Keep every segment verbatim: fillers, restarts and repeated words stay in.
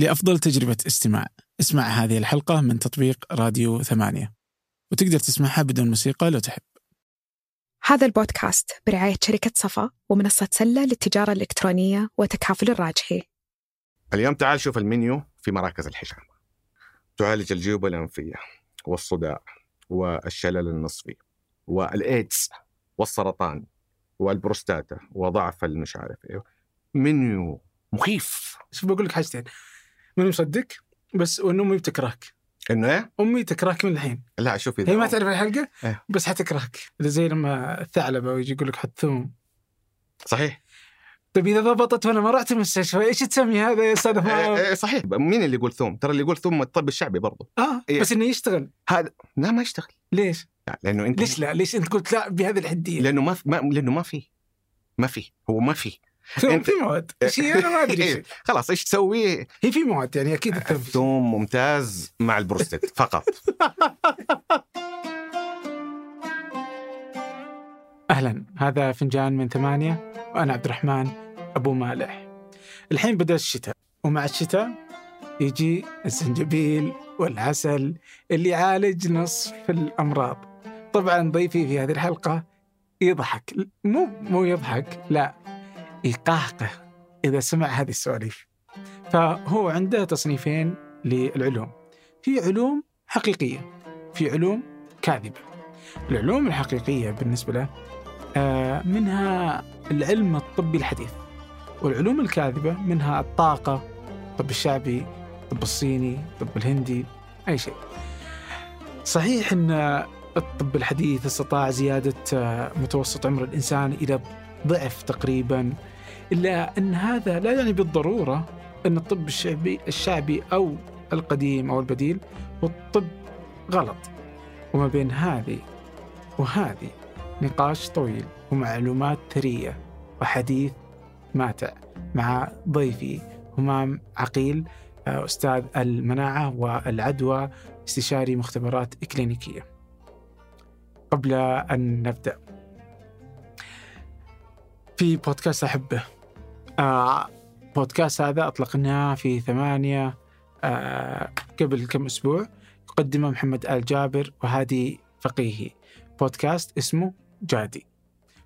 لأفضل تجربة استماع، اسمع هذه الحلقة من تطبيق راديو ثمانية، وتقدر تسمعها بدون موسيقى لو تحب. هذا البودكاست برعاية شركة صفا ومنصة سلة للتجارة الإلكترونية وتكافل الراجحي. اليوم تعال شوف المنيو في مراكز الحشام. تعالج الجيوب الأنفية والصداع والشلل النصفي والإيدز والسرطان والبروستاتا وضعف المش عارف إيه. منيو مخيف. شوف بقول لك حاجتين، من مصدق بس وإن أمي بتكرهك. إنه إيه؟ أمي تكرهك من الحين. لا شوف إذا هي ما تعرف الحلقة إيه؟ بس حتكرهك. زي لما الثعلبة ويجي يقول لك حط ثوم. صحيح. طب إذا ضبطت وأنا ما رحت المستشفى إيش تسمي هذا يا أستاذ؟ إيه صحيح. مين اللي يقول ثوم؟ ترى اللي يقول ثوم الطب الشعبي برضه. آه إيه؟ بس إنه يشتغل هذا. لا ما يشتغل. ليش؟ لأنه أنت ليش لا ليش أنت قلت لا بهذه الحدية؟ لأنه ما ما لأنه ما في ما في هو ما في. ثوم في مواد شيء أنا ما أدري. خلاص إيش تسوي؟ هي في مواد يعني أكيد الثوم ممتاز مع البروستات فقط. أهلا، هذا فنجان من ثمانية وأنا عبد الرحمن أبو مالح. الحين بدأ الشتاء، ومع الشتاء يجي الزنجبيل والعسل اللي يعالج نصف الأمراض. طبعا ضيفي في هذه الحلقة يضحك، مو مو يضحك لا يقهقه إذا سمع هذه السواليف. فهو عنده تصنيفين للعلوم، في علوم حقيقية في علوم كاذبة. العلوم الحقيقية بالنسبة له منها العلم الطبي الحديث، والعلوم الكاذبة منها الطاقة، طب الشعبي، طب الصيني، طب الهندي، أي شيء. صحيح أن الطب الحديث استطاع زيادة متوسط عمر الإنسان إلى ضعف تقريبا، إلا أن هذا لا يعني بالضرورة أن الطب الشعبي الشعبي أو القديم أو البديل والطب غلط. وما بين هذه وهذه نقاش طويل ومعلومات ثرية وحديث ماتع مع ضيفي همام عقيل، أستاذ المناعة والعدوى، استشاري مختبرات إكلينيكية. قبل أن نبدأ في بودكاست أحبه، آه بودكاست هذا أطلقناه في ثمانية آه قبل كم أسبوع، يقدمه محمد آل جابر وهادي فقيه. بودكاست اسمه جادي.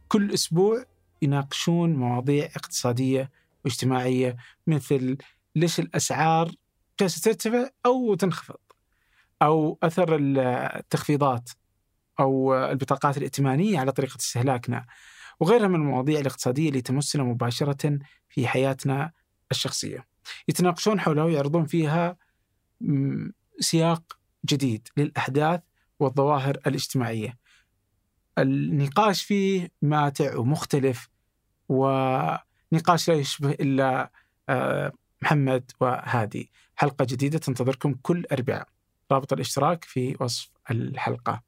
كل أسبوع يناقشون مواضيع اقتصادية واجتماعية، مثل ليش الأسعار جالسة ترتفع أو تنخفض، أو أثر التخفيضات أو البطاقات الائتمانية على طريقة استهلاكنا، وغيرها من المواضيع الاقتصادية اللي تمسنا مباشرة في حياتنا الشخصية. يتناقشون حولها ويعرضون فيها سياق جديد للأحداث والظواهر الاجتماعية. النقاش فيه ماتع ومختلف، ونقاش لا يشبه إلا محمد وهادي. حلقة جديدة تنتظركم كل أربعاء. رابط الاشتراك في وصف الحلقة.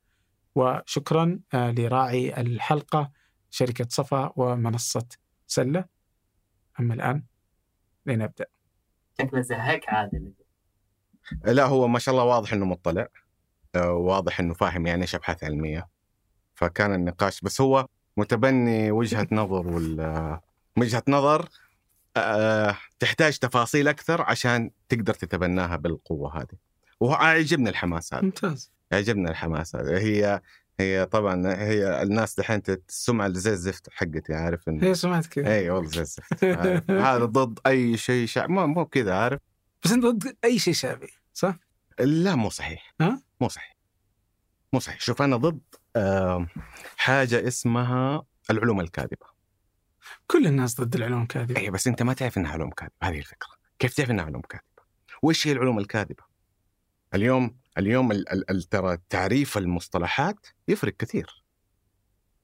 وشكرا لراعي الحلقة شركة صفا ومنصة سلة. أما الآن لنبدأ. شكله زهق عادل. لا هو ما شاء الله واضح أنه مطلع، واضح أنه فاهم يعني إيش أبحاث علمية، فكان النقاش بس هو متبني وجهة نظر وال وجهة نظر أه... تحتاج تفاصيل أكثر عشان تقدر تتبناها بالقوة هذه. وعجبني الحماس هذا، ممتاز. عجبني الحماس هذا. هي هي طبعا هي الناس دحين تسمع زي الزفت حقتي، عارف إن هي سمعت كذا. إيه والله زي الزفت. هذا ضد أي شيء شعبي، ما مو كذا عارف، بس أنت ضد أي شيء شعبي صح؟ لا مو صحيح. ها؟ مو صحيح مو صحيح. شوف أنا ضد أه... حاجة اسمها العلوم الكاذبة. كل الناس ضد العلوم الكاذبة. أيه بس أنت ما تعرف إنها علوم كاذبة، هذه الفكرة. كيف تعرف إنها علوم كاذبة؟ وإيش هي العلوم الكاذبة؟ اليوم اليوم ترى تعريف المصطلحات يفرق كثير.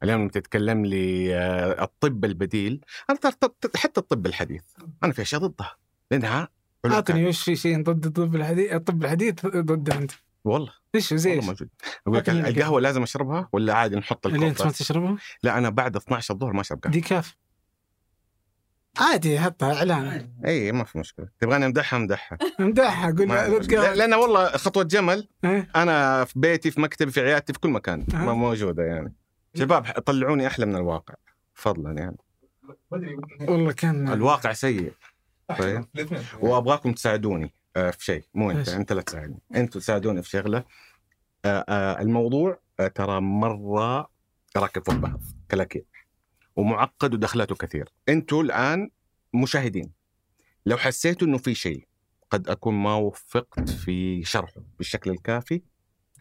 اليوم لما تتكلم لي الطب البديل، أنا حتى الطب الحديث أنا في أشياء ضدها لأنها علوم. أعطني وش في شيء ضد الطب الحديث؟ الطب الحديث ضده أنت والله. ليش زي موجود؟ أقولك القهوة لازم أشربها ولا عادي نحط الكوب؟ أنت ما تشربها؟ لا أنا بعد اثنا عشر الظهر ما أشرب قهوة. دي كاف عادي، حطها إعلان. أي ما في مشكلة. تبغاني أمدحها أمدحها أمدحها قلنا. لأن والله خطوة جمل. أنا في بيتي، في مكتبي، في عيادتي، في كل مكان ما موجودة. يعني شباب طلعوني أحلى من الواقع فضلا يعني. والله كان الواقع سيء. طيب وابغاكم تساعدوني في شيء، مو انت هيش. انت لا تساعدني، انتم تساعدوني في شغله. الموضوع ترى مره راكب فوق بعض كلاكيب ومعقد ودخلاته كثير. انتم الان مشاهدين لو حسيتوا انه في شيء قد اكون ما وفقت في شرحه بالشكل الكافي،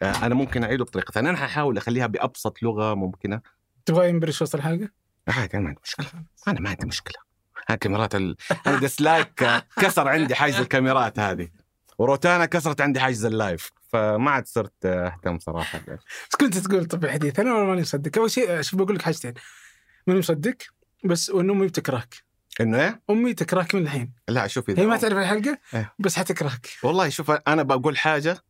انا ممكن اعيده بطريقه ثانيه، انا حاحاول اخليها بابسط لغه ممكنه. تبغى ينبرش وسط الحلقه؟ عادي، انا ما عندي مشكله، انا ما عندي مشكله. ها كاميرات ال... انا ديسلايك كسر عندي حاجز الكاميرات هذه، وروتانا كسرت عندي حاجز اللايف، فما عاد صرت اهتم صراحه. بس كنت تقول طب الحديث انا ماني مصدق. اول شيء شوف بقول لك حاجتين، ماني مصدق بس وان امي بتكرهك. انه امي تكرهك من الحين؟ لا شوف، اذا هي ما تعرف الحلقه أيه. بس حتكرهك والله. شوف انا بقول حاجه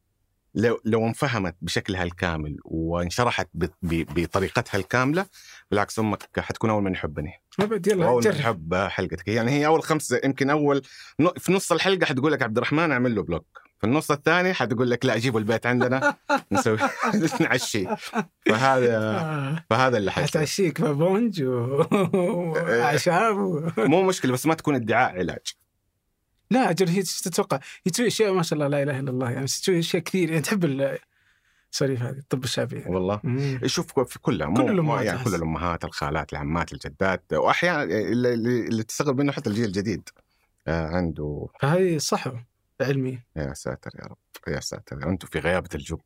لو لو انفهمت بشكلها الكامل وانشرحت بطريقتها الكامله، بالعكس امك حتكون اول من يحبني. ما بدي يلا تحب حلقتك. يعني هي اول خمسه يمكن اول في نص الحلقه حتقول لك عبد الرحمن اعمل له بلوك، في النص الثاني حتقول لك لا اجيبه البيت عندنا نسوي نعشي. فهذا فهذا اللي حيصير، حتعشيك بونج وعشاب و... مو مشكله، بس ما تكون ادعاء علاج. لا أجل، هي تتوقع يتسوي أشياء ما شاء الله لا إله إلا الله، يعني تسوي أشياء كثير. يعني تحب السواليف هذه، الطب الشعبي يعني. والله شوف في كلها، مو كل الأمهات يعني، كل الأمهات، الخالات، العمات، الجدات، وأحيانا اللي, اللي تستغرب منه حتى الجيل الجديد عنده. فهي صحوة علمية. يا ساتر يا رب، يا ساتر، أنتم في غيابة الجب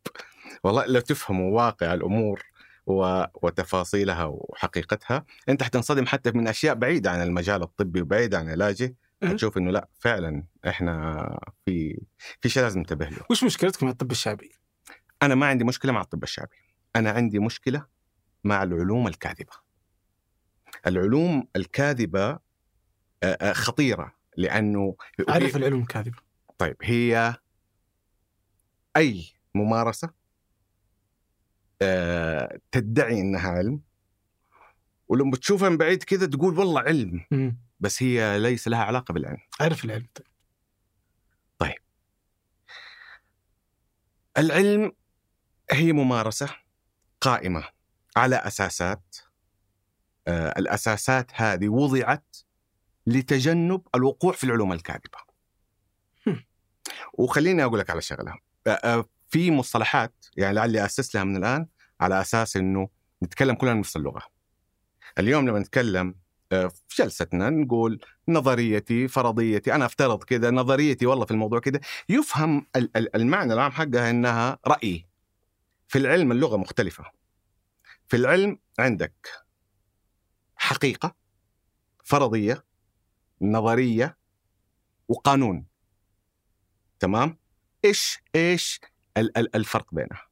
والله. لو تفهموا واقع الأمور و... وتفاصيلها وحقيقتها، أنت حتنصدم حتى من أشياء بعيدة عن المجال الطبي وبعيد عن علاجه. هتشوف انه لا فعلا احنا في في شيء لازم ننتبه له. وش مشكلتك مع الطب الشعبي؟ انا ما عندي مشكله مع الطب الشعبي، انا عندي مشكله مع العلوم الكاذبه. العلوم الكاذبه خطيره، لانه عارف العلوم الكاذبه طيب هي اي ممارسه تدعي انها علم، ولما بتشوفها من بعيد كذا تقول والله علم، بس هي ليس لها علاقة بالعلم. أعرف العلم. طيب. طيب العلم هي ممارسة قائمة على أساسات، آه الأساسات هذه وضعت لتجنب الوقوع في العلوم الكاذبة. وخليني أقول لك على شغلة، آه آه في مصطلحات يعني لعلي أسس لها من الآن على أساس أنه نتكلم كلنا نفس اللغة. اليوم لما نتكلم في جلستنا نقول نظريتي، فرضيتي، أنا أفترض كذا، نظريتي والله في الموضوع كذا، يفهم المعنى العام حقها أنها رأيي. في العلم اللغة مختلفة، في العلم عندك حقيقة، فرضية، نظرية، وقانون. تمام؟ إيش إيش الفرق بينها؟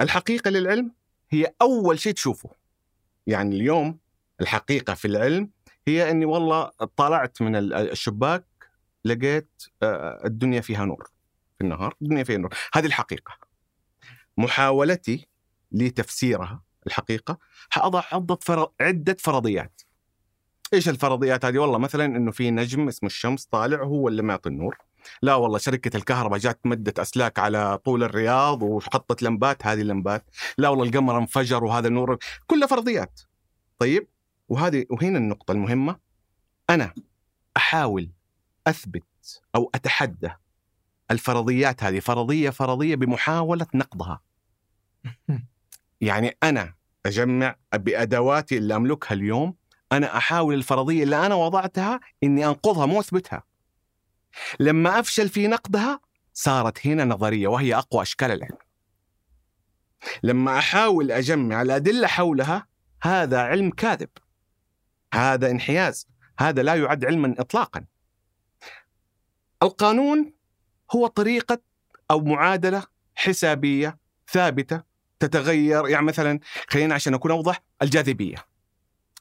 الحقيقة للعلم هي أول شيء تشوفه. يعني اليوم الحقيقة في العلم هي أني والله طلعت من الشباك لقيت الدنيا فيها نور، في النهار الدنيا فيها نور، هذه الحقيقة. محاولتي لتفسيرها الحقيقة حأضع عدة فرضيات. إيش الفرضيات هذه؟ والله مثلا أنه في نجم اسمه الشمس طالع هو اللي معطي النور. لا والله شركة الكهرباء جات مدت أسلاك على طول الرياض وحطت لمبات، هذه اللمبات. لا والله القمر انفجر وهذا النور. كلها فرضيات. طيب وهذه وهنا النقطة المهمة، أنا أحاول أثبت أو أتحدى الفرضيات هذه فرضية فرضية بمحاولة نقضها. يعني أنا أجمع بأدواتي اللي أملكها اليوم، أنا أحاول الفرضية اللي أنا وضعتها إني أنقضها مو أثبتها. لما أفشل في نقضها صارت هنا نظرية، وهي أقوى أشكال العلم. لما أحاول أجمع الأدلة حولها، هذا علم كاذب، هذا انحياز، هذا لا يعد علما إطلاقا. القانون هو طريقة أو معادلة حسابية ثابتة تتغير. يعني مثلا خلينا عشان أكون أوضح، الجاذبية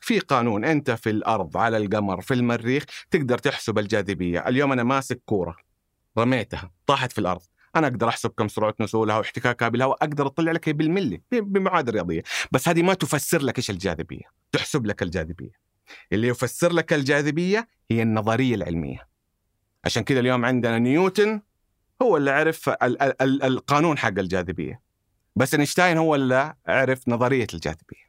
في قانون، أنت في الأرض، على القمر، في المريخ، تقدر تحسب الجاذبية. اليوم أنا ماسك كورة رميتها طاحت في الأرض، أنا أقدر أحسب كم سرعة نزولها واحتكاكها بالهواء، أقدر أطلع لك بالملي بمعادلة رياضية، بس هذه ما تفسر لك إيش الجاذبية، تحسب لك الجاذبية. اللي يفسر لك الجاذبية هي النظرية العلمية. عشان كذا اليوم عندنا نيوتن هو اللي عرف ال- ال- ال- القانون حق الجاذبية، بس إنشتاين هو اللي عرف نظرية الجاذبية.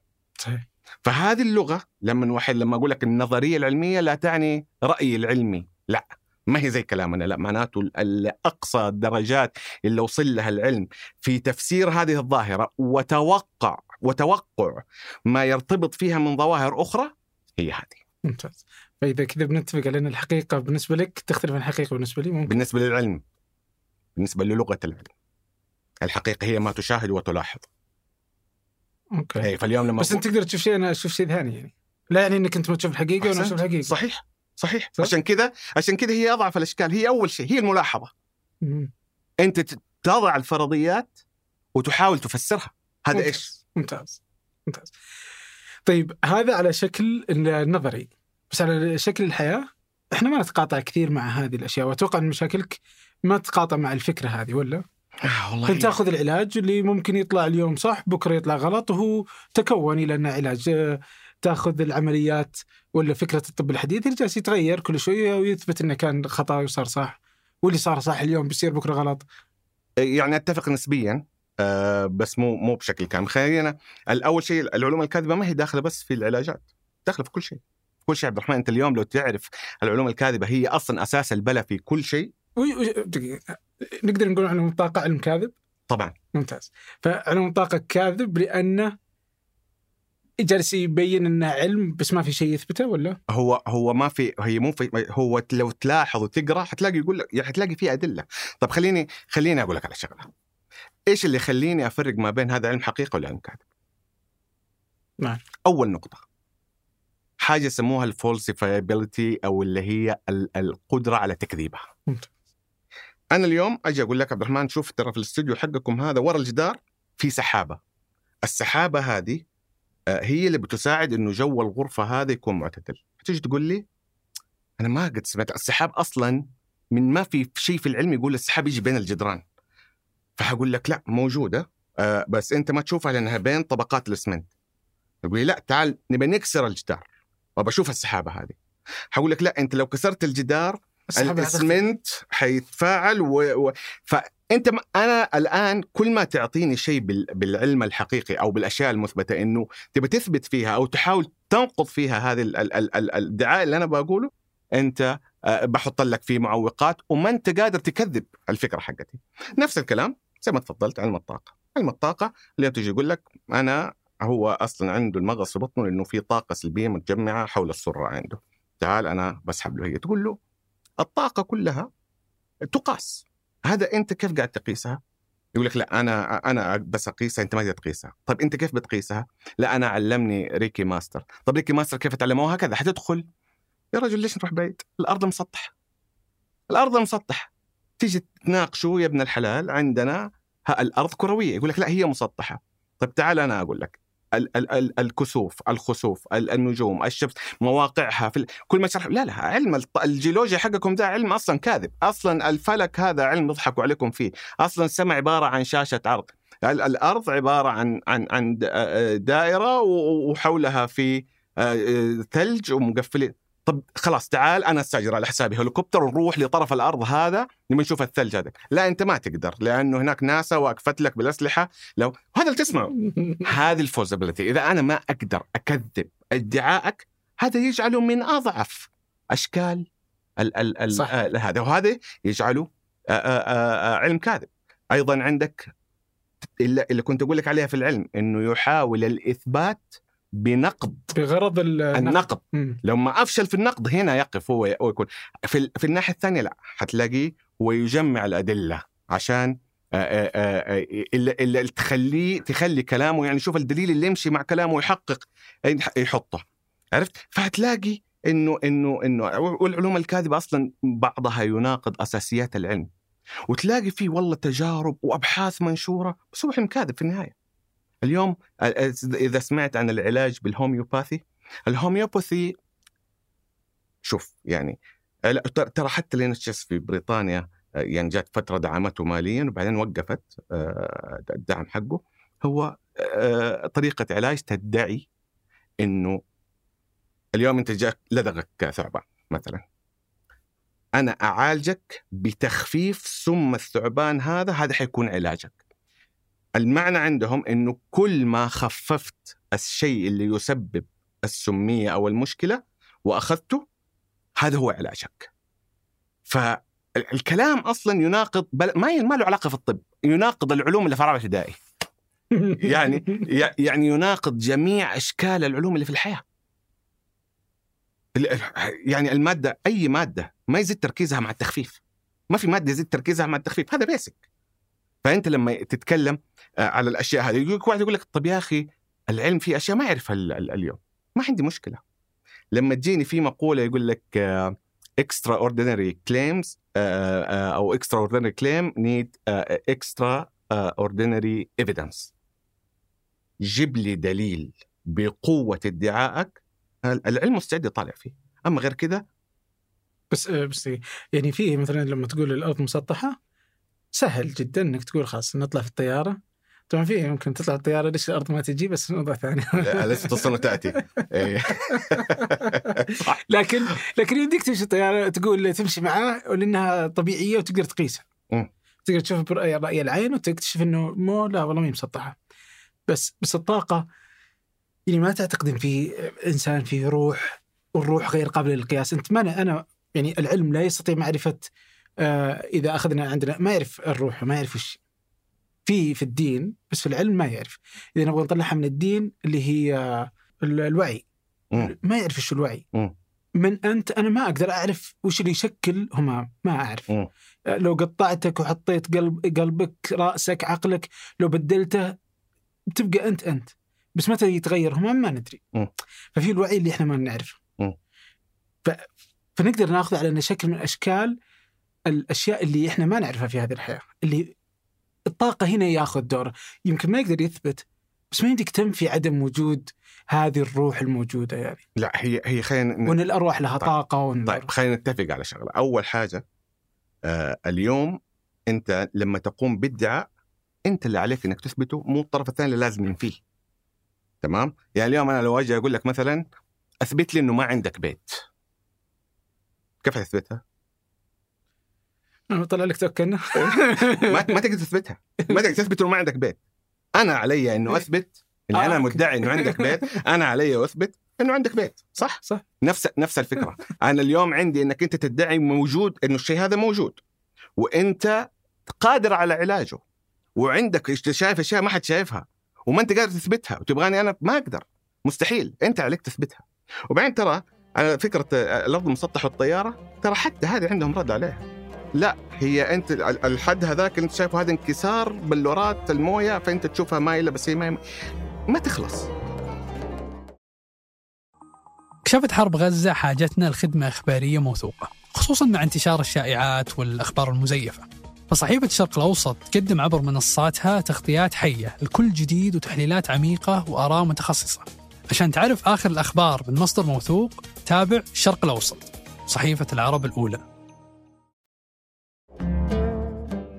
فهذه اللغة لما واحد لما أقول لك النظرية العلمية لا تعني رأيي العلمي لا ما هي زي كلامنا، لا معناته الأقصى الدرجات اللي وصل لها العلم في تفسير هذه الظاهرة وتوقع وتوقع ما يرتبط فيها من ظواهر أخرى هي هذه. ممتاز. فإذا كذا بنتفق على أن الحقيقة بالنسبة لك تختلف عن الحقيقة بالنسبة لي. ممكن. بالنسبة للعلم، بالنسبة للغة العلم، الحقيقة هي ما تشاهد وتلاحظ. أوكي. أي فاليوم لما بس أنت تقدر تشوف شيء أنا أشوف شيء ثاني، يعني لا يعني أنك أنت ما تشوف الحقيقة وأنا أشوف الحقيقة. صحيح صحيح. صح؟ عشان كذا عشان كذا هي أضعف الأشكال، هي أول شيء هي الملاحظة. مم. أنت تضع الفرضيات وتحاول تفسرها. هذا ممتاز. إيش ممتاز ممتاز. طيب هذا على شكل النظري، بس على شكل الحياة إحنا ما نتقاطع كثير مع هذه الأشياء، وأتوقع أن مشاكلك ما تتقاطع مع الفكرة هذه ولا؟ آه والله. أنت تأخذ العلاج اللي ممكن يطلع اليوم صح بكرة يطلع غلط، وهو تكون إلى أنه علاج. تأخذ العمليات ولا فكرة الطب الحديث اللي جالس يتغير كل شوية ويثبت أنه كان خطأ وصار صح، واللي صار صح اليوم بيصير بكرة غلط. يعني أتفق نسبيا أه بس مو مو بشكل كامل. خلينا الأول شيء العلوم الكاذبة ما هي داخلة بس في العلاجات، داخلة في كل شيء. كل شيء عبد الرحمن، أنت اليوم لو تعرف العلوم الكاذبة هي أصلا أساس البلا في كل شيء. نقدر نقول عنه طاقة علم كاذب. طبعا ممتاز. فعلم طاقة كاذب لأنه جالس يبين إنه علم بس ما في شيء يثبته ولا؟ هو هو ما في هي مو في هو لو تلاحظ وتقرأ حتلاقي يقول يعني حتلاقي فيه أدلة. طب خليني خليني أقول لك على شغلة، إيش اللي خليني أفرق ما بين هذا علم حقيقة ولا علم كاذب؟ نعم. أول نقطة حاجة سموها الفولسيفابيلتي أو اللي هي القدرة على تكذيبها. ممتاز. أنا اليوم أجي أقول لك عبد الرحمن شوف ترى في الاستوديو حقكم هذا ورا الجدار في سحابة، السحابة هذه هي اللي بتساعد إنه جو الغرفة هذا يكون معتدل. هتيجي تقول لي أنا ما قد سمعت السحاب أصلاً، من ما في شيء في العلم يقول السحاب يجي بين الجدران. فهقول لك لا موجودة آه بس أنت ما تشوفها لأنها بين طبقات الإسمنت. تقول لي لا تعال نبي نكسر الجدار وبشوف السحابة هذه. هقول لك لا أنت لو كسرت الجدار الإسمنت حيتفاعل و... و... ف... أنت ما أنا الآن كل ما تعطيني شيء بالعلم الحقيقي أو بالأشياء المثبتة إنه تبي تثبت فيها أو تحاول تنقض فيها هذه الادعاء اللي أنا بقوله، أنت بحط لك فيه معوقات وما أنت قادر تكذب الفكرة حقتي. نفس الكلام زي ما تفضلت علم الطاقة. علم الطاقة اللي تجي يقول لك أنا هو أصلا عنده المغص في بطنه لأنه في طاقة سلبية متجمعة حول السرة عنده، تعال أنا بسحب له هي. تقول له الطاقة كلها تقاس، هذا أنت كيف قاعد تقيسها؟ يقول لك لا أنا أنا بس أقيسها، أنت ما تقدر تقيسها. طب أنت كيف بتقيسها؟ لا أنا علمني ريكي ماستر. طب ريكي ماستر كيف تعلموها هكذا؟ حتدخل يا رجل ليش نروح بعيد؟ الأرض مسطحة، الأرض مسطحة. تيجي تناقشوا يا ابن الحلال عندنا الأرض كروية، يقول لك لا هي مسطحة. طب تعال أنا أقول لك ال- ال- ال- الكسوف، الخسوف، ال- النجوم، الشمس، مواقعها في ال... كل ما شرح. لا لا علم الجيولوجيا حقكم ده علم أصلا كاذب، أصلا الفلك هذا علم يضحكوا عليكم فيه، أصلا السماء عبارة عن شاشة عرض، ال- الأرض عبارة عن عن عن دائرة وحولها في ثلج ومقفلين. طب خلاص تعال أنا استأجر على حسابي هليكوبتر ونروح لطرف الأرض هذا نبي نشوف الثلج هذا. لا أنت ما تقدر لأنه هناك ناسا واقفت لك بالأسلحة. لو هذا اللي تسمعه هذه الفوزابيلتي. إذا أنا ما أقدر أكذب ادعائك هذا يجعله من أضعف أشكال ال- ال- ال- هذا، وهذا يجعله آآ آآ علم كاذب. أيضا عندك اللي, اللي كنت أقول لك عليها في العلم إنه يحاول الإثبات بنقد بغرض النقد. لما أفشل في النقد هنا يقف هو يكون في, في الناحية الثانية لا حتلاقيه ويجمع الأدلة عشان آآ آآ اللي, اللي تخلي تخلي كلامه يعني شوف الدليل اللي يمشي مع كلامه ويحقق يحطه، عرفت؟ فهتلاقي إنه إنه إنه والعلوم الكاذبة أصلا بعضها يناقض أساسيات العلم، وتلاقي فيه والله تجارب وأبحاث منشورة بس هو علم كاذب في النهاية. اليوم إذا سمعت عن العلاج بالهوميوباثي، الهوميوباثي شوف يعني ترى حتى الإن إتش إس في بريطانيا يعني جات فترة دعمته ماليا وبعدين وقفت الدعم حقه. هو طريقة علاج تدعي إنه اليوم أنت جاك لدغك ثعبان مثلا، أنا أعالجك بتخفيف سم الثعبان هذا، هذا حيكون علاجك. المعنى عندهم إنه كل ما خففت الشيء اللي يسبب السمية أو المشكلة وأخذته هذا هو علاجك. فالكلام أصلا يناقض بل ما ما له علاقة في الطب، يناقض العلوم اللي في الرابع ابتدائي يعني يعني يناقض جميع أشكال العلوم اللي في الحياة. يعني المادة، أي مادة ما يزيد تركيزها مع التخفيف، ما في مادة يزيد تركيزها مع التخفيف، هذا بيسك. فأنت لما تتكلم على الأشياء هذه يقولك واحد يقول لك طب يا أخي العلم فيه أشياء ما أعرفها اليوم، ما عندي مشكلة. لما تجيني في مقولة يقول لك extraordinary claims أو extraordinary claim need extraordinary evidence، جيب لي دليل بقوة ادعائك، العلم مستعد يطالع فيه. أما غير كده بس بس يعني فيه مثلا لما تقول الأرض مسطحة سهل جدا إنك تقول خلاص نطلع في الطيارة، طبعا فيه ممكن تطلع الطيارة ليش الأرض ما تجي، بس نوضع ثاني لسه تصل تأتي لكن لكن يديك تمشي الطيارة تقول تمشي معاه لأنها طبيعية وتقدر تقيسها، تقدر تشوف برأي رأي العين وتكتشف إنه مو لا والله ما هي مسطحة. بس بس الطاقة يعني ما تعتقد إن في إنسان فيه روح، والروح غير قابلة للقياس. أنت ما أنا, أنا يعني العلم لا يستطيع معرفة آه إذا أخذنا عندنا ما يعرف الروح وما يعرف الشيء في في الدين، بس في العلم ما يعرف. إذا نبغى نطلعها من الدين اللي هي آه الوعي، ما يعرف شو الوعي، من أنت أنا ما أقدر أعرف وش اللي يشكل هما، ما أعرف. آه لو قطعتك وحطيت قلب قلبك رأسك عقلك لو بدلته بتبقى أنت أنت، بس متى يتغير هما ما ندري. م. ففي الوعي اللي إحنا ما نعرفه، ف... فنقدر نأخذ على أنه شكل من أشكال الأشياء اللي إحنا ما نعرفها في هذه الحياة، اللي الطاقة هنا يأخذ دوره. يمكن ما يقدر يثبت، بس ما يمديك تنفي عدم وجود هذه الروح الموجودة يعني. لا هي هي خلينا وإن الأرواح لها طيب. طاقة وإن طيب خلينا نتفق على شغلة. أول حاجة آه اليوم أنت لما تقوم بادعاء أنت اللي عليك إنك تثبته، مو الطرف الثاني اللي لازم ينفيه. تمام؟ يعني اليوم أنا لو أجي أقول لك مثلا أثبت لي إنه ما عندك بيت، كيف أثبتها؟ أنا طلع لك توكلنا ما تقدر تثبتها، ما تقدر تثبت إنه ما عندك بيت. أنا علي إنه أثبت إن أنا مدعي إنه عندك بيت، أنا علي أثبت إنه عندك بيت، صح؟ صح. نفس نفس الفكرة. أنا اليوم عندي إنك أنت تدعي موجود، إنه الشيء هذا موجود وأنت قادر على علاجه، وعندك شايف أشياء ما حد شايفها وما أنت قادر تثبتها، وتبغاني أنا ما أقدر، مستحيل، أنت عليك تثبتها. وبعدين ترى على فكرة الأرض مسطحة والطيارة، ترى حتى هذه عندهم رد عليها. لا هي أنت الحد هذاك اللي أنت شايفه هذا انكسار بلورات الموية، فأنت تشوفها مايلة بس هي ما ما تخلص. كشفت حرب غزة حاجتنا لخدمة إخبارية موثوقة، خصوصا مع انتشار الشائعات والأخبار المزيفة. فصحيفة الشرق الأوسط تقدم عبر منصاتها تغطيات حية لكل جديد وتحليلات عميقة وآراء متخصصة. عشان تعرف آخر الأخبار من مصدر موثوق تابع الشرق الأوسط صحيفة العرب الأولى.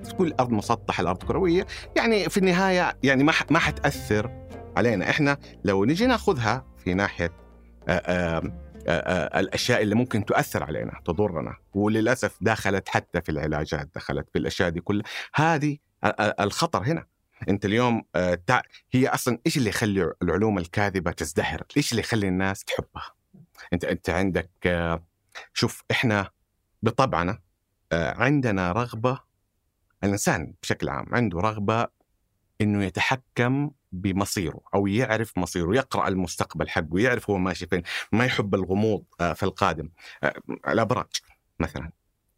تقول الأرض مسطحة، الأرض كروية، يعني في النهاية يعني ما ما حتأثر علينا. إحنا لو نجي نأخذها في ناحية آآ آآ آآ الأشياء اللي ممكن تؤثر علينا تضرنا، وللأسف دخلت حتى في العلاجات، دخلت في الأشياء دي كلها، هذه الخطر هنا. أنت اليوم تع... هي أصلاً إيش اللي يخلي العلوم الكاذبة تزدهر؟ إيش اللي يخلي الناس تحبها؟ أنت أنت عندك شوف، إحنا بطبعنا عندنا رغبة، الإنسان بشكل عام عنده رغبة إنه يتحكم بمصيره أو يعرف مصيره، يقرأ المستقبل حقه، يعرف هو ماشي فين، ما يحب الغموض في القادم. الأبراج مثلاً،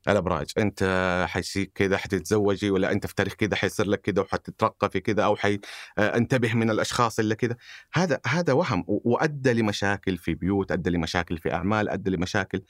الأبراج أنت حيصير كذا حتتزوجي، ولا أنت في تاريخ كذا حيصير لك كذا وحتترقى في كذا، أو حينتبه من الأشخاص اللي كذا. هذا هذا وهم، وأدى لمشاكل في بيوت، أدى لمشاكل في أعمال، أدى لمشاكل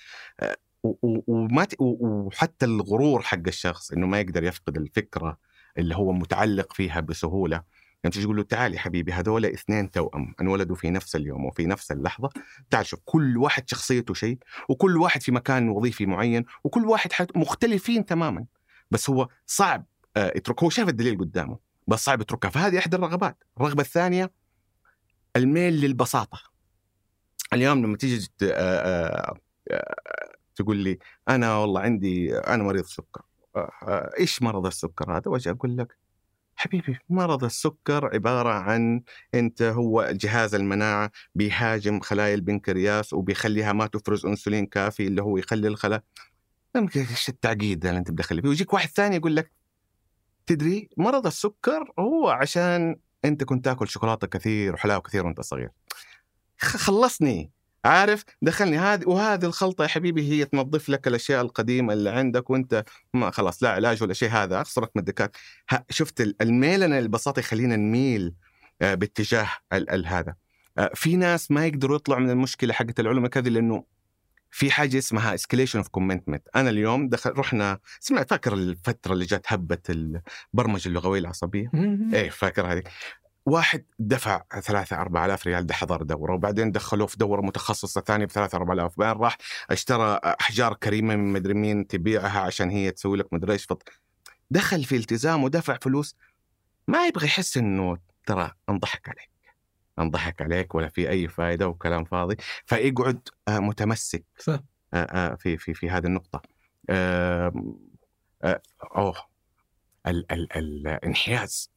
وما وحتى الغرور حق الشخص إنه ما يقدر يفقد الفكرة اللي هو متعلق فيها بسهولة. يعني تجي تقول له تعال يا حبيبي هذول اثنين توأم انولدوا في نفس اليوم وفي نفس اللحظة، تعال شوف كل واحد شخصيته شيء، وكل واحد في مكان وظيفي معين، وكل واحد مختلفين تماما، بس هو صعب اتركه، هو شاف الدليل قدامه بس صعب اتركه. فهذه احدى الرغبات. الرغبة الثانية الميل للبساطة. اليوم لما تيجي تقول لي انا والله عندي انا مريض سكر، ايش مرض السكر هذا؟ واجي اقول لك حبيبي مرض السكر عبارة عن أنت هو جهاز المناعة بيهاجم خلايا البنكرياس وبيخليها ما تفرز أنسولين كافي اللي هو يخلي الخلايا. ايش التعقيد اللي انت بدخل فيه؟ ويجيك واحد ثاني يقول لك تدري مرض السكر هو عشان انت كنت تاكل شوكولاته كثير وحلاوه كثير وانت صغير. خلصني عارف، دخلني هذه وهذه الخلطه يا حبيبي هي تنظف لك الاشياء القديمه اللي عندك وانت ما خلاص لا علاج ولا شيء، هذا اخسرك من الدكات. شفت الميل، انا البساطه يخلينا نميل باتجاه هذا. في ناس ما يقدروا يطلعوا من المشكله حقه العلماء كذا، لانه في حاجه اسمها escalation of commitment. انا اليوم دخل رحنا سمعت، فاكر الفتره اللي جت هبه البرمجه اللغويه العصبيه؟ ايه فاكر هذه. واحد دفع ثلاثة أربعة آلاف ريال ده حضر دورة، وبعدين دخلوه في دورة متخصصة ثانية بثلاثة أربعة آلاف، بعدين راح اشترى أحجار كريمة من مدري مين تبيعها عشان هي تسوي لك مدري إيش. فط دخل في التزام ودفع فلوس، ما يبغى يحس إنه ترى انضحك عليك انضحك عليك ولا في أي فائدة وكلام فاضي، فيقعد متمسك في في في هذه النقطة. أوه ال ال الانحياز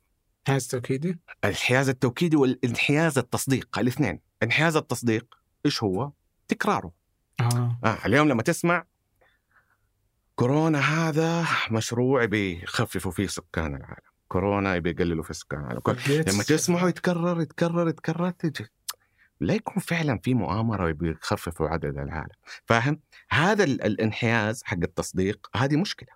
الحياز التوكيدي الحياز التوكيدي والانحياز التصديق، الاثنين. انحياز التصديق إيش هو؟ تكراره. آه. آه اليوم لما تسمع كورونا هذا مشروع بيخففوا فيه سكان العالم، كورونا بيقللوا في سكان العالم، لما تسمعه يتكرر يتكرر يتكرر تجي لا يكون فعلا في مؤامرة بيخففوا عدد العالم، فاهم؟ هذا الانحياز حق التصديق هذه مشكلة.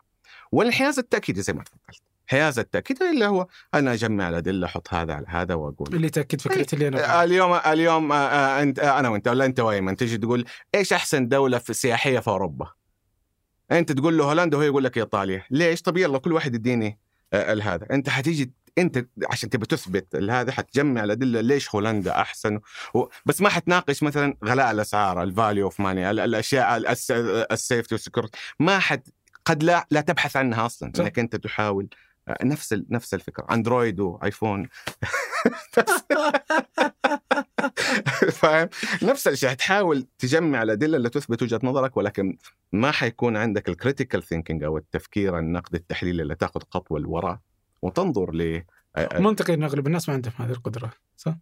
والانحياز التأكيدي زي ما تفضلت، حياز التأكيد اللي هو أنا أجمع الأدلة أحط هذا على هذا وأقول اللي تأكد فكرتي اللي أنا اليوم اليوم أنت أنا وأنت ولا أنت وأيمن تجي تقول إيش أحسن دولة في سياحية في أوروبا، أنت تقول له هولندا وهو يقول لك إيطاليا. ليش؟ طب يلا كل واحد يديني الهذا. أنت حتيجي أنت عشان تبي تثبت هذا حتجمع الأدلة ليش هولندا أحسن، بس ما حتناقش مثلا غلاء الأسعار، الفاليو أوف ماني، الأشياء السيفتي والسكيورتي، ما حت قد لا لا تبحث عنها أصلا، لأنك أنت تحاول نفس نفس الفكرة، أندرويد وآيفون فاهم؟ نفس الشيء، تحاول تجمع الأدلة اللي تثبت وجهة نظرك، ولكن ما حيكون عندك الكريتيكال ثينكينج أو التفكير النقد التحليل اللي تأخذ خطوة لورا وتنظر ل منطقي. إن أغلب الناس ما عندهم هذه القدرة، صح؟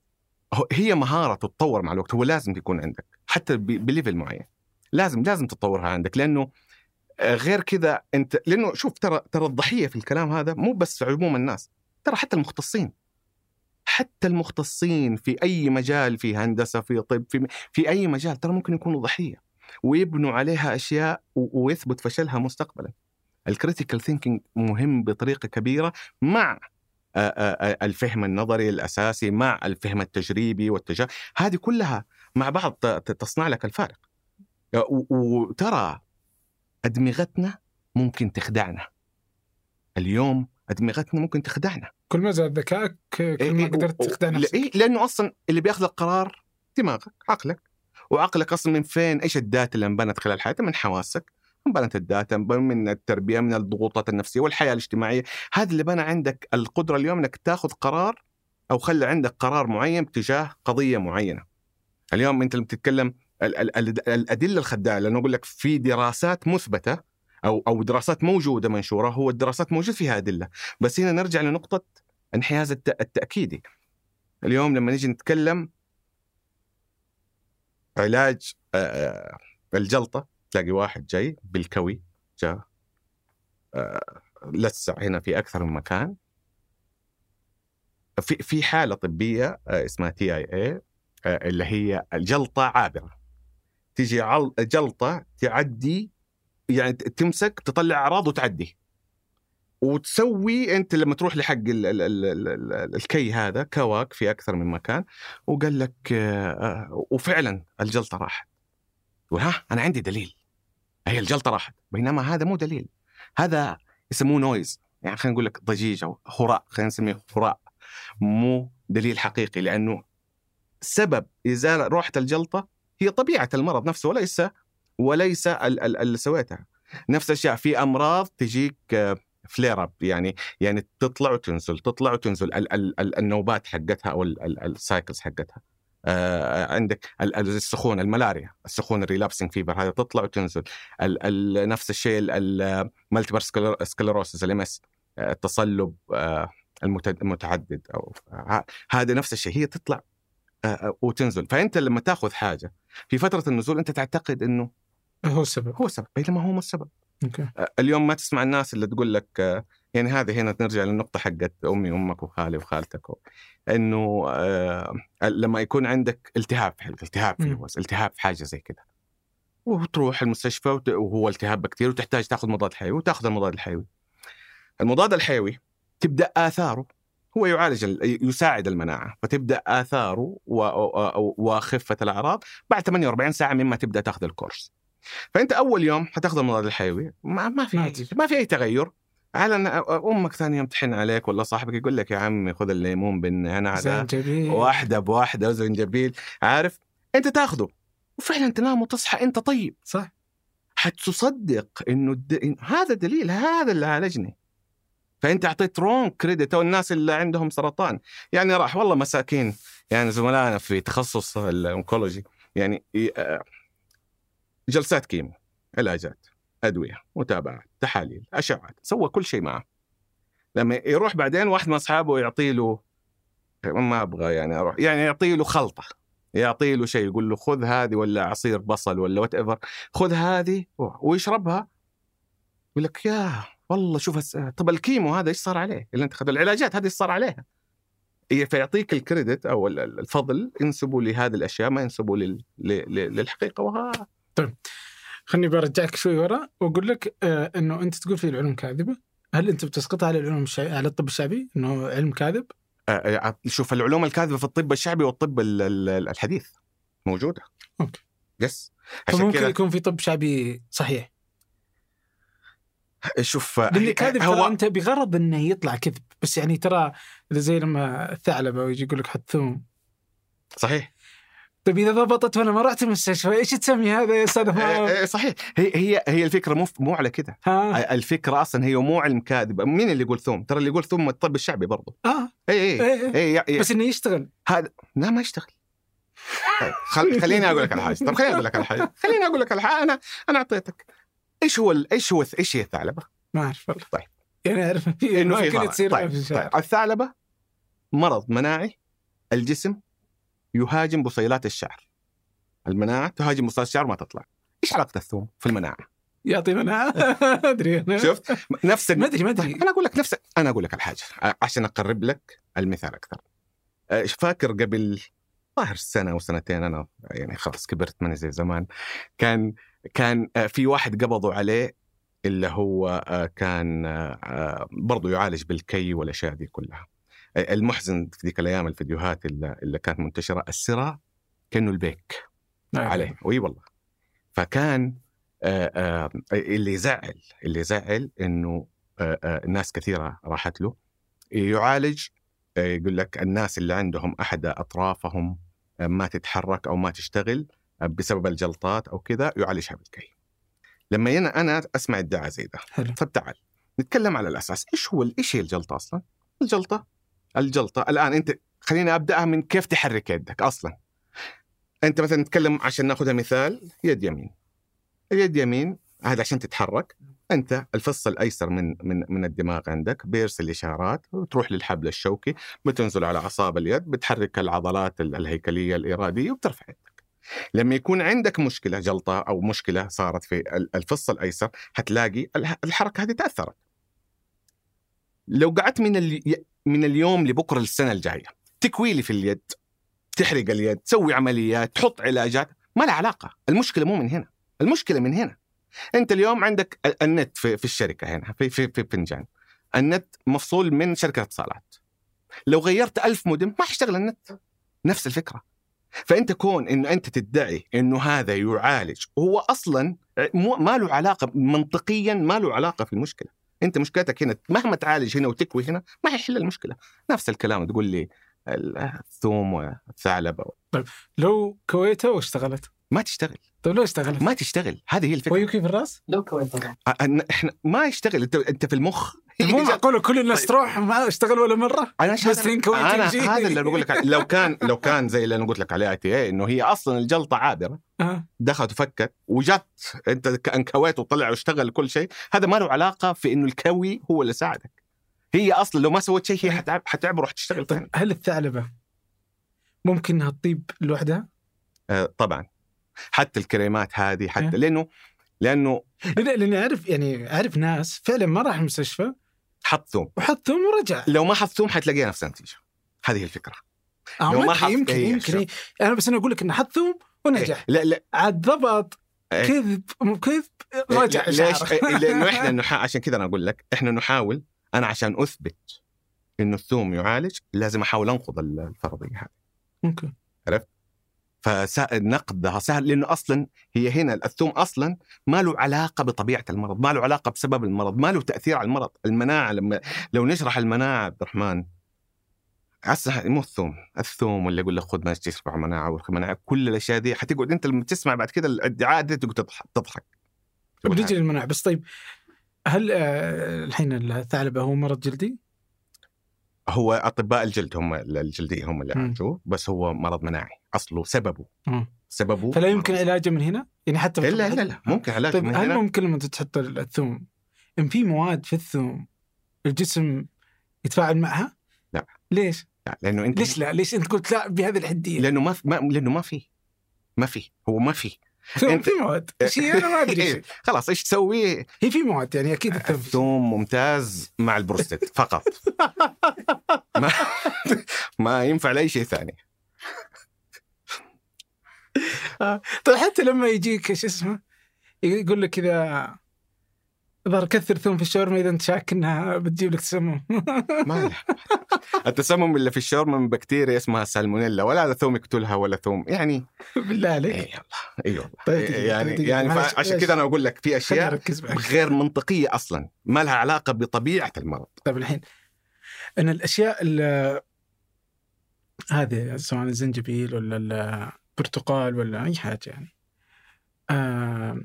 هي مهارة تتطور مع الوقت، هو لازم تكون عندك حتى بليفل معين، لازم لازم تتطورها عندك، لأنه غير كذا انت، لانه شوف ترى ترى الضحيه في الكلام هذا مو بس عموم الناس، ترى حتى المختصين، حتى المختصين في اي مجال، في هندسه، في طب، في في اي مجال، ترى ممكن يكونوا ضحيه ويبنوا عليها اشياء ويثبت فشلها مستقبلا. الكريتيكال ثينكينج مهم بطريقه كبيره مع الفهم النظري الاساسي، مع الفهم التجريبي والتجارب، هذه كلها مع بعض تصنع لك الفارق. وترى أدمغتنا ممكن تخدعنا اليوم، أدمغتنا ممكن تخدعنا، كل ما زاد ذكائك كل ما قدرت تخدع نفسك. إيه، لأنه أصلا اللي بيأخذ القرار دماغك، عقلك. وعقلك أصلا من فين؟ إيش الداتا اللي انبنت خلال حياتك؟ من حواسك انبنت الداتا، من التربية، من الضغوطات النفسية والحياة الاجتماعية، هذا اللي بنى عندك القدرة اليوم أنك تأخذ قرار أو خلي عندك قرار معين باتجاه قضية معينة. اليوم أنت اللي بتتكلم الأدلة الخداعة، لأنه أقول لك في دراسات مثبتة أو أو دراسات موجودة منشورة، هو الدراسات موجود فيها أدلة، بس هنا نرجع لنقطة انحياز التأكيدي. اليوم لما نيجي نتكلم علاج الجلطة، تلاقي واحد جاي بالكوي جاء لسع هنا في أكثر من مكان، في في حالة طبية اسمها تي آي إيه اللي هي الجلطة عابرة، تيجي عل... جلطة تعدي، يعني تمسك تطلع أعراض وتعدي، وتسوي أنت لما تروح لحق ال... ال... ال... ال... الكي هذا كواك في أكثر من مكان، وقال لك وفعلا الجلطة راحت، وها أنا عندي دليل هي الجلطة راحت، بينما هذا مو دليل، هذا يسموه نويز، يعني خلينا نقول لك ضجيج أو هراء، خلينا نسميه هراء، مو دليل حقيقي، لأنه سبب إزالة روحة الجلطة هي طبيعة المرض نفسه، وليس وليس اللي سويتها. نفس الشيء في أمراض تجيك فلير أب، يعني يعني تطلع وتنزل تطلع وتنزل ال ال ال النوبات حقتها أو السايكلز حقتها. آه عندك السخون، الملاريا، السخون الريلابسنج فيبر، هذا تطلع وتنزل. ال ال نفس الشيء المالتيبل سكليروسيس، الام اس، التصلب آه المتعدد، أو آه هذا نفس الشيء، هي تطلع وتنزل. فأنت لما تأخذ حاجة في فترة النزول أنت تعتقد أنه هو السبب، هو السبب، بينما هو مو السبب. okay. اليوم ما تسمع الناس اللي تقول لك يعني، هذه هنا نرجع للنقطة حقت أمي وأمك وخالي وخالتك، إنه لما يكون عندك التهاب في التهاب في الوز، التهاب في حاجة زي كده، وتروح المستشفى وهو التهاب بكتيري وتحتاج تأخذ مضاد حيوي، وتأخذ المضاد الحيوي. المضاد الحيوي تبدأ آثاره، هو يعالج يساعد المناعة، فتبدأ آثاره وخفة الأعراض بعد ثمانية وأربعين ساعة مما تبدأ تأخذ الكورس. فأنت أول يوم هتأخذ المضاد الحيوي ما ما في ما في أي تغير، على أن أمك ثانية يمتحن عليك ولا صاحبك يقول لك يا عمي خذ الليمون بالنعناع واحدة بواحدة وزنجبيل، عارف أنت تأخذه وفعلا تنام وتصحى أنت طيب، صح؟ حتصدق إنه الد... هذا دليل، هذا اللي عالجني. فأنت أعطيت رون كريدت، أو الناس اللي عندهم سرطان يعني راح والله مساكين، يعني زملائنا في تخصص الأونكولوجي يعني جلسات كيمو، علاجات، أدوية، متابعة، تحاليل، أشعات، سوى كل شيء معه. لما يروح بعدين واحد من أصحابه يعطي له، ما أبغى يعني أروح، يعني يعطي له خلطة، يعطي له شيء، يقول له خذ هذه ولا عصير بصل ولا وات إيفر، خذ هذه ويشربها، يقول لك يا والله شوف هس... طب الكيمو هذا إيش صار عليه؟ اللي أنت خذ العلاجات هذه إيش صار عليها؟ فيعطيك الكريدت أو الفضل، انسبوا لهذه الأشياء، ما انسبوا لل... لل... للحقيقة. وها طيب خلني برجعك شوي وراء وأقول لك آه إنه أنت تقول في العلوم كاذبة، هل أنت بتسقطها على العلوم الشع... على الطب الشعبي إنه علم كاذب؟ آه شوف، العلوم الكاذبة في الطب الشعبي والطب الحديث موجودة. أوكي. يس. فممكن كدا... يكون في طب شعبي صحيح. شوف. اللي كاذب هو... ترى أنت بغرض إنه يطلع كذب، بس يعني ترى زي لما الثعلبة ويجي يقول لك حط ثوم. صحيح. طيب إذا ضبطت وأنا ما رحت المستشفى إيش تسمي هذا يا أستاذ؟ صحيح، هي هي هي الفكرة مو مو على كده، الفكرة أصلا هي مو علم كاذب. مين اللي يقول ثوم؟ ترى اللي يقول ثوم الطب الشعبي برضه. آه. إيه إيه إيه. بس إنه يشتغل. هذا لا ما يشتغل. طيب خل خليني أقول لك على حاجة. طب خليني أقول لك على حاجة. خليني أقول لك على حاجة. أنا أنا أعطيتك. إيش هو إيش هو إيش هي الثعلبة؟ ما أعرف والله. طيب. يعني أعرف إنه ممكن تصير. طيب. طيب. الثعلبة مرض مناعي، الجسم يهاجم بصيلات الشعر، المناعة تهاجم بصيلات الشعر ما تطلع. إيش علاقة الثوم في المناعة؟ يعطي مناعة. أدري. شفت نفس الم... ما أدري ما أدري. أنا أقول لك نفس أنا أقول لك الحاجة عشان أقرب لك المثال أكثر. فاكر قبل ظاهر سنة أو سنتين، أنا يعني خلاص كبرت ماني زي زمان، كان كان في واحد قبضوا عليه اللي هو كان برضو يعالج بالكي والأشياء دي كلها. المحزن في ذيك الأيام الفيديوهات اللي كانت منتشرة، السرة كأنه البيك عليه، وي والله. فكان آآ آآ اللي يزعل اللي يزعل إنه الناس كثيرة راحت له يعالج، يقول لك الناس اللي عندهم أحد أطرافهم ما تتحرك أو ما تشتغل بسبب الجلطات أو كذا يعالجها بالكي. لما أنا أنا أسمع الدعاء زي ده، فتعال نتكلم على الأساس. إيش هو إيش هي الجلطة أصلا؟ الجلطة الجلطة الآن أنت خلينا أبدأها من كيف تحرك يدك أصلا. أنت مثلا نتكلم عشان نأخذها مثال، يد يمين، اليد يمين هذا عشان تتحرك أنت الفص الأيسر من من من الدماغ عندك بيرسل إشارات وتروح للحبل الشوكي، بتنزل على أعصاب اليد، بتحرك العضلات الهيكلية الإرادية وبترفع يدك. لما يكون عندك مشكلة جلطة أو مشكلة صارت في الفص الأيسر هتلاقي الحركة هذه تأثرت. لو قعدت من اللي من اليوم لبكرة السنة الجاية تكويلي في اليد، تحرق اليد، تسوي عمليات، تحط علاجات، ما لها علاقة. المشكلة مو من هنا، المشكلة من هنا. أنت اليوم عندك النت في, في الشركة هنا في في في فنجان، النت مفصول من شركة اتصالات. لو غيرت ألف مودم ما حيشتغل النت. نفس الفكرة. فأنت كون إنه أنت تدعي إنه هذا يعالج، وهو أصلا ما له علاقة منطقيا، ما له علاقة في المشكلة. أنت مشكلتك هنا مهما تعالج هنا وتكوي هنا ما هيحل المشكلة. نفس الكلام تقول لي الثوم والثعلبة. طيب لو كويتها واشتغلت ما تشتغل. طيب لو اشتغلت ما تشتغل. هذه هي الفكرة. ويكوي في الرأس لو كويتها إحنا ما يشتغل. أنت أنت في المخ مو معقول كل الناس تروح ما اشتغل ولا مرة. أنا شايفين كويتين جي. هذا اللي بقول لك. لو كان لو كان زي اللي أنا قلت لك عليه أتي، إنه هي أصلا الجلطة عابرة دخلت وفكت وجت، أنت كأنكويت وطلع واشتغل كل شيء، هذا ما له علاقة في إنه الكوي هو اللي ساعدك. هي أصلا لو ما سوت شيء هي حتعب حتعب وراح تشتغل. طيب هل الثعلبة ممكن إنها تطيب لوحدها؟ آه طبعا. حتى الكريمات هذه حتى لأنه لأنه لأني أعرف يعني أعرف ناس فعلا ما راح المستشفى حط ثوم وحط ثوم ورجع. لو ما حط ثوم حتلاقيها نفس النتيجة، هذه الفكرة. آه لو ما حط يمكن يمكن أنا بس أنا أقول لك إن حط ثوم ونجح. إيه؟ لا لا عاد ضبط إيه؟ كذب مو كذب راجع. ليش؟ لأنه إحنا نحا عشان كذا أنا أقول لك إحنا نحاول، أنا عشان أثبت إنه الثوم يعالج لازم أحاول أنقض الفرضية هذه. ممكن. عرفت؟ فنقدها سهل لأنه أصلاً هي هنا الثوم أصلاً ما له علاقة بطبيعة المرض، ما له علاقة بسبب المرض، ما له تأثير على المرض. المناعة لما لو نشرح المناعة عبد الرحمن عسى مو الثوم، الثوم ولا يقول لك خذ ما تشربه مناعة والمناعة كل الأشياء دي حتقعد أنت لما تسمع بعد كده الادعاء دي تقعد تضحك وتجي المناعة بس. طيب هل آه الحين الثعلبة هو مرض جلدي؟ هو أطباء الجلد هم الجلدية هم اللي عالجوه، بس هو مرض مناعي أصله سببه مم. سببه فلا يمكن مرض. علاجه من هنا يعني حتى لا لا لا ممكن علاجه طيب من هنا. هل ممكن لما تتحط الثوم إن في مواد في الثوم الجسم يتفاعل معها؟ لا. ليش؟ لا لأنه أنت ليش لا ليش أنت قلت لا بهذه الحدية؟ لأنه ما ما لأنه ما في ما في هو ما في انت... في مواد شيء أنا ما أدري خلاص إيش تسوي. هي في مواد يعني أكيد الثوم ممتاز مع البروستات فقط ما... ما ينفع لأي شيء ثاني. طيب حتى لما يجيك إيش اسمه يقول لك إذا ظهر كثر ثوم في الشاورما إذا أنت شاك إنها بتجيب لك تسمم ما التسمم اللي في الشاورما من بكتيريا اسمها سالمونيلا، ولا ثوم يقتلها ولا ثوم يعني بالله عليك. اي والله اي والله طيب يعني طيب يعني عشان كذا أنا أقول لك في أشياء غير منطقية أصلا ما لها علاقة بطبيعة المرض. طيب الحين أن الأشياء هذه سواء الزنجبيل ولا البرتقال ولا أي حاجة يعني آه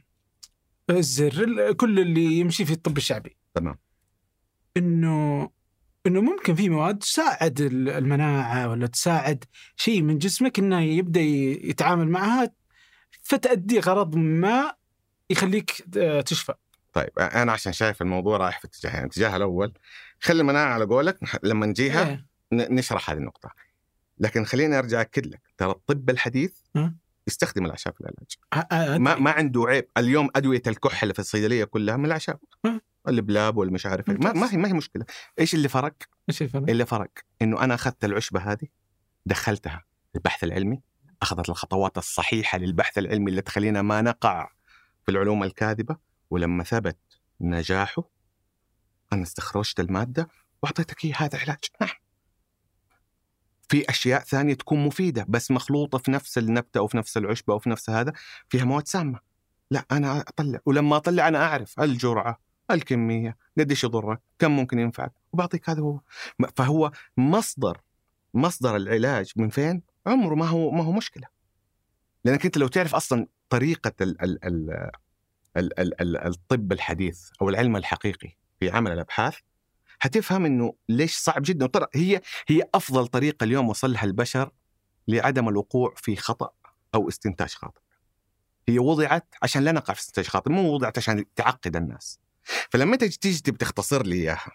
الزر كل اللي يمشي في الطب الشعبي تمام إنه إنه ممكن في مواد تساعد المناعة ولا تساعد شيء من جسمك إنه يبدأ يتعامل معها فتأدي غرض ما يخليك تشفى. طيب أنا عشان شايف الموضوع رايح في اتجاهين، الاتجاه الأول خلي المناعة على قولك لما نجيها ايه. نشرح هذه النقطة، لكن خليني أرجع أكد لك ترى الطب الحديث اه؟ يستخدم الأعشاب في العلاج. ما ما عنده عيب. اليوم أدوية الكحة اللي في الصيدلية كلها من الأعشاب. البلاب والمش عارف ما ما هي ما هي مشكلة. إيش اللي فرق؟ إيش الفرق؟ اللي فرق إنه أنا أخذت العشبة هذه دخلتها البحث العلمي، أخذت الخطوات الصحيحة للبحث العلمي اللي تخلينا ما نقع في العلوم الكاذبة، ولما ثبت نجاحه أنا استخرجت المادة وأعطيتك هي هذا علاج. نعم. في أشياء ثانية تكون مفيدة بس مخلوطة في نفس النبتة أو في نفس العشبة أو في نفس هذا فيها مواد سامة. لا أنا أطلع، ولما أطلع أنا أعرف الجرعة الكمية قديش يضرك كم ممكن ينفعك وبعطيك هذا هو. فهو مصدر مصدر العلاج من فين عمره ما هو ما هو مشكلة، لأنك أنت لو تعرف أصلا طريقة ال ال ال ال ال ال الطب الحديث أو العلم الحقيقي في عمل الأبحاث هتفهم إنه ليش صعب جدا. وترى هي هي أفضل طريقة اليوم وصلها البشر لعدم الوقوع في خطأ أو استنتاج خاطئ. هي وضعت عشان لا نقع في استنتاج خاطئ، مو وضعت عشان تعقد الناس. فلما تجي تجي بتختصر لي إياها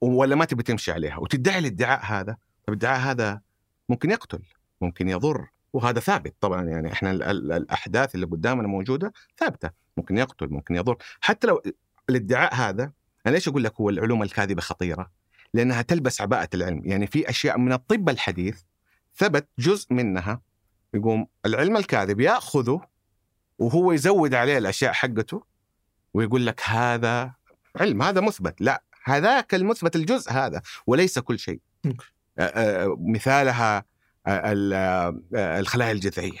ولا ما تبي تمشي عليها وتدعي الادعاء هذا، طب الادعاء هذا ممكن يقتل ممكن يضر وهذا ثابت طبعا. يعني إحنا الأحداث اللي قدامنا موجودة ثابتة، ممكن يقتل ممكن يضر. حتى لو الادعاء هذا أنا ليش أقول لك هو العلوم الكاذبة خطيرة؟ لأنها تلبس عباءة العلم. يعني في أشياء من الطب الحديث ثبت جزء منها يقوم العلم الكاذب يأخذه وهو يزود عليه الأشياء حقته ويقول لك هذا علم هذا مثبت. لا، هذاك المثبت الجزء هذا وليس كل شيء. مثالها الخلايا الجذعية،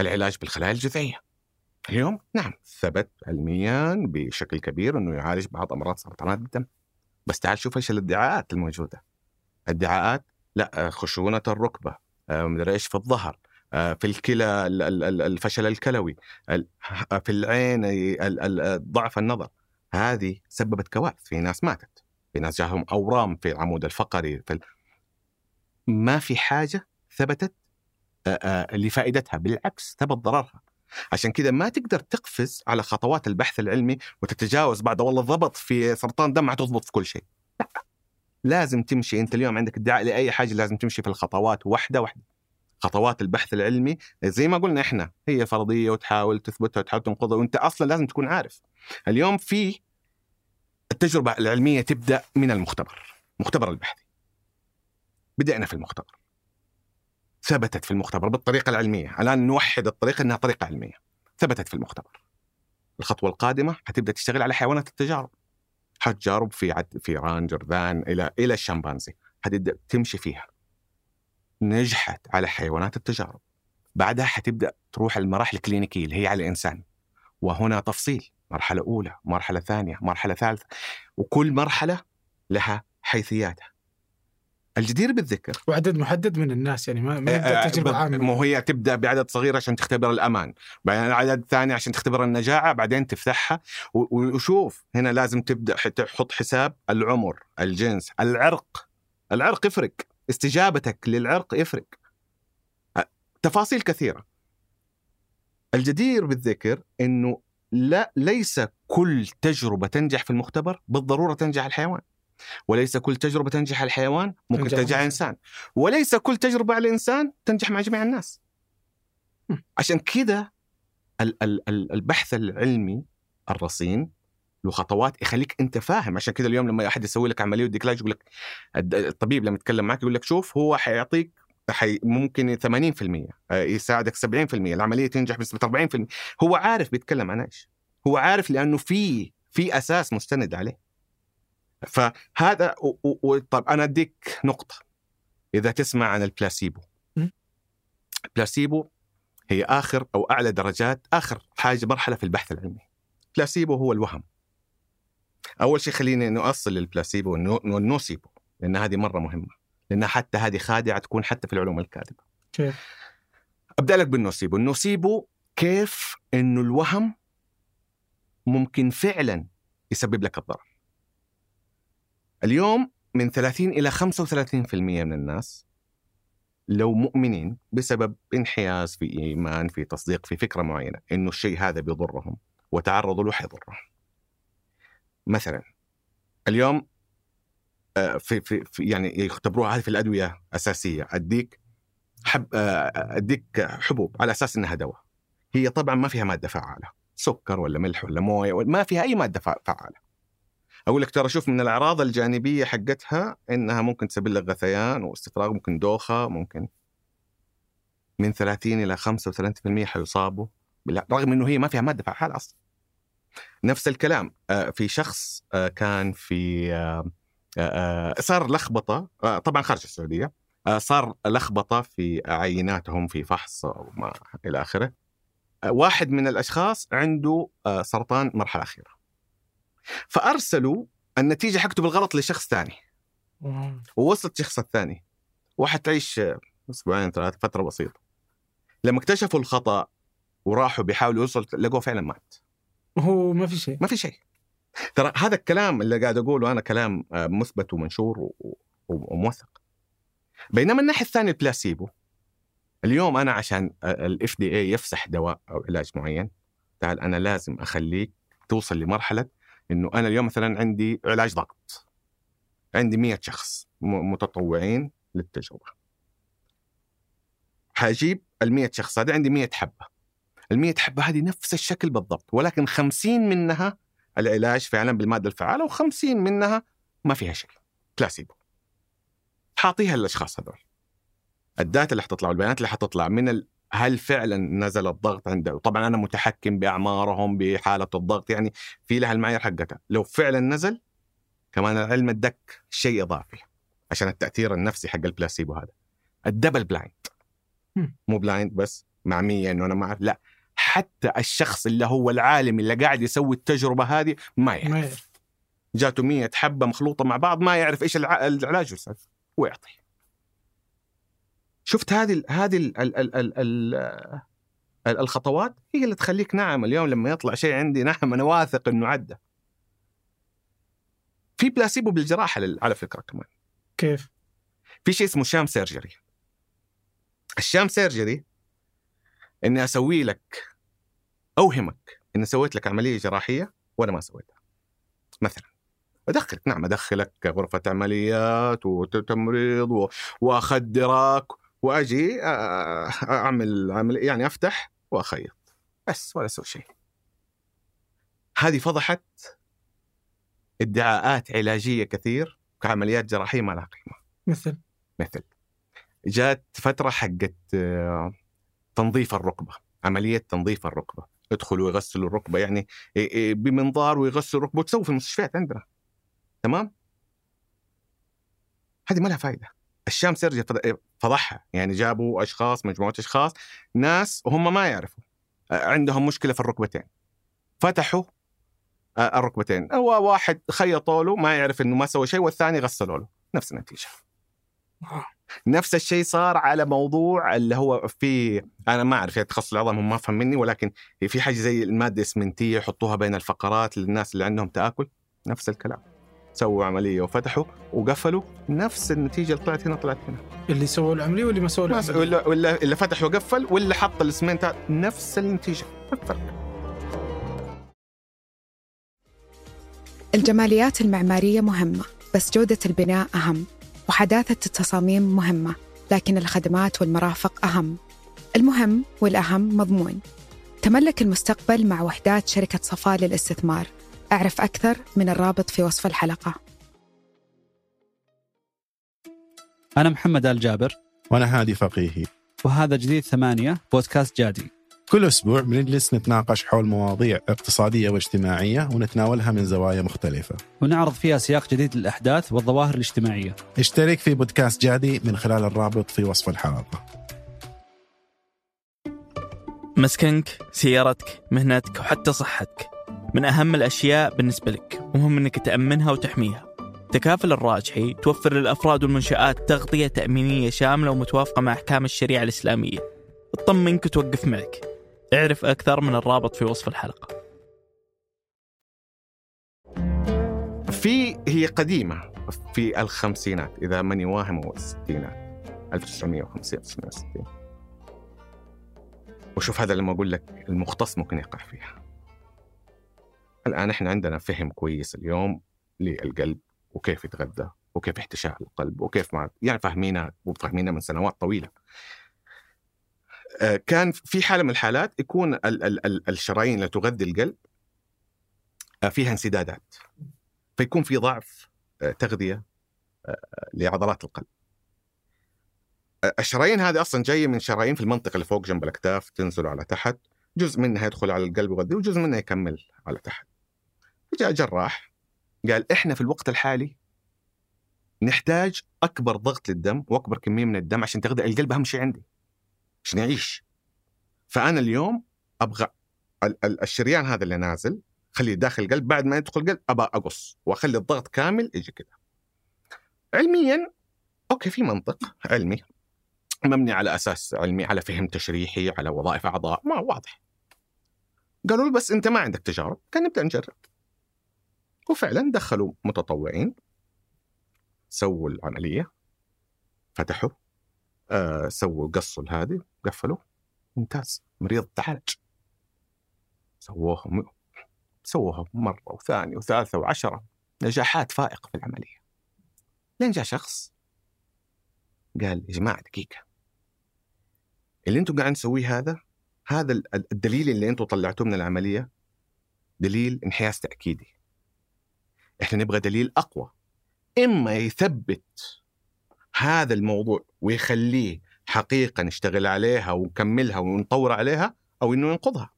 العلاج بالخلايا الجذعية اليوم نعم ثبت علميا بشكل كبير أنه يعالج بعض أمراض سرطانات الدم. بس تعال شوف إيش الادعاءات الموجودة. ادعاءات لا خشونة الركبة، مدري إيش في الظهر، في الكلى الفشل الكلوي، في العين ضعف النظر. هذه سببت كوارث، في ناس ماتت، في ناس جاهم أورام في العمود الفقري. في ال... ما في حاجة ثبتت لفائدتها، بالعكس ثبت ضررها. عشان كده ما تقدر تقفز على خطوات البحث العلمي وتتجاوز بعد والله ضبط في سرطان دم هتضبط في كل شيء. لا، لازم تمشي. انت اليوم عندك ادعاء لاي حاجه لازم تمشي في الخطوات واحده واحده. خطوات البحث العلمي زي ما قلنا إحنا هي فرضية وتحاول تثبتها وتحاول تنقضها، وأنت أصلا لازم تكون عارف. اليوم في التجربة العلمية تبدأ من المختبر، مختبر البحثي. بدأنا في المختبر، ثبتت في المختبر بالطريقة العلمية. الآن نوحد الطريقة أنها طريقة علمية، ثبتت في المختبر. الخطوة القادمة هتبدأ تشتغل على حيوانات التجارب، هتجارب في عد في ران جرذان إلى إلى الشمبانزي، هتبدأ تمشي فيها. نجحت على حيوانات التجارب، بعدها هتبدأ تروح المراحل الكلينيكية اللي هي على الإنسان، وهنا تفصيل مرحلة أولى، مرحلة ثانية، مرحلة ثالثة، وكل مرحلة لها حيثياتها. الجدير بالذكر وعدد محدد من الناس، يعني ما ما تجربة عامة، مو هي تبدأ بعدد صغير عشان تختبر الأمان، بعدين عدد ثاني عشان تختبر النجاعة، بعدين تفتحها وشوف. هنا لازم تبدأ تحط حساب العمر، الجنس، العرق. العرق يفرق، استجابتك للعرق يفرق، تفاصيل كثيرة. الجدير بالذكر إنه لا ليس كل تجربة تنجح في المختبر بالضرورة تنجح الحيوان، وليس كل تجربة تنجح على الحيوان ممكن تنجح على الإنسان، وليس كل تجربة على الإنسان تنجح مع جميع الناس. عشان كده البحث العلمي الرصين له خطوات يخليك أنت فاهم. عشان كده اليوم لما أحد يسوي لك عملية وديكلاج يقول لك، الطبيب لما يتكلم معك يقول لك شوف هو حيعطيك حي ممكن ثمانين بالمئة يساعدك، سبعين بالمئة العملية تنجح بنسبة أربعين بالمئة. هو عارف بيتكلم عن إيش، هو عارف لأنه في في أساس مستند عليه. فهذا و... و... طب أنا أديك نقطة، إذا تسمع عن البلاسيبو. البلاسيبو هي آخر أو أعلى درجات، آخر حاجة مرحلة في البحث العلمي. البلاسيبو هو الوهم. أول شيء خليني نؤصل للبلاسيبو والنوسيبو، لأن هذه مرة مهمة، لأن حتى هذه خادعة تكون حتى في العلوم الكاذبة. أبدأ لك بالنوسيبو. النوسيبو كيف إنه الوهم ممكن فعلا يسبب لك الضرر. اليوم من ثلاثين إلى خمسة وثلاثين بالمئة من الناس لو مؤمنين بسبب انحياز في إيمان، في تصديق، في فكرة معينة، إنه الشيء هذا بيضرهم وتعرضوا له حيضرهم. مثلا اليوم في في يعني يختبروها هذه في الأدوية أساسية، أديك حب أديك حبوب على أساس إنها دواء، هي طبعا ما فيها مادة فعالة، سكر ولا ملح ولا موية، ما فيها أي مادة فعالة. أقول لك ترى شوف من الأعراض الجانبية حقتها إنها ممكن تسبب لك غثيان واستفراغ، ممكن دوخة، ممكن من ثلاثين إلى خمسة وثلاثين بالمئة حيصابوا، رغم إنه هي ما فيها مادة فعالة أصلا. نفس الكلام في شخص كان في صار لخبطة، طبعا خارج السعودية، صار لخبطة في عيناتهم في فحص وما إلى آخره. واحد من الأشخاص عنده سرطان مرحلة أخيرة، فأرسلوا النتيجة حقته بالغلط لشخص ثاني، ووصلت شخص الثاني وحتعيش أسبوعين ثلاثة، فترة بسيطة. لما اكتشفوا الخطأ وراحوا بيحاولوا يوصلوا لقوا فعلا مات، هو ما في شيء، ما في شيء. ترى هذا الكلام اللي قاعد أقوله أنا كلام مثبت ومنشور وموثق. بينما الناحية الثانية البلاسيبو، اليوم أنا عشان ال إف دي إيه يفسح دواء أو علاج معين، تعال أنا لازم أخليك توصل لمرحلة إنه أنا اليوم مثلاً عندي علاج ضغط، عندي مئة شخص متطوعين للتجربة، حاجيب المئة شخص هذا، عندي مئة حبة، المئة حبة هذه نفس الشكل بالضبط، ولكن خمسين منها العلاج فعلاً بالمادة الفعالة وخمسين منها ما فيها شيء، بلاسيبو. حاطيها للأشخاص هذول، الداتا اللي حتطلع والبيانات اللي حتطلع من ال... هل فعلا نزل الضغط عنده؟ طبعا أنا متحكم بأعمارهم بحالة الضغط، يعني في لها المعايير حقتها. لو فعلا نزل، كمان العلم الدك شيء إضافي عشان التأثير النفسي حق البلاسيبو هذا. الدبل بلايند، مو بلايند بس مع مية إنه أنا ما أعرف، لا، حتى الشخص اللي هو العالم اللي قاعد يسوي التجربة هذه ما يعرف، جاته مية حبة مخلوطة مع بعض ما يعرف إيش العلاج والسبب ويعطيه. شفت هذه هذه الخطوات هي اللي تخليك نعم اليوم لما يطلع شيء عندي نعم أنا واثق إنه عدى. في بلاسيبو بالجراحة على فكرة كمان. كيف؟ في شيء اسمه شام سيرجري. الشام سيرجري إني أسوي لك أوهمك إني سويت لك عملية جراحية وأنا ما سويتها. مثلاً. أدخلك نعم أدخلك غرفة عمليات وتمريض وأخدرك واجي اعمل اعمل يعني افتح واخيط بس ولا اسوي شيء. هذه فضحت ادعاءات علاجيه كثير وعمليات جراحيه ما لها قيمه. مثل مثل جات فتره حقت تنظيف الركبه، عمليه تنظيف الركبه، يدخلوا يغسلوا الركبه يعني بمنظار ويغسلوا الركبه وتسوي في المستشفيات عندنا. تمام؟ هذه ما لها فائده. الشام سرجة فضحها، يعني جابوا اشخاص، مجموعه اشخاص، ناس وهم ما يعرفوا عندهم مشكله في الركبتين، فتحوا الركبتين، هو واحد خيطوا له ما يعرف انه ما سوى شيء، والثاني غسلوا له، نفس النتيجه. نفس الشيء صار على موضوع اللي هو في، انا ما اعرف تخصص العظام هم ما فهم مني، ولكن في حاجه زي الماده اسمنتيه يحطوها بين الفقرات للناس اللي عندهم تآكل، نفس الكلام، سووا عمليه وفتحوا وقفلوا، نفس النتيجه اللي طلعت هنا طلعت هنا. اللي سووا العمليه واللي ما سووا العمليه، ولا ولا اللي فتح وقفل واللي حط الاسمنت، نفس النتيجه. الفرق الجماليات المعمارية مهمة، بس جودة البناء أهم، وحداثة التصاميم مهمة، لكن الخدمات والمرافق أهم. المهم والأهم مضمون. تملك المستقبل مع وحدات شركة صفا للاستثمار. أعرف أكثر من الرابط في وصف الحلقة. أنا محمد آل جابر، وأنا هادي فقيه، وهذا جديد ثمانية بودكاست جادي. كل أسبوع بنجلس نتناقش حول مواضيع اقتصادية واجتماعية ونتناولها من زوايا مختلفة، ونعرض فيها سياق جديد للأحداث والظواهر الاجتماعية. اشترك في بودكاست جادي من خلال الرابط في وصف الحلقة. مسكنك، سيارتك، مهنتك وحتى صحتك من أهم الأشياء بالنسبة لك، ومهم أنك تأمنها وتحميها. تكافل الراجحي توفر للأفراد والمنشآت تغطية تأمينية شاملة ومتوافقة مع أحكام الشريعة الإسلامية. اطمنك وتوقف معك. اعرف أكثر من الرابط في وصف الحلقة. في هي قديمة في الخمسينات إذا ماني واهم، هو الستينات، ألف وتسعمية وخمسين ألف وتسعمية وستين. وشوف هذا لما أقول لك المختص ممكن يقع فيها. الآن إحنا عندنا فهم كويس اليوم للقلب وكيف يتغذى وكيف احتشاء القلب وكيف مع... يعني فهمينا وفهمينا من سنوات طويلة. كان في حالة من الحالات يكون ال- ال- ال- الشرايين اللي تغذي القلب فيها انسدادات، فيكون في ضعف تغذية لعضلات القلب. الشرايين هذه أصلا جاية من شرايين في المنطقة اللي فوق جنب الأكتاف، تنزل على تحت، جزء منها يدخل على القلب ويغذي، وجزء منها يكمل على تحت. فجاء جراح قال إحنا في الوقت الحالي نحتاج أكبر ضغط للدم وأكبر كمية من الدم عشان تغذي القلب، أهم شيء عندي عشان يعيش. فأنا اليوم أبغى الشريان هذا اللي نازل خليه داخل القلب، بعد ما يدخل القلب أبغى أقص وأخلي الضغط كامل يجي كده. علمياً أوكي، في منطق علمي مبني على أساس علمي، على فهم تشريحي، على وظائف أعضاء، ما واضح. قالوا بس أنت ما عندك تجارب، كان نبدأ نجرب. وفعلاً دخلوا متطوعين، سووا العملية، فتحوا، آه، سووا قصوا هذه، قفلوا، ممتاز، مريض تعالج. سووها م... سووها مرة وثانية وثالثة وعشرة، نجاحات فائقة في العملية. لين جاء شخص قال يا جماعة دقيقة، اللي انتم قاعدين نسويه هذا، هذا الدليل اللي انتم طلعتوه من العملية دليل انحياز تأكيدي، احنا نبغى دليل أقوى، إما يثبت هذا الموضوع ويخليه حقيقة نشتغل عليها ونكملها ونطور عليها، أو إنه ينقضها.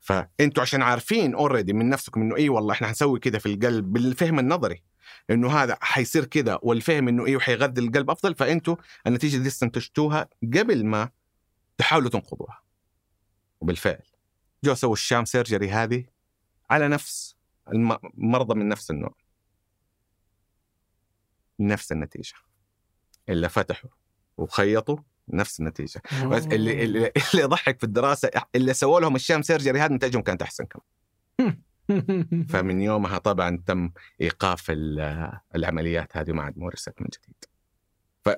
فأنتوا عشان عارفين أوريدي من نفسكم إنه إيه والله إحنا هنسوي كده في القلب بالفهم النظري إنه هذا حيصير كده، والفهم إنه إيه وحيغذي القلب أفضل، فأنتوا النتيجة دي استنتجتوها قبل ما تحاولوا تنقضوها. وبالفعل جو سووا الشام سيرجري هذه على نفس المرضى من نفس النوع، نفس النتيجة. اللي فتحوا وخيطوا نفس النتيجة. بس اللي اللي اللي ضحك في الدراسة اللي سووا لهم الشام سيرجري هذا نتائجهم كانت أحسن كم. فمن يومها طبعا تم إيقاف العمليات هذه وما عاد مورست من جديد. ف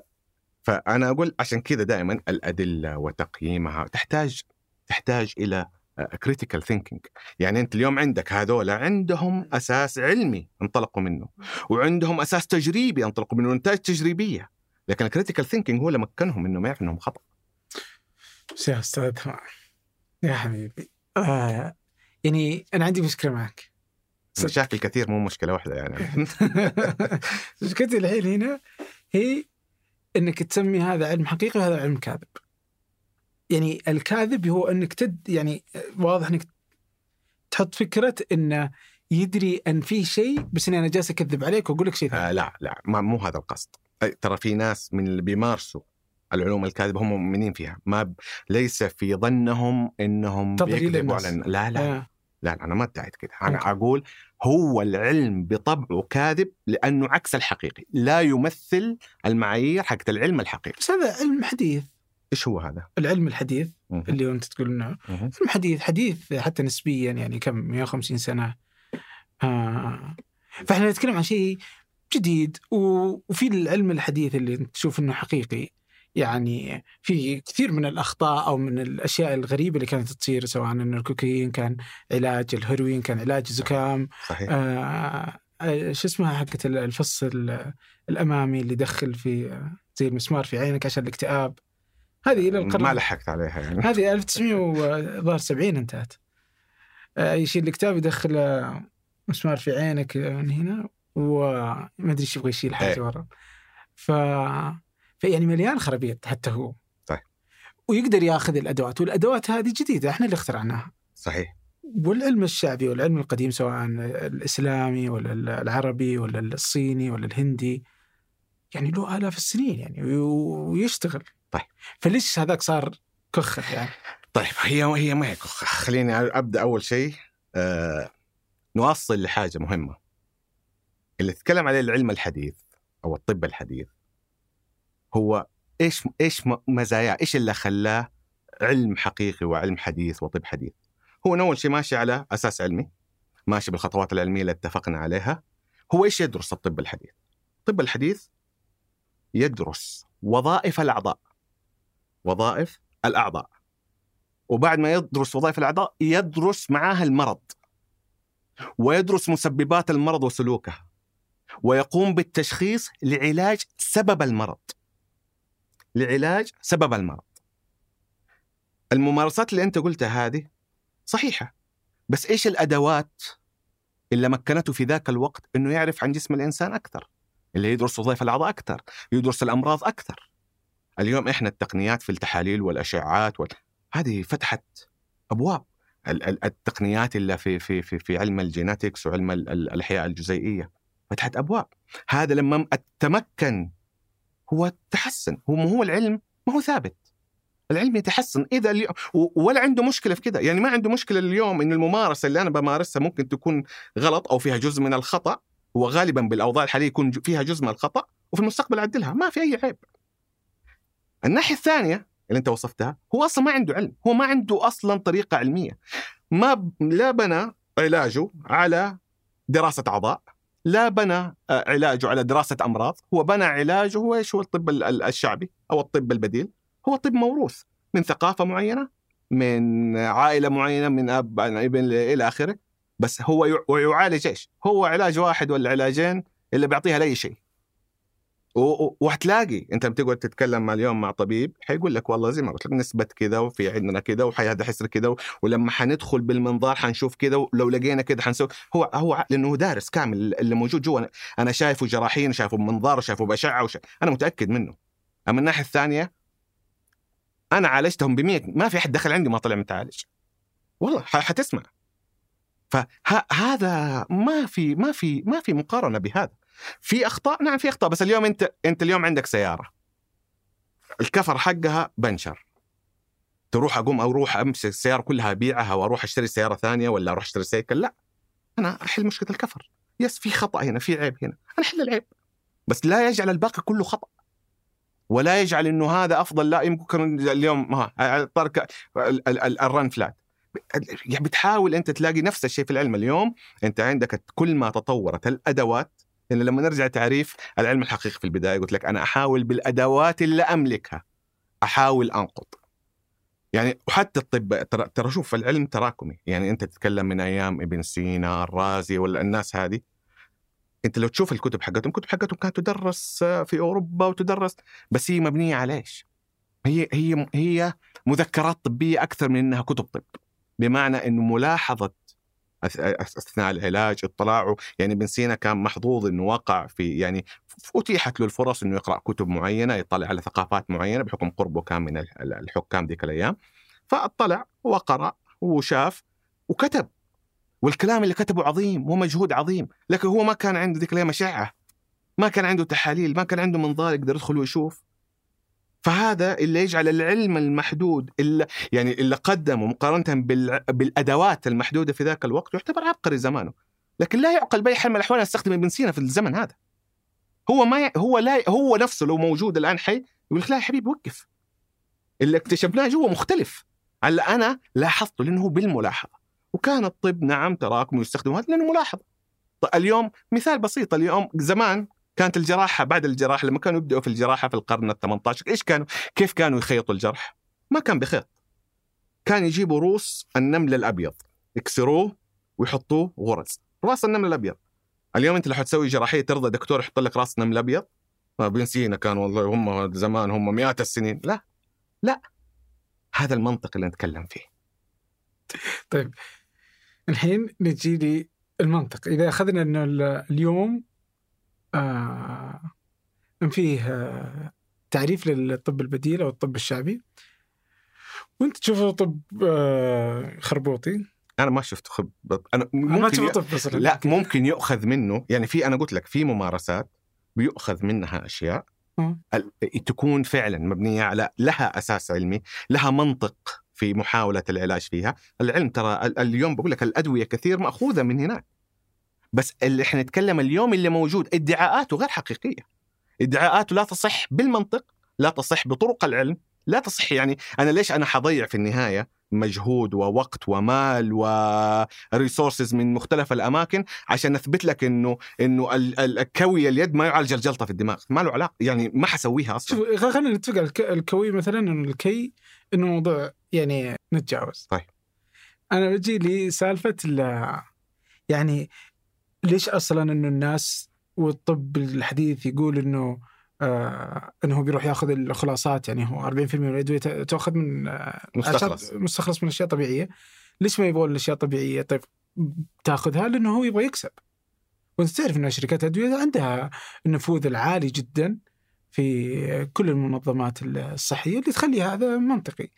فأنا أقول عشان كذا دائما الأدلة وتقييمها تحتاج تحتاج إلى critical thinking. يعني أنت اليوم عندك هذول عندهم أساس علمي انطلقوا منه، وعندهم أساس تجريبي انطلقوا منه، نتائج تجريبية، لكن الكريتيكال ثينكينج هو اللي مكنهم انه ما يعرف انهم خطأ. يا استاذ يا حبيبي آه يعني انا عندي مشكله معك. مشاكل كثير مو مشكله واحده يعني. مشكلتي الحين هنا هي انك تسمي هذا علم حقيقي وهذا علم كاذب. يعني الكاذب هو انك تد يعني واضح انك تحط فكره انه يدري ان فيه شيء بس اني انا جالس اكذب عليك واقول لك شيء ثاني. آه لا لا مو هذا القصد. ترى في ناس من اللي بيمارسوا العلوم الكاذبه هم مؤمنين فيها، ما ب... ليس في ظنهم انهم بيكذبوا على لا لا آه. لا لا أنا ما ادعيت كده، أنا ممكن. أقول هو العلم بطبعه كاذب لأنه عكس الحقيقي، لا يمثل المعايير حقت العلم الحقيقي. بس هذا علم حديث. إيش هو هذا؟ العلم الحديث مه. اللي أنت تقول إنه علم حديث حديث حتى نسبيا يعني كم مئة وخمسين سنة. آه. فإحنا نتكلم عن شيء جديد، وفي العلم الحديث اللي تشوف إنه حقيقي يعني في كثير من الأخطاء أو من الأشياء الغريبة اللي كانت تصير، سواء أن الكوكايين كان علاج، الهيروين كان علاج زكام، آه شو اسمها حقت الفص الأمامي اللي دخل في زي المسمار في عينك عشان الاكتئاب، هذه إلى القرن ما لحقت عليها يعني. هذه ألف وتسعمئة وسبعين انتهت. أي شيء الاكتئاب يدخل مسمار في عينك من هنا وما أدري شو يبغى يشيل حاجة ورا، ف يعني مليان خرابيط حتى هو. طيب. ويقدر ياخذ الادوات، والادوات هذه جديده احنا اللي اخترعناها. صحيح. والعلم الشعبي والعلم القديم سواء الاسلامي ولا العربي ولا الصيني ولا الهندي يعني له آلاف السنين يعني ويشتغل. طيب. فليش هذاك صار كخ يعني؟ طيب هي هي ما هي كخ. خليني ابدا اول شيء أه نوصل لحاجه مهمه. اللي تتكلم عليه العلم الحديث او الطب الحديث هو إيش إيش مزايا، إيش اللي خلاه علم حقيقي وعلم حديث وطب حديث؟ هو أول شيء ماشي على أساس علمي، ماشي بالخطوات العلمية اللي اتفقنا عليها. هو إيش يدرس الطب الحديث؟ الطب الحديث يدرس وظائف الأعضاء، وظائف الأعضاء، وبعد ما يدرس وظائف الأعضاء يدرس معاها المرض، ويدرس مسببات المرض وسلوكه، ويقوم بالتشخيص لعلاج سبب المرض. لعلاج سبب المرض. الممارسات اللي أنت قلتها هذه صحيحة، بس إيش الأدوات اللي مكنته في ذاك الوقت أنه يعرف عن جسم الإنسان أكثر، اللي يدرس وظائف الأعضاء أكثر، يدرس الأمراض أكثر؟ اليوم إحنا التقنيات في التحاليل والأشعات وال... هذه فتحت أبواب. التقنيات اللي في, في, في, في علم الجيناتكس وعلم الأحياء الجزيئية فتحت أبواب. هذا لما أتمكن هو تحسن. هو هو العلم ما هو ثابت، العلم يتحسن إذا اليوم، ولا عنده مشكلة في كده. يعني ما عنده مشكلة اليوم إن الممارسة اللي أنا بمارسها ممكن تكون غلط أو فيها جزء من الخطأ، وغالبا بالأوضاع الحالية يكون فيها جزء من الخطأ وفي المستقبل أعدلها، ما في أي عيب. الناحية الثانية اللي أنت وصفتها هو أصلا ما عنده علم، هو ما عنده أصلا طريقة علمية، ما لا بنى علاجه على دراسة أعضاء، لا بنى علاجه على دراسة أمراض. هو بنى علاجه هو إيش هو الطب الشعبي أو الطب البديل، هو طب موروث من ثقافة معينة، من عائلة معينة، من أب عن ابن إلى آخره. بس هو يعالج إيش؟ هو علاج واحد ولا علاجين اللي بيعطيها لأي شيء. وحتلاقي أنت بتقعد تتكلم اليوم مع طبيب حيقول لك والله زي ما قلت لك نسبة كذا، وفي عندنا كذا، وحياده حسر كذا، ولما حندخل بالمنظار حنشوف كذا، ولو لقينا كذا حنسوي. هو هو لأنه دارس كامل اللي موجود جوا، أنا شايفه جراحين، شايفه بمنظار، شايفه بأشعة، وش أنا متأكد منه. أما الناحية الثانية أنا عالجتهم بمية، ما في أحد دخل عندي ما طلع متعالج، والله حتسمع. فهذا ما في ما في ما في مقارنة بهذا. في أخطاء، نعم في أخطاء، بس اليوم أنت أنت اليوم عندك سيارة الكفر حقها بنشر، تروح أقوم أو روح أمسك السيارة كلها أبيعها وأروح أشتري سيارة ثانية ولا أروح أشتري سيكل؟ لا، أنا أحل مشكلة الكفر. يس في خطأ هنا، في عيب هنا، أنا أحل العيب، بس لا يجعل الباقي كله خطأ، ولا يجعل إنه هذا أفضل. لا يمكن اليوم ها طرق الرن فلات، يعني بتحاول أنت تلاقي نفس الشيء في العلم. اليوم أنت عندك كل ما تطورت الأدوات. يعني لما نرجع تعريف العلم الحقيقي في البداية قلت لك أنا أحاول بالأدوات اللي أملكها أحاول أنقض يعني. وحتى الطب ترى شوف العلم تراكمي، يعني أنت تتكلم من أيام ابن سينا، الرازي، والناس هذه انت لو تشوف الكتب حقتهم الكتب حقتهم كانت تدرس في اوروبا وتدرس، بس هي مبنيه على ايش؟ هي هي هي مذكرات طبيه اكثر من انها كتب طب، بمعنى انه ملاحظه اثناء العلاج اطلاعه. يعني ابن سينا كان محظوظ انه وقع في يعني اتيحت له الفرص انه يقرا كتب معينه، يطلع على ثقافات معينه بحكم قربه كان من الحكام ذيك الايام، فاطلع وقرا وشاف وكتب، والكلام اللي كتبه عظيم ومجهود عظيم، لكن هو ما كان عنده ذيك الايام مشاعة، ما كان عنده تحاليل، ما كان عنده منظار يقدر يدخل ويشوف. فهذا اللي يجعل العلم المحدود اللي يعني اللي قدمه مقارنة بالأدوات المحدودة في ذاك الوقت يعتبر عبقري زمانه. لكن لا يعقل بأي حال من الأحوال استخدم ابن سينا في الزمن هذا. هو ما ي... هو لا هو نفسه لو موجود الآن حي يقول لك لا يا حبيبي وقف، اللي اكتشفناه جوا مختلف على أنا لاحظته، لأنه بالملاحظة. وكان الطب نعم تراكم يستخدم هذا لأنه ملاحظة. اليوم مثال بسيط، اليوم زمان كانت الجراحة بعد الجراحة لما كانوا يبدأوا في الجراحة في القرن الثمانية عشر إيش كانوا كيف كانوا يخيطوا الجرح؟ ما كان بخيط، كان يجيبوا روس النمل الأبيض يكسروه ويحطوه غرز، راس النمل الأبيض. اليوم أنت لو حتسوي جراحية ترضى دكتور يحط لك راس النمل الأبيض؟ ما ابن سينا كان والله هم زمان هم مئات السنين، لا لا، هذا المنطق اللي نتكلم فيه. طيب الحين نجي لي المنطق، إذا أخذنا إنه اليوم آه فيه آه تعريف للطب البديل أو الطب الشعبي، وأنت تشوفه طب آه خربوطي. أنا ما شفت خب أنا ممكن ي... لا ممكن يأخذ منه يعني في أنا قلت لك في ممارسات بيأخذ منها أشياء م. تكون فعلا مبنية على لها أساس علمي، لها منطق في محاولة العلاج فيها. العلم ترى اليوم بقول لك الأدوية كثير مأخوذة من هناك، بس اللي احنا نتكلم اليوم اللي موجود ادعاءاته غير حقيقية، ادعاءاته لا تصح بالمنطق، لا تصح بطرق العلم، لا تصح. يعني أنا ليش أنا حضيع في النهاية مجهود ووقت ومال وريسورسز من مختلف الأماكن عشان أثبت لك إنه إنه الكوية اليد ما يعالج الجلطة في الدماغ، ما له علاقة، يعني ما حسويها أصلا. خلينا نتفق على الكوي مثلا، إنه الكي إنه موضوع يعني نتجاوز. طيب أنا بجي لي سالفة يعني ليش أصلا إنه الناس والطب الحديث يقول إنه آه إنه بيروح يأخذ الخلاصات، يعني هو أربعين بالمئة من الأدوية تأخذ من آه مستخلص مستخلص من أشياء طبيعية. ليش ما يبغون الأشياء طبيعية طيب تأخذها؟ لأنه هو يبغى يكسب، وأنت تعرف إن شركات الأدوية عندها النفوذ العالي جدا في كل المنظمات الصحية اللي تخلي هذا منطقي.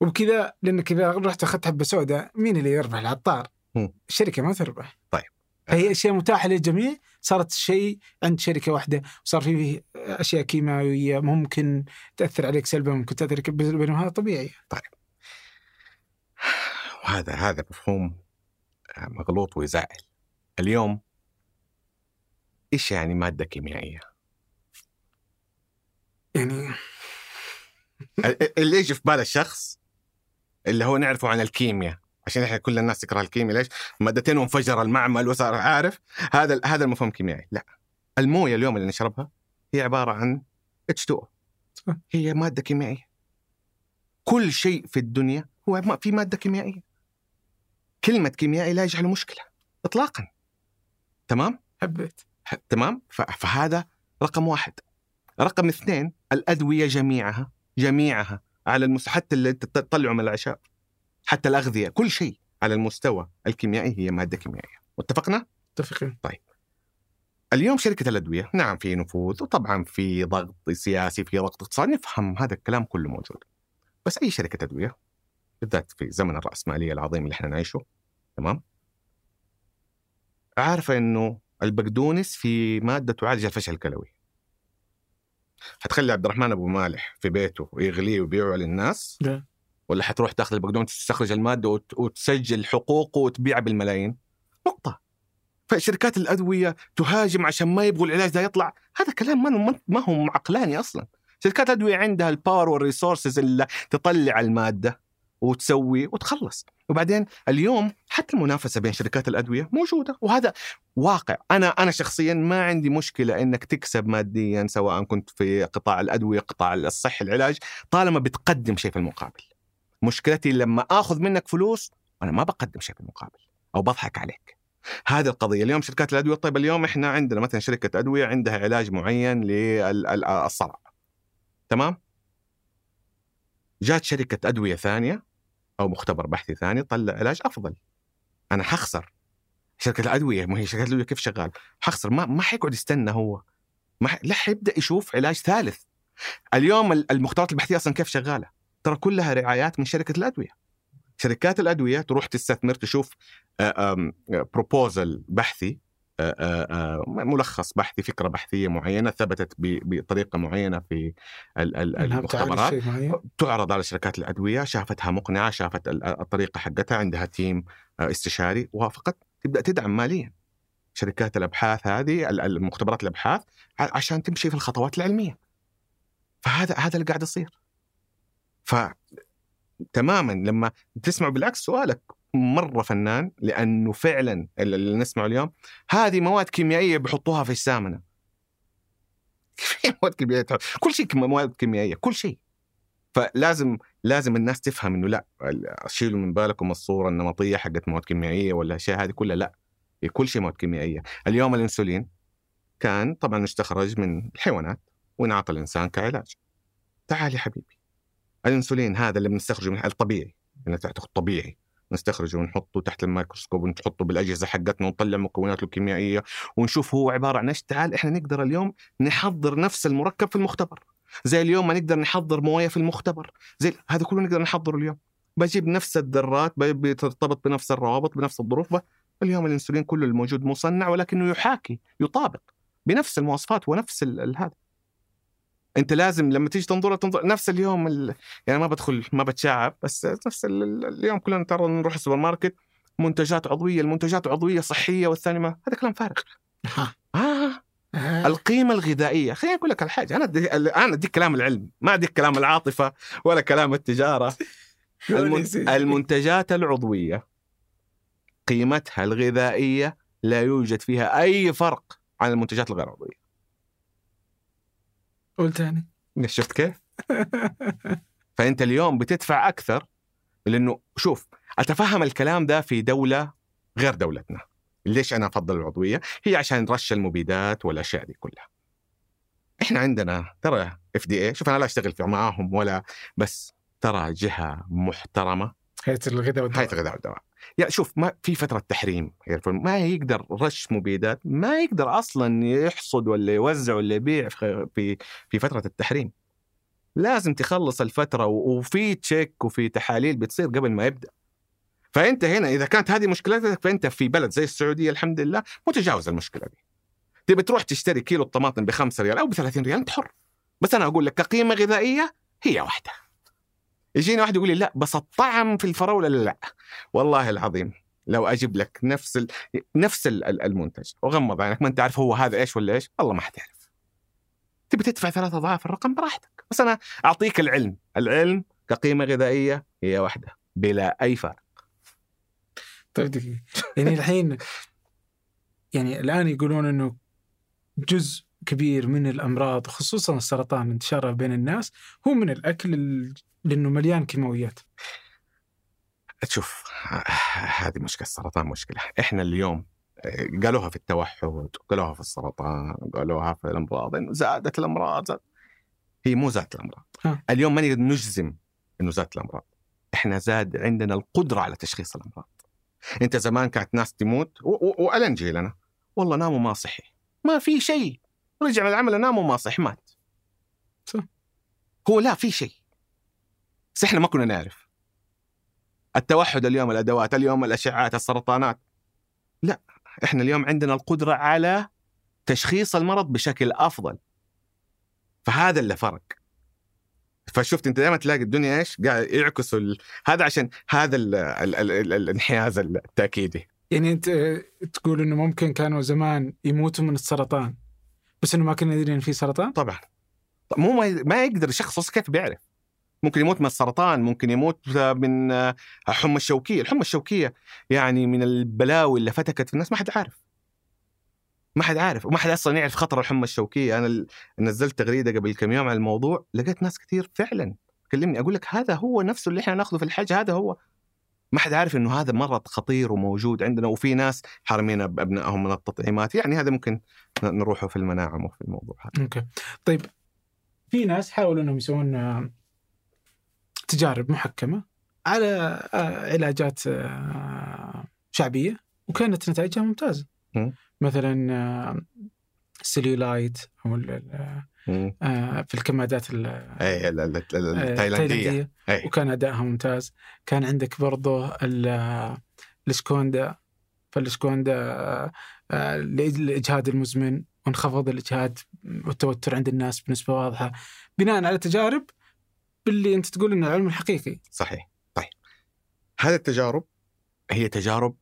وبكذا لأن كذا رحت أخذت حبة سوداء، مين اللي يربح؟ العطار. الشركة ما تربح. طيب هي أشياء متاحة للجميع، صارت شيء عند شركة واحدة، وصار فيه أشياء كيماوية ممكن تأثر عليك سلبا، ممكن تأثر عليك بينهم، هذا طبيعي. طيب وهذا هذا مفهوم مغلوط ويزعل. اليوم إيش يعني مادة كيميائية؟ يعني اللي يجي في بال الشخص اللي هو نعرفه عن الكيمياء، عشان احنا كل الناس تكره الكيمياء، ليش مادتين وانفجر المعمل وصار عارف، هذا هذا المفهوم كيميائي. لا، المويه اليوم اللي نشربها هي عباره عن إتش تو أو، هي ماده كيميائيه. كل شيء في الدنيا هو في ماده كيميائيه. كلمه كيميائي لا يجعل مشكله اطلاقا. تمام، حبيت تمام. فهذا رقم واحد. رقم اثنين، الادويه جميعها جميعها على المس... حتى اللي تطلعوا من العشاء، حتى الأغذية، كل شيء على المستوى الكيميائي هي مادة كيميائية. واتفقنا؟ اتفقنا. طيب اليوم شركة الأدوية نعم في نفوذ، وطبعا في ضغط سياسي، في ضغط اقتصادي، نفهم هذا الكلام كله موجود. بس أي شركة أدوية بالذات في زمن الرأسمالية العظيم اللي احنا نعيشه، تمام، عارفة إنه البقدونس في مادة تعالج الفشل الكلوي، هتخلي عبد الرحمن أبو مالح في بيته ويغليه ويبيعه للناس ده، ولا حتروح تاخذ البقدونس تستخرج المادة وت... وتسجل حقوقه وتبيعها بالملايين؟ نقطة. فشركات الأدوية تهاجم عشان ما يبغوا العلاج ده يطلع، هذا كلام ما ما هو عقلاني أصلا. شركات الأدوية عندها الباور والريسورسز اللي تطلع المادة وتسوي وتخلص. وبعدين اليوم حتى المنافسة بين شركات الأدوية موجودة، وهذا واقع. أنا أنا شخصيا ما عندي مشكلة إنك تكسب ماديا، سواء كنت في قطاع الأدوية، قطاع الصحي، العلاج، طالما بتقدم شيء في المقابل. مشكلتي لما آخذ منك فلوس أنا ما بقدم شيء في المقابل، أو بضحك عليك، هذه القضية. اليوم شركات الأدوية، طيب اليوم إحنا عندنا مثلا شركة أدوية عندها علاج معين للصرع، تمام؟ جات شركة أدوية ثانية أو مختبر بحثي ثاني طلع علاج أفضل، أنا حخسر. شركة الأدوية، ما هي شركة الأدوية كيف شغال؟ حخسر، ما ما حيقعد يستنى هو، ما ح... لا حيبدأ يشوف علاج ثالث. اليوم المختبرات البحثية أصلا كيف شغالة؟ ترى كلها رعايات من شركة الأدوية. شركات الأدوية تروح تستثمر، تشوف بروبوزل بحثي، ملخص بحثي، فكرة بحثية معينة ثبتت بطريقة معينة في المختبرات، تعرض على شركات الأدوية، شافتها مقنعة، شافت الطريقة حقتها، عندها تيم استشاري، وافقت، تبدأ تدعم ماليا شركات الأبحاث هذه، المختبرات الأبحاث، عشان تمشي في الخطوات العلمية. فهذا هذا اللي قاعد يصير. ف تماما لما تسمع بالعكس سؤالك مرة فنان، لأنه فعلا اللي نسمعه اليوم هذه مواد كيميائية بيحطوها في السامنة. مواد كيميائية، كل شيء مواد كيميائية، كل شيء. فلازم لازم الناس تفهم إنه لا، شيلوا من بالكم الصورة النمطية حقت مواد كيميائية ولا شيء، هذه كلها لا، كل شيء مواد كيميائية. اليوم الإنسولين كان طبعا يستخرج من الحيوانات ونعطى الإنسان كعلاج. تعال يا حبيبي، الانسولين هذا اللي بنستخرجه من الطبيعي، اللي تحته الطبيعي، نستخرجه ونحطه تحت الميكروسكوب ونحطه بالأجهزة حقتنا ونطلع مكوناته الكيميائية ونشوف هو عبارة عن ايش. تعال احنا نقدر اليوم نحضر نفس المركب في المختبر، زي اليوم ما نقدر نحضر مويه في المختبر، زي هذا كله نقدر نحضره اليوم. بجيب نفس الذرات، بترتبط بنفس الروابط، بنفس الظروف. اليوم الانسولين كله الموجود مصنع، ولكنه يحاكي، يطابق بنفس المواصفات ونفس هذا. أنت لازم لما تيجي تنظر تنظر نفس اليوم ال... يعني ما بدخل ما بتشعب، بس نفس ال... اليوم كلنا ترى نروح السوبر ماركت منتجات عضوية، المنتجات عضوية صحية والثاني ما، هذا كلام فارغ. آه. آه. آه. القيمة الغذائية، خليني أقول لك الحاجة، أنا دي... أنا أديك كلام العلم، ما أديك كلام العاطفة ولا كلام التجارة. الم... المنتجات العضوية قيمتها الغذائية لا يوجد فيها أي فرق عن المنتجات الغير عضوية. قول تاني، شفت كيف؟ فأنت اليوم بتدفع أكثر، لأنه شوف، أتفهم الكلام ده في دولة غير دولتنا. ليش أنا أفضل العضوية؟ هي عشان رش المبيدات والأشياء دي كلها. إحنا عندنا ترى إف دي إيه، شوف أنا لا أشتغل في معاهم ولا، بس ترى جهة محترمة، هيئة الغذاء والدواء. هيئة الغذاء والدواء، يا شوف، ما في فترة تحريم، ما يقدر رش مبيدات، ما يقدر أصلا يحصد ولا يوزع ولا يبيع في في فترة التحريم. لازم تخلص الفترة، وفي تشيك وفي تحاليل بتصير قبل ما يبدأ. فأنت هنا إذا كانت هذه مشكلتك، فأنت في بلد زي السعودية الحمد لله متجاوز المشكلة دي. تبي تروح تشتري كيلو الطماطم بخمسة ريال أو بثلاثين ريال، أنت حر. بس أنا أقول لك كقيمة غذائية هي واحدة. يجيني واحد يقول لي لا بس الطعم في الفراولة، لا لا والله العظيم لو أجيب لك نفس ال... نفس ال... المنتج وغمض عينك، ما أنت عارف هو هذا إيش ولا إيش، والله ما حتعرف. تبي تدفع ثلاثة أضعاف الرقم براحتك، بس أنا أعطيك العلم. العلم كقيمة غذائية هي واحدة بلا أي فارق. طيب دقيقة، يعني الحين يعني الآن يقولون إنه جزء كبير من الأمراض خصوصا السرطان انتشاره بين الناس هو من الأكل ال... لأنه مليان كيماويات. تشوف هذه مشكلة السرطان، مشكلة إحنا اليوم قالوها في التوحد، قالوها في السرطان، قالوها في الأمراض، إنه زادت الأمراض. زاد. هي مو زادت الأمراض. ها. اليوم ما نقدر نجزم إنه زادت الأمراض، إحنا زاد عندنا القدرة على تشخيص الأمراض. أنت زمان كانت ناس تموت وألن جيلنا والله ناموا ما صحي، ما في شيء، رجع من العمل ناموا ما صحي، مات. صح. هو لا في شيء، بس إحنا ما كنا نعرف. التوحد اليوم، الأدوات اليوم، الأشعات، السرطانات، لا إحنا اليوم عندنا القدرة على تشخيص المرض بشكل أفضل، فهذا اللي فرق. فشفت أنت دائما تلاقي الدنيا إيش قاعد يعكسوا ال... هذا عشان هذا ال... ال... ال... ال... الانحياز التأكيدي. يعني أنت تقول إنه ممكن كانوا زمان يموتوا من السرطان بس إنه ما كنا ندري إن في سرطان. طبعا مو ما, ما يقدر شخص كيف بيعرف. ممكن يموت من السرطان، ممكن يموت من الحمى الشوكية. الحمى الشوكية يعني من البلاوي اللي فتكت في الناس، ما حد عارف، ما حد عارف، وما حد أصلا يعرف خطر الحمى الشوكية. أنا نزلت تغريدة قبل كم يوم على الموضوع، لقيت ناس كتير فعلا كلمني أقول لك هذا هو نفسه اللي إحنا ناخده في الحج، هذا هو. ما حد عارف انه هذا مرض خطير وموجود عندنا، وفي ناس حارمين ابنائهم من التطعيمات. يعني هذا ممكن نروحه في المناعه مو في الموضوع هذا. اوكي طيب، في ناس حاولوا انهم يسوون تجارب محكمه على علاجات شعبيه وكانت نتائجها ممتازه، مثلا السليولايت او آه في الكمادات التايلاندية، وكان أدائها ممتاز. كان عندك برضه الإشكوندا، فالإشكوندا آه لإجهاد المزمن وانخفض الإجهاد والتوتر عند الناس بنسبة واضحة، بناء على تجارب باللي أنت تقول إن العلم الحقيقي صحيح. طيب هذه التجارب هي تجارب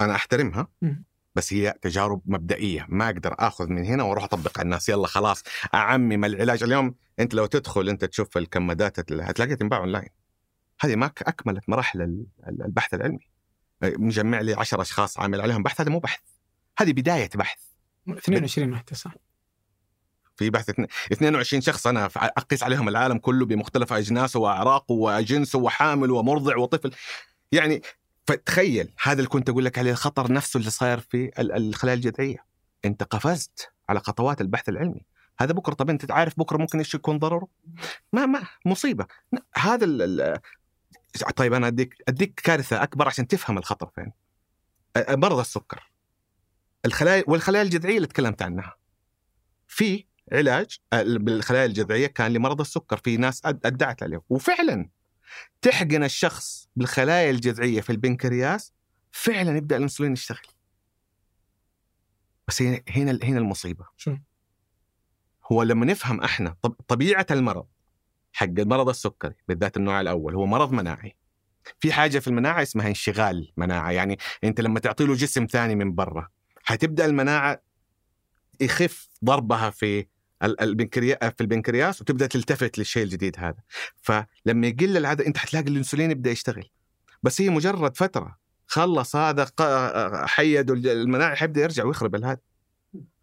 أنا أحترمها، م. بس هي تجارب مبدئية، ما أقدر أخذ من هنا وأروح أطبق على الناس يلا خلاص أعمم العلاج. اليوم أنت لو تدخل أنت تشوف الكمادات هتلاقيها تنباع أونلاين، هذه ما أكملت مراحل البحث العلمي. مجمع لي عشر أشخاص عامل عليهم بحث، هذا مو بحث، هذه بداية بحث. اثنين وعشرين واحدة صح؟ في بحث اثنين وعشرين شخص أنا أقيس عليهم العالم كله بمختلف أجناسه وأعراقه وجنسه وحامل ومرضع وطفل. يعني فتخيل هذا اللي كنت أقول لك عليه، الخطر نفسه اللي صاير في الخلايا الجذعية. أنت قفزت على خطوات البحث العلمي، هذا بكرة طب أنت تعرف بكرة ممكن إيش يكون ضرره، ما ما مصيبة هذا ال... طيب أنا أديك أديك كارثة أكبر عشان تفهم الخطر فين. مرض السكر، الخلايا والخلايا الجذعية اللي تكلمت عنها، في علاج بالخلايا الجذعية كان لمرض السكر، في ناس أدعت عليه وفعلاً تحقن الشخص بالخلايا الجذعية في البنكرياس، فعلا يبدأ الأنسولين يشتغل. بس هنا هنا المصيبة شو؟ هو لما نفهم احنا طبيعة المرض حق المرض السكري بالذات النوع الأول، هو مرض مناعي. في حاجة في المناعة اسمها انشغال مناعة، يعني انت لما تعطيله جسم ثاني من برا هتبدأ المناعة يخف ضربها في البنكرياس في البنكرياس وتبدا تلتفت للشيء الجديد هذا. فلما يقل العدد انت حتلاقي الانسولين يبدا يشتغل، بس هي مجرد فتره، خلص هذا حيد المناعه حيبدا يرجع ويخرب هذا.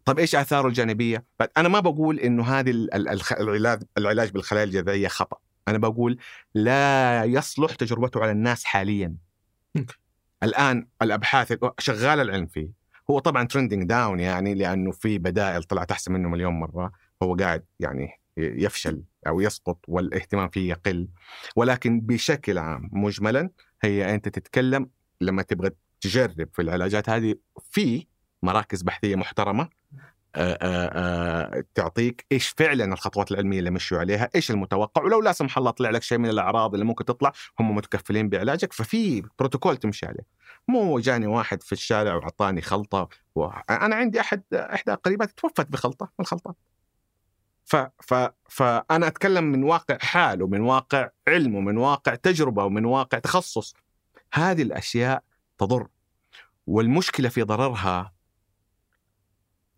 طب ايش اثاره الجانبيه؟ انا ما بقول انه هذه العلاج العلاج بالخلايا الجذعيه خطا، انا بقول لا يصلح تجربته على الناس حاليا. الان الابحاث شغال العلم فيه، هو طبعا ترندينج داون، يعني لانه في بدائل طلعت احسن منه مليون مره، هو قاعد يعني يفشل أو يسقط والاهتمام فيه يقل. ولكن بشكل عام مجملا هي أنت تتكلم لما تبغى تجرب في العلاجات هذه في مراكز بحثية محترمة آآ آآ تعطيك إيش فعلا الخطوات العلمية اللي مشوا عليها، إيش المتوقع، ولو لا سمح الله طلع لك شيء من الأعراض اللي ممكن تطلع هم متكفلين بعلاجك، ففي بروتوكول تمشي عليه. مو جاني واحد في الشارع وعطاني خلطة و... أنا عندي أحد إحدى قريبات توفت بخلطة من الخلطات. ف ف فأنا أتكلم من واقع حال ومن واقع علم ومن واقع تجربة ومن واقع تخصص. هذه الأشياء تضر، والمشكلة في ضررها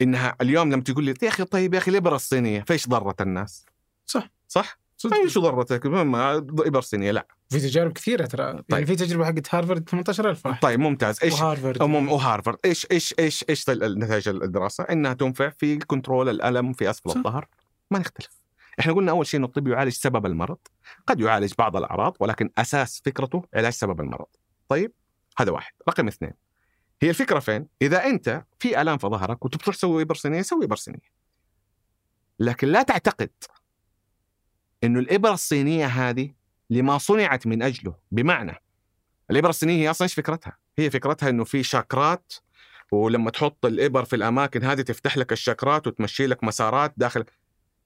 إنها اليوم لما تقول لي يا أخي طيب يا أخي الإبرة الصينية فيش ضرت الناس؟ صح صح صدق. شو ضرتك؟ ما إبرة صينية، لا في تجارب كثيرة ترى. طيب. يعني في تجربة حقت هارفارد ثمانية عشر ألف واحد. طيب ممتاز. إيش وهارفارد وهارفارد إيش إيش إيش إيش نتائج الدراسة؟ إنها تنفع في كنترول الألم في أسفل الظهر، ما نختلف. إحنا قلنا أول شيء إنه الطب يعالج سبب المرض، قد يعالج بعض الأعراض ولكن أساس فكرته علاج سبب المرض. طيب هذا واحد. رقم اثنين، هي الفكرة فين؟ إذا أنت في آلام في ظهرك وتروح تسوي إبر صينية سوي إبر صينية، لكن لا تعتقد إنه الإبر الصينية هذه لما صنعت من أجله. بمعنى الإبر الصينية هي أصلاً إيش فكرتها؟ هي فكرتها إنه في شاكرات، ولما تحط الإبر في الأماكن هذه تفتح لك الشاكرات وتمشي لك مسارات داخل.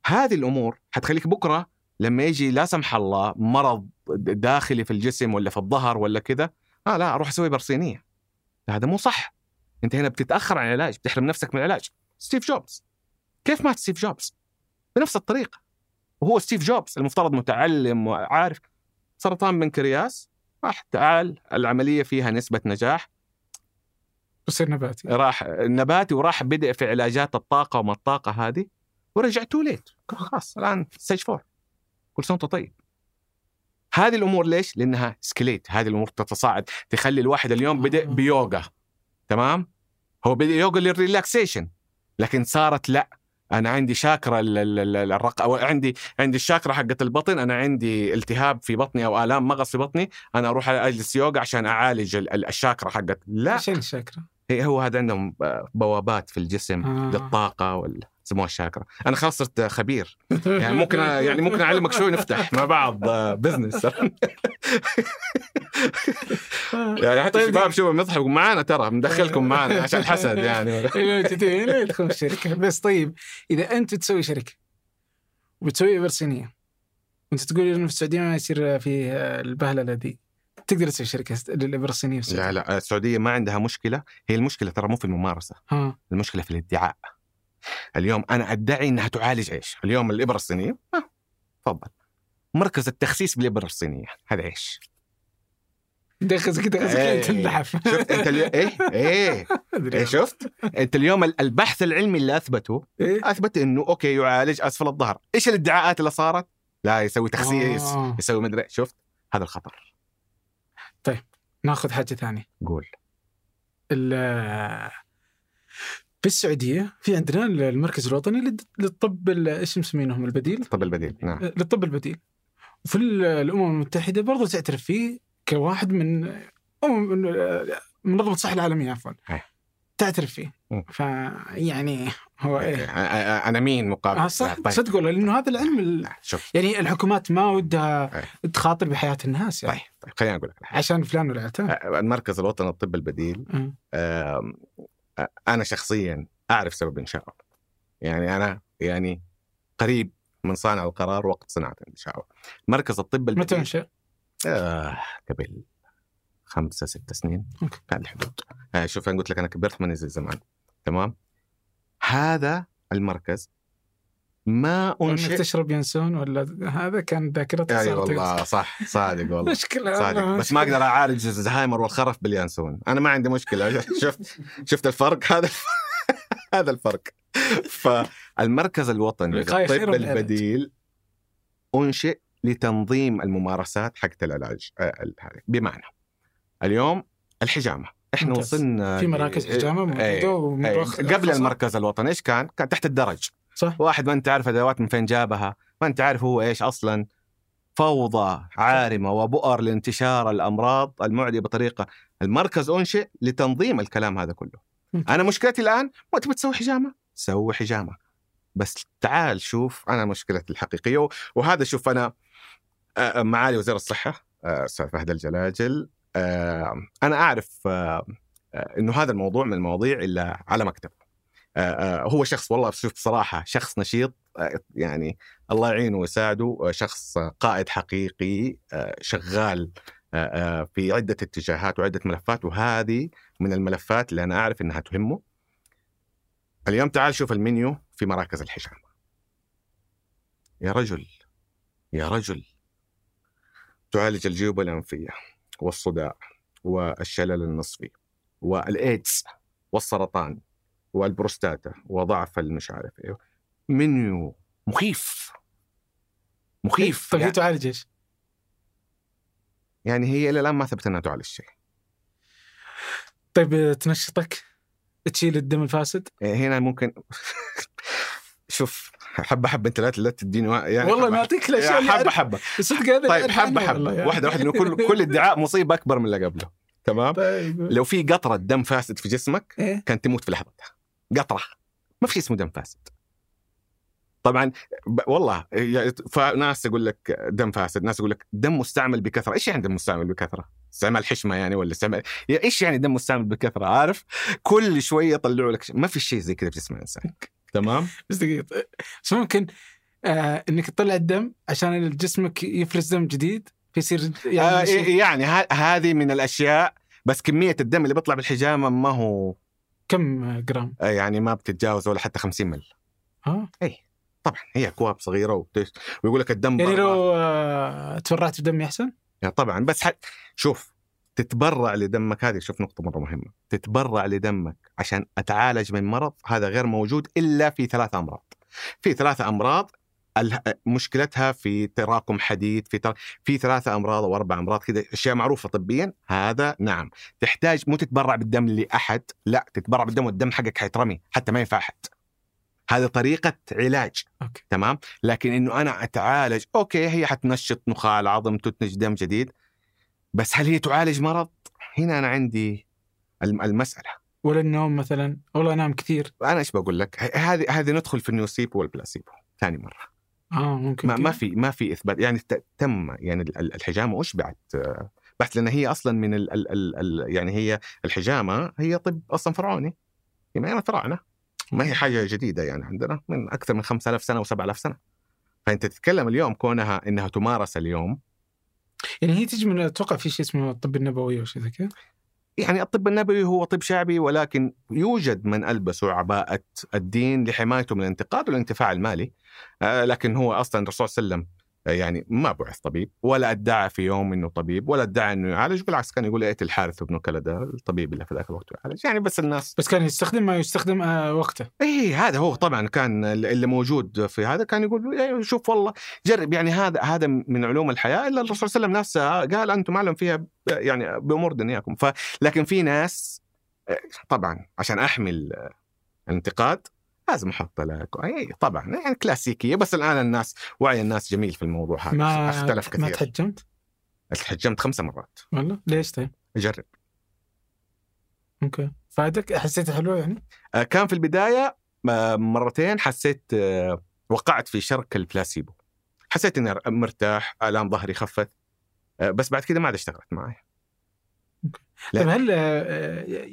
هذه الأمور هتخليك بكرة لما يجي لا سمح الله مرض داخلي في الجسم ولا في الظهر ولا كذا، آه لا أروح أسوي برصينية. هذا مو صح، أنت هنا بتتأخر عن العلاج، بتحرم نفسك من العلاج. ستيف جوبز كيف مات ستيف جوبز؟ بنفس الطريقة، وهو ستيف جوبز المفترض متعلم وعارف. سرطان بنكرياس راح تعال العملية فيها نسبة نجاح، بصير نباتي، راح نباتي وراح بدأ في علاجات الطاقة وما الطاقة هذه، ورجعتوا ليت خلاص الآن ستيج فور. كل سنة طيب. هذه الأمور ليش؟ لأنها سكليت، هذه الأمور تتصاعد، تخلي الواحد اليوم بدأ بيوغا، تمام؟ هو بدأ يوغا للريلاكسيشن، لكن صارت لا انا عندي شاكرة الرقبة او عندي عندي الشاكرة حقت البطن، انا عندي التهاب في بطني او آلام مغص في بطني، انا اروح اجلس يوغا عشان اعالج الشاكرة حقت. لا شنو الشاكرة؟ هو هذا عندهم بوابات في الجسم آه. للطاقة وال سموها الشاكرة. أنا خلاص صرت خبير يعني، ممكن يعني ممكن أعلمك شو نفتح مع بعض بزنس يعني. حتى الشباب شو بنضحكوا معانا، ترى مدخلكم معانا عشان الحسد يعني. لا يدخلون الشركة بس. طيب إذا أنت تسوي شركة وبتسوي برسينية وأنت تقول إنه في السعودية ما يصير في البهلة الذي تقدر تسوي شركة البرسينية في السعودية. لا لا، السعودية ما عندها مشكلة، هي المشكلة ترى مو في الممارسة، المشكلة في الادعاء. اليوم أنا أدعي أنها تعالج إيش؟ اليوم الإبرة الصينية، تفضل مركز التخسيس بالإبرة الصينية، هذا إيش؟ دخز كده دخز كده تلحف. شفت أنت اليوم إيه إيه إيه شفت أنت اليوم البحث العلمي اللي أثبته إيه؟ أثبت إنه أوكي يعالج أسفل الظهر، إيش الادعاءات اللي صارت؟ لا يسوي تخسيس آه. يسوي مدري. شفت هذا الخطر. طيب نأخذ حاجة ثانية. قول ال في السعودية في عندنا المركز الوطني للطب إيش مسمينهم البديل؟ الطب البديل. نعم. للطب البديل. وفي الأمم المتحدة برضو تعترف فيه كواحد من أمم منظمة الصحة العالمية عفواً. تعترف فيه. فيعني هو إيه؟ أنا مين مقابل؟ صدقوا لأنه هذا العلم يعني الحكومات ما ودها تخاطر بحياة الناس يعني. طيب طيب خليني أقول لك. عشان فلان ولا علتان. المركز الوطني للطب البديل. أنا شخصياً أعرف سبب إنشاؤه، يعني أنا يعني قريب من صانع القرار وقت صناعة إنشاؤه. مركز الطب البديل متى إنشأ؟ آه قبل خمسة ستة سنين كان الحدود. آه شوف أنا قلت لك أنا كبرت مني زي زمان. تمام. هذا المركز ما أنشأ. تشرب ينسون ولا هذا كان ذاكرة صارت. أي والله صح صادق والله. مشكلة صادق. بس ما أقدر أعالج الزهايمر والخرف باليانسون، أنا ما عندي مشكلة. شفت شفت الفرق هذا هذا الفرق. فالمركز الوطني للطب البديل أنشئ لتنظيم الممارسات حقت العلاج. بمعنى اليوم الحجامة إحنا ممتاز. وصلنا في مراكز حجامة موجودة قبل المركز الوطني. إيش كان؟ كان تحت الدرج صح. واحد ما انت عارف ادوات من فين جابها، ما انت عارف هو ايش اصلا. فوضى عارمه وبؤر لانتشار الامراض المعدية بطريقه. المركز انشئ لتنظيم الكلام هذا كله. انا مشكلتي الان مو تبي تسوي حجامه، سوي حجامه بس تعال شوف انا مشكلتي الحقيقيه. وهذا شوف انا معالي وزير الصحه استاذ فهد الجلاجل، انا اعرف انه هذا الموضوع من المواضيع اللي على مكتب. هو شخص والله شوف بصراحة شخص نشيط يعني، الله يعينه ويساعده، شخص قائد حقيقي شغال في عدة اتجاهات وعدة ملفات، وهذه من الملفات اللي أنا أعرف أنها تهمه. اليوم تعال شوف المنيو في مراكز الحجامة يا رجل يا رجل. تعالج الجيوب الأنفية والصداع والشلل النصفي والإيدز والسرطان والبروستاتا وضعف المش عارف ايه. منيو مخيف مخيف. طب هي تعالج ايش؟ يعني هي الى الان ما ثبت انها تعالج شيء. طيب تنشطك تشيل الدم الفاسد هنا ممكن. شوف حبه حبه انت لا تديني يعني والله ما اعطيك لا شيء. حبه حبه طيب حبه حبه يعني. واحده واحده. كل كل ادعاء مصيبه اكبر من اللي قبله. تمام. طيب. لو في قطرة دم فاسد في جسمك إيه؟ كانت تموت في لحظتها. قطرة، ما في شيء اسمه دم فاسد طبعا. ب... والله ناس يقول لك دم فاسد، ناس يقول لك دم مستعمل بكثرة. إيش يعني دم مستعمل بكثرة؟ استعمال حشمة يعني ولا استعمال إيش يعني دم مستعمل بكثرة؟ عارف كل شوية طلعوا لك ش... ما في شيء زي كذا في جسم الإنسان. تمام. بس دقيقة، بس ممكن آه إنك تطلع الدم عشان جسمك يفرز دم جديد بيصير يعني آه يعني هذه من الأشياء. بس كمية الدم اللي بيطلع بالحجامة ما هو كم جرام يعني، ما بتتجاوز ولا حتى خمسين مل. ها أي طبعا هي أكواب صغيرة وبتش... ويقول لك الدم يعني لو آه... تفرعت بدم يحسن يعني طبعا. بس ح... شوف تتبرع لدمك، هذه شوف نقطة مرة مهمة. تتبرع لدمك عشان أتعالج من مرض، هذا غير موجود إلا في ثلاثة أمراض. في ثلاثة أمراض مشكلتها في تراكم حديد، في تر... في ثلاثة أمراض أو أربع أمراض كده، أشياء معروفة طبيا. هذا نعم تحتاج مو تتبرع بالدم لأحد، لا تتبرع بالدم والدم حقك حيترمي حتى ما ينفع أحد. هذا طريقة علاج. أوكي. تمام. لكن إنه أنا أتعالج، أوكي هي حتنشط نخاع عظم، تنتج دم جديد، بس هل هي تعالج مرض؟ هنا أنا عندي المسألة. ولا النوم مثلا، والله أنام كثير. أنا إيش بقول لك، هذه هذه ندخل في النيوسيبو والبلاسيبو ثاني مرة. آه ممكن. ما, ما في ما في إثبات يعني، تم يعني الحجامة أشبعت بحث، لأن هي أصلا من ال ال ال ال يعني هي الحجامة هي طب أصلا فرعوني، يعني أنا فراعنة، ما هي حاجة جديدة يعني عندنا من أكثر من خمسة آلاف سنة و سبعة آلاف سنة. فأنت تتكلم اليوم كونها إنها تمارس اليوم، يعني هي تجي من أتوقع في شيء اسمه الطب النبوي أو شيء زي كذا. يعني الطب النبوي هو طب شعبي، ولكن يوجد من ألبسوا عباءة الدين لحمايته من الانتقاد والانتفاع المالي. آه لكن هو أصلا الرسول صلى الله عليه وسلم يعني ما بعث طبيب، ولا ادعى في يوم إنه طبيب، ولا ادعى إنه يعالج، بالعكس كان يقول ائت الحارث بن كلدة الطبيب اللي في ذاك الوقت يعالج يعني. بس الناس بس كان يستخدم ما يستخدم وقته. إيه هذا هو طبعا كان اللي موجود في هذا، كان يقول إيه شوف والله جرب يعني، هذا هذا من علوم الحياة. إلا الرسول صلى الله عليه وسلم نفسه قال أنتم معلم فيها يعني بأمور دنياكم. فلكن في ناس طبعا عشان أحمل الانتقاد لازم أحط لك أي طبعا يعني كلاسيكية. بس الآن الناس وعي الناس جميل في الموضوع هذا، ما اختلف كثير. ما تحجمت؟ تحجمت خمسة مرات. والله ليش؟ طيب أجرب. أوكي فادك؟ حسيت حلو يعني؟ كان في البداية مرتين حسيت، وقعت في شرك البلاسيبو، حسيت إني مرتاح، آلام ظهري خفت، بس بعد كده ما عاد اشتغلت معي. طب هل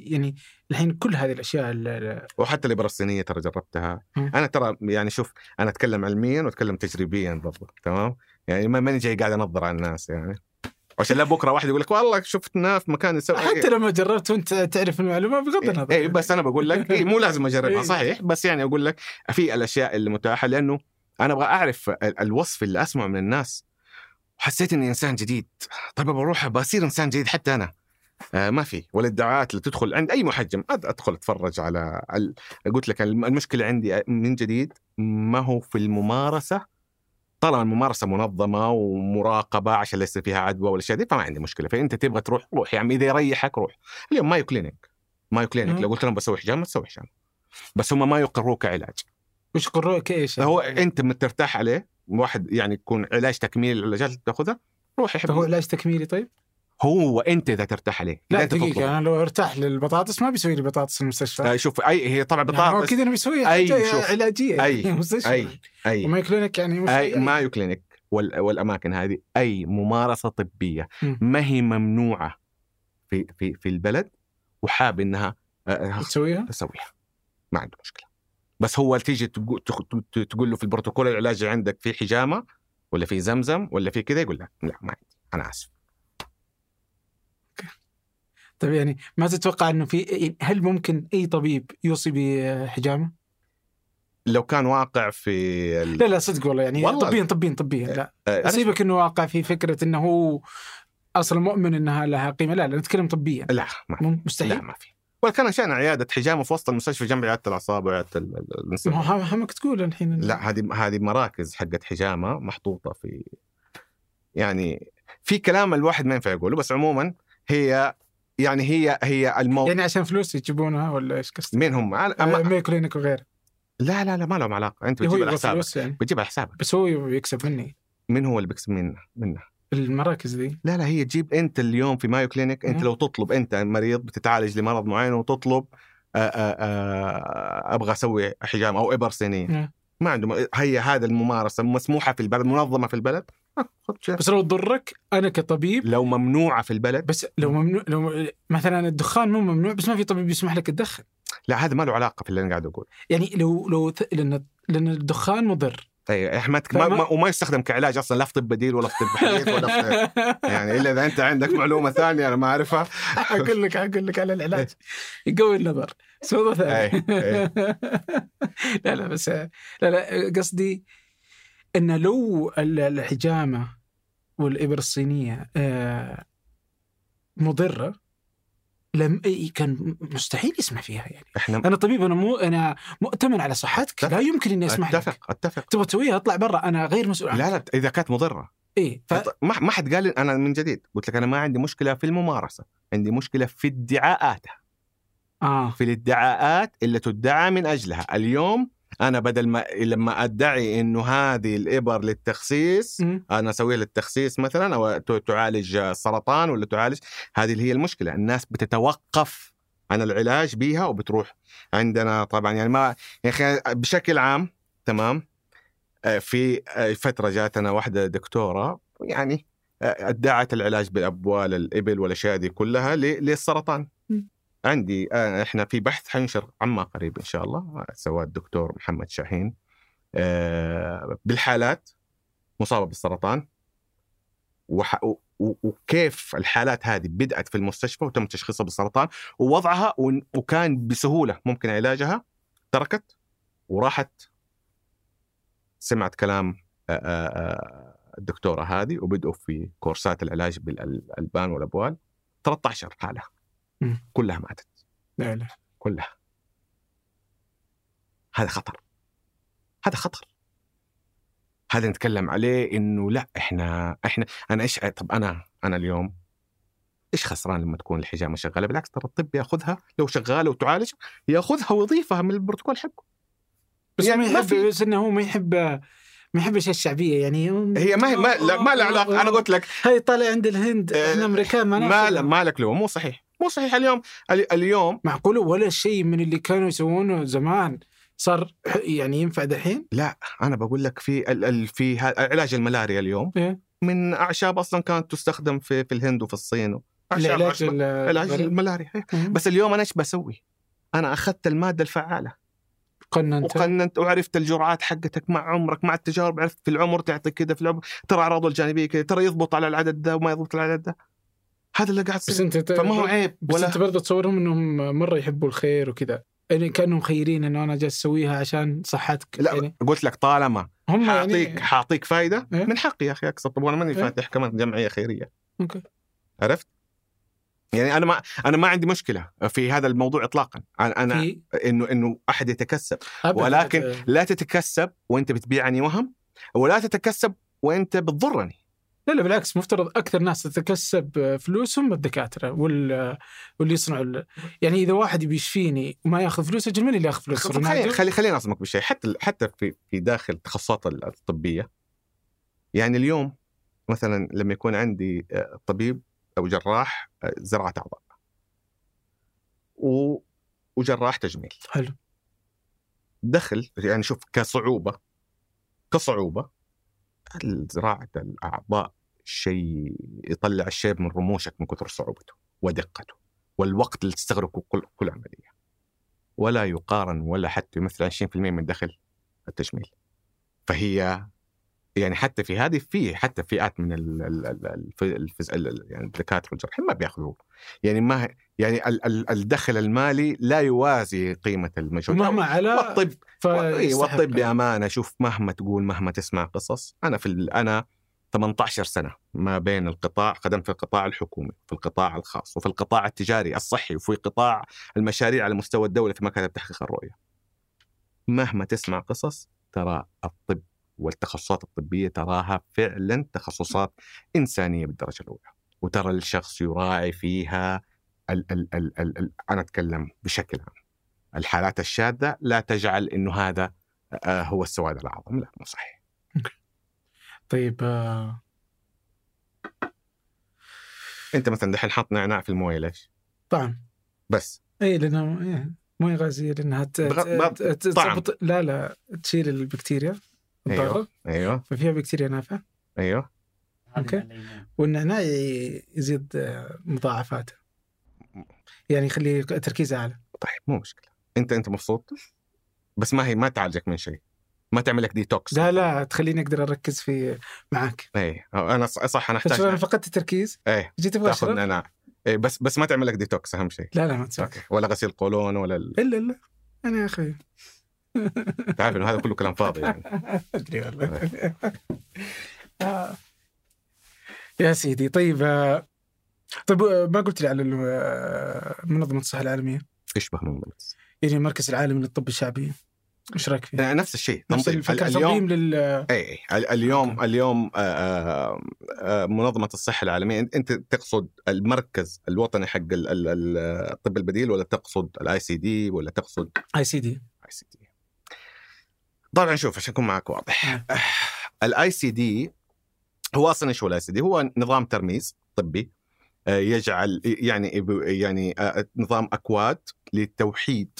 يعني الحين كل هذه الأشياء اللي... وحتى الإبرة الصينية ترى جربتها. مم. أنا ترى يعني شوف، أنا أتكلم علميا وأتكلم تجريبيا برضه، تمام يعني ما ماني جاي قاعد أنظر على الناس يعني، عشان لا بكرة واحد يقول لك والله شفتنا في مكان يسوي حتى لما جربت وأنت تعرف المعلومة بغض النظر. إيه بس أنا بقول لك إيه مو لازم أجربها صحيح، بس يعني أقول لك في الأشياء المتاحة، لأنه أنا أبغى أعرف الوصف اللي أسمعه من الناس. وحسيت إني إنسان جديد، طيب بروح بصير إنسان جديد حتى أنا. آه ما في ولا الدعايات اللي تدخل عند أي محجم، أدخل أتفرج على ال... قلت لك المشكلة عندي من جديد ما هو في الممارسة، طالما الممارسة منظمة ومراقبة عشان ليس فيها عدوى ولا شيء، فما عندي مشكلة. فأنت تبغى تروح روح يعني، إذا يريحك روح. اليوم مايو كلينك مايو كلينك لو قلت لهم بسوي حجام ما تسوي حجام، بس هم ما يقروك علاج. مش يقروك إيش هو أنت مترتاح عليه، واحد يعني يكون علاج تكميلي للعلاجات اللي تأخذها. روح يحب هو علاج تكميلي. طيب هو أنت إذا ترتاح عليه. لا دقيقة، أنا لو ارتاح للبطاطس ما بيسوي لي بطاطس المستشفى. شوف أي هي طبعا بطاطس أكيد أنا بيسوي علاجية أي مستشفى أي مايو كلينك يعني أي مايو كلينك وال والأماكن هذه أي ممارسة طبية م. ما هي ممنوعة في في في البلد وحاب إنها تسويها تسويها ما عنده مشكلة. بس هو تيجي تقول له في البروتوكول العلاجي عندك في حجامة ولا في زمزم ولا في كذا، يقول لك لا ما عندي أنا آسف. طيب يعني ما تتوقع أنه في، هل ممكن أي طبيب يوصي بحجامة؟ لو كان واقع في ال... لا لا صدق والله يعني والله طبيا طبيا طبيا لا أسيبك أنه واقع في فكرة أنه هو أصلا مؤمن أنها لها قيمة. لا لا نتكلم طبيا لا مستحيل لا ما في. ولكن عشان عيادة حجامة في وسط المستشفى جنب عيادة الأعصاب وعيادة النساء ما تقول الحين. لا هذه هذه مراكز حقة حجامة محطوطة في يعني في كلام الواحد ما ينفع يقوله، بس عموما هي يعني هي هي المو... يعني عشان فلوس يجيبونها ولا إيش قصدك؟ مين هم؟ أما... مايو كلينك وغيره. لا لا لا ما لهم علاقة. أنت بتجيب على حسابك يعني. بتجيب على حسابك. بس هو يكسب مني. من هو اللي بيكسب منه؟ منه. المراكز دي؟ لا لا هي تجيب. أنت اليوم في مايو كلينك أنت لو تطلب، أنت مريض بتتعالج لمرض معين وتطلب آآ آآ أبغى أسوي حجامة أو إبر صينية، ما عنده. هي هذا الممارسة مسموحة في البلد، منظمة في البلد. بس لو تضرك أنا كطبيب، لو ممنوعة في البلد. بس لو ممنوع، لو مثلا الدخان مو ممنوع بس ما في طبيب يسمح لك تدخن، لا هذا ما له علاقة في اللي أنا قاعد أقول. يعني لو لو ث... لأن لأن الدخان مضر. أي أحمدك فما... ما... وما يستخدم كعلاج أصلا، لا في طب بديل ولا في طب حديث ولا في يعني إلا إذا أنت عندك معلومة ثانية أنا ما أعرفها. أقول لك أقول لك على العلاج يقوي النظر بس موضوع ثاني. لا لا بس لا لا قصدي إن لو الحجامة والإبر الصينية مضرة لم كان مستحيل يسمح فيها يعني. أنا طبيب، أنا مو أنا مؤتمن على صحتك، لا يمكن إني أسمح لك. أتفق أتفق. تبغى تسويها أطلع برا، أنا غير مسؤول عنك. لا لا إذا كانت مضرة. إيه. ف... ما ما حد قال. أنا من جديد قلت لك أنا ما عندي مشكلة في الممارسة، عندي مشكلة في ادعاءاتها. آه. في الادعاءات اللي تدعى من أجلها اليوم. أنا بدل ما لما أدعي إنه هذه الإبر للتخسيس م- أنا أسويها للتخسيس مثلا أو تعالج السرطان ولا تعالج، هذه اللي هي المشكلة، الناس بتتوقف عن العلاج بيها وبتروح. عندنا طبعا يعني ما يعني بشكل عام تمام. في فترة جاتنا واحدة دكتورة يعني ادعت العلاج بالأبوال الإبل والأشياء دي كلها للسرطان. م- عندي احنا في بحث حنشر عما قريب ان شاء الله، سواه الدكتور محمد شاهين بالحالات مصابه بالسرطان وكيف الحالات هذه بدأت في المستشفى وتم تشخيصها بالسرطان ووضعها، وكان بسهوله ممكن علاجها، تركت وراحت سمعت كلام الدكتوره هذه وبدأوا في كورسات العلاج بالألبان والأبوال. ثلاثة عشر حاله كلها ماتت. لا لا كلها. هذا خطر، هذا خطر، هذا نتكلم عليه إنه لا إحنا إحنا أنا إيش طب أنا أنا اليوم إيش خسران لما تكون الحجامة شغالة؟ بالعكس ترى الطب يأخذها لو شغالة وتعالج يأخذها ويضيفها من البروتوكول حقه. بس يعني ما يحب، بس إنه هو ما يحب ما يحبش الشعبية يعني. هي ما ما لا ما له علاقة. أنا قلت لك هي طالع عند الهند إحنا أمريكان ما ما ما لك له مو صحيح. مو صحيح اليوم اليوم معقول ولا شيء من اللي كانوا يسوونه زمان صار يعني ينفع دحين؟ لا أنا بقول لك في ال ال في علاج الملاريا اليوم إيه؟ من أعشاب أصلا كانت تستخدم في في الهند وفي الصين عشان علاج الملاريا. بس اليوم أنا إيش بسوي؟ أنا أخذت المادة الفعالة قننت وقننت وعرفت الجرعات حقتك مع عمرك مع التجارب، عرفت في العمر تعطي كده في العمر ترى أعراضه الجانبية كده، ترى يضبط على العدد ده وما يضبط على العدد ده. هذا اللي قاعد يصير فما هو عيب. بس ولا انت برضه تصورهم انهم مره يحبوا الخير وكذا يعني كانوا خيرين انه انا جالس اسويها عشان صحتك. لا يعني قلت لك طالما حاعطيك يعني حاعطيك فايده ايه؟ من حقي يا اخي اكسب. طب وانا ماني فاتح كمان جمعيه خيريه اوكي عرفت يعني انا ما انا ما عندي مشكله في هذا الموضوع اطلاقا. انا انه انه احد يتكسب ولكن أبقى. لا تتكسب وانت بتبيعني وهم، ولا تتكسب وانت بتضرني. لا لا بالعكس مفترض أكثر ناس تتكسب فلوسهم الدكاترة وال واللي يصنعوا ال... يعني إذا واحد بيشفيني وما يأخذ فلوس أجل من اللي يأخذ فلوس. خلي خلي خلينا نصمك بالشيء حتى حتى في في داخل التخصصات الطبية. يعني اليوم مثلا لما يكون عندي طبيب أو جراح زراعة أعضاء و... وجراح تجميل حلو دخل يعني شوف كصعوبة كصعوبة زراعة الأعضاء شيء يطلع الشيب من رموشك من كثر صعوبته ودقته والوقت اللي تستغرقه كل كل عملية، ولا يقارن ولا حتى يمثل عشرين بالمئة من دخل التجميل. فهي يعني حتى في هذه في حتى فئات من ال ال ال يعني الدكاترة والجراحين ما بياخذوه يعني ما يعني ال ال الدخل المالي لا يوازي قيمة المجهود مهما على والطب والطب بأمانة. شوف مهما تقول مهما تسمع قصص، أنا في أنا ثمانية عشر سنة ما بين القطاع، قدمت في القطاع الحكومي في القطاع الخاص وفي القطاع التجاري الصحي وفي قطاع المشاريع على مستوى الدولة في مكاتب تحقيق الرؤية. مهما تسمع قصص ترى الطب والتخصصات الطبية تراها فعلا تخصصات إنسانية بالدرجة الأولى، وترى الشخص يراعي فيها ال ال ال ال ال أنا أتكلم بشكل عام الحالات الشاذة. لا تجعل إنه هذا هو السواد الأعظم، لا مو صحيح. طيب آه... أنت مثلا دحين حط نعناع في الموية ليش؟ طعم بس إيه لأنه موية غازية لأنها ت... بغ... ت... تضبط لا لا تشيل البكتيريا ايوه ايوه ففيها بكتيريا نافعه ايوه اوكي والنعناع يزيد مضاعفاته يعني يخلي تركيزه اعلى. طيب مو مشكله انت انت مبسوط بس ما هي ما تعالجك من شيء، ما تعمل لك ديتوكس. لا لا تخليني اقدر اركز في معاك. اي انا صح انا احتاج انا فقدت التركيز ايه جيت ابغى اشرب نعناع اي بس بس ما تعمل لك ديتوكس اهم شيء. لا لا ما تسوي ولا غسيل قولون ولا ال... الا الا انا يا اخي تعرف إنه هذا كله كلام فاضي يعني. أدري والله. يا سيدي طيب طيب ما قلت لي على منظمة الصحة العالمية؟ إيش بها منظمة؟ يعني المركز العالمي للطب الشعبي. إيش رأيك فيه؟ نفس الشيء. نفس الفكرة اليوم لل. إيه اليوم اليوم منظمة الصحة العالمية أنت تقصد المركز الوطني حق الطب البديل ولا تقصد الآي سي دي ولا تقصد؟ آي سي دي. طبعا شوف عشان أكون معك واضح، الاي سي دي هو اصلا ايش هو الاي سي دي؟ هو نظام ترميز طبي يجعل يعني يعني نظام اكواد لتوحيد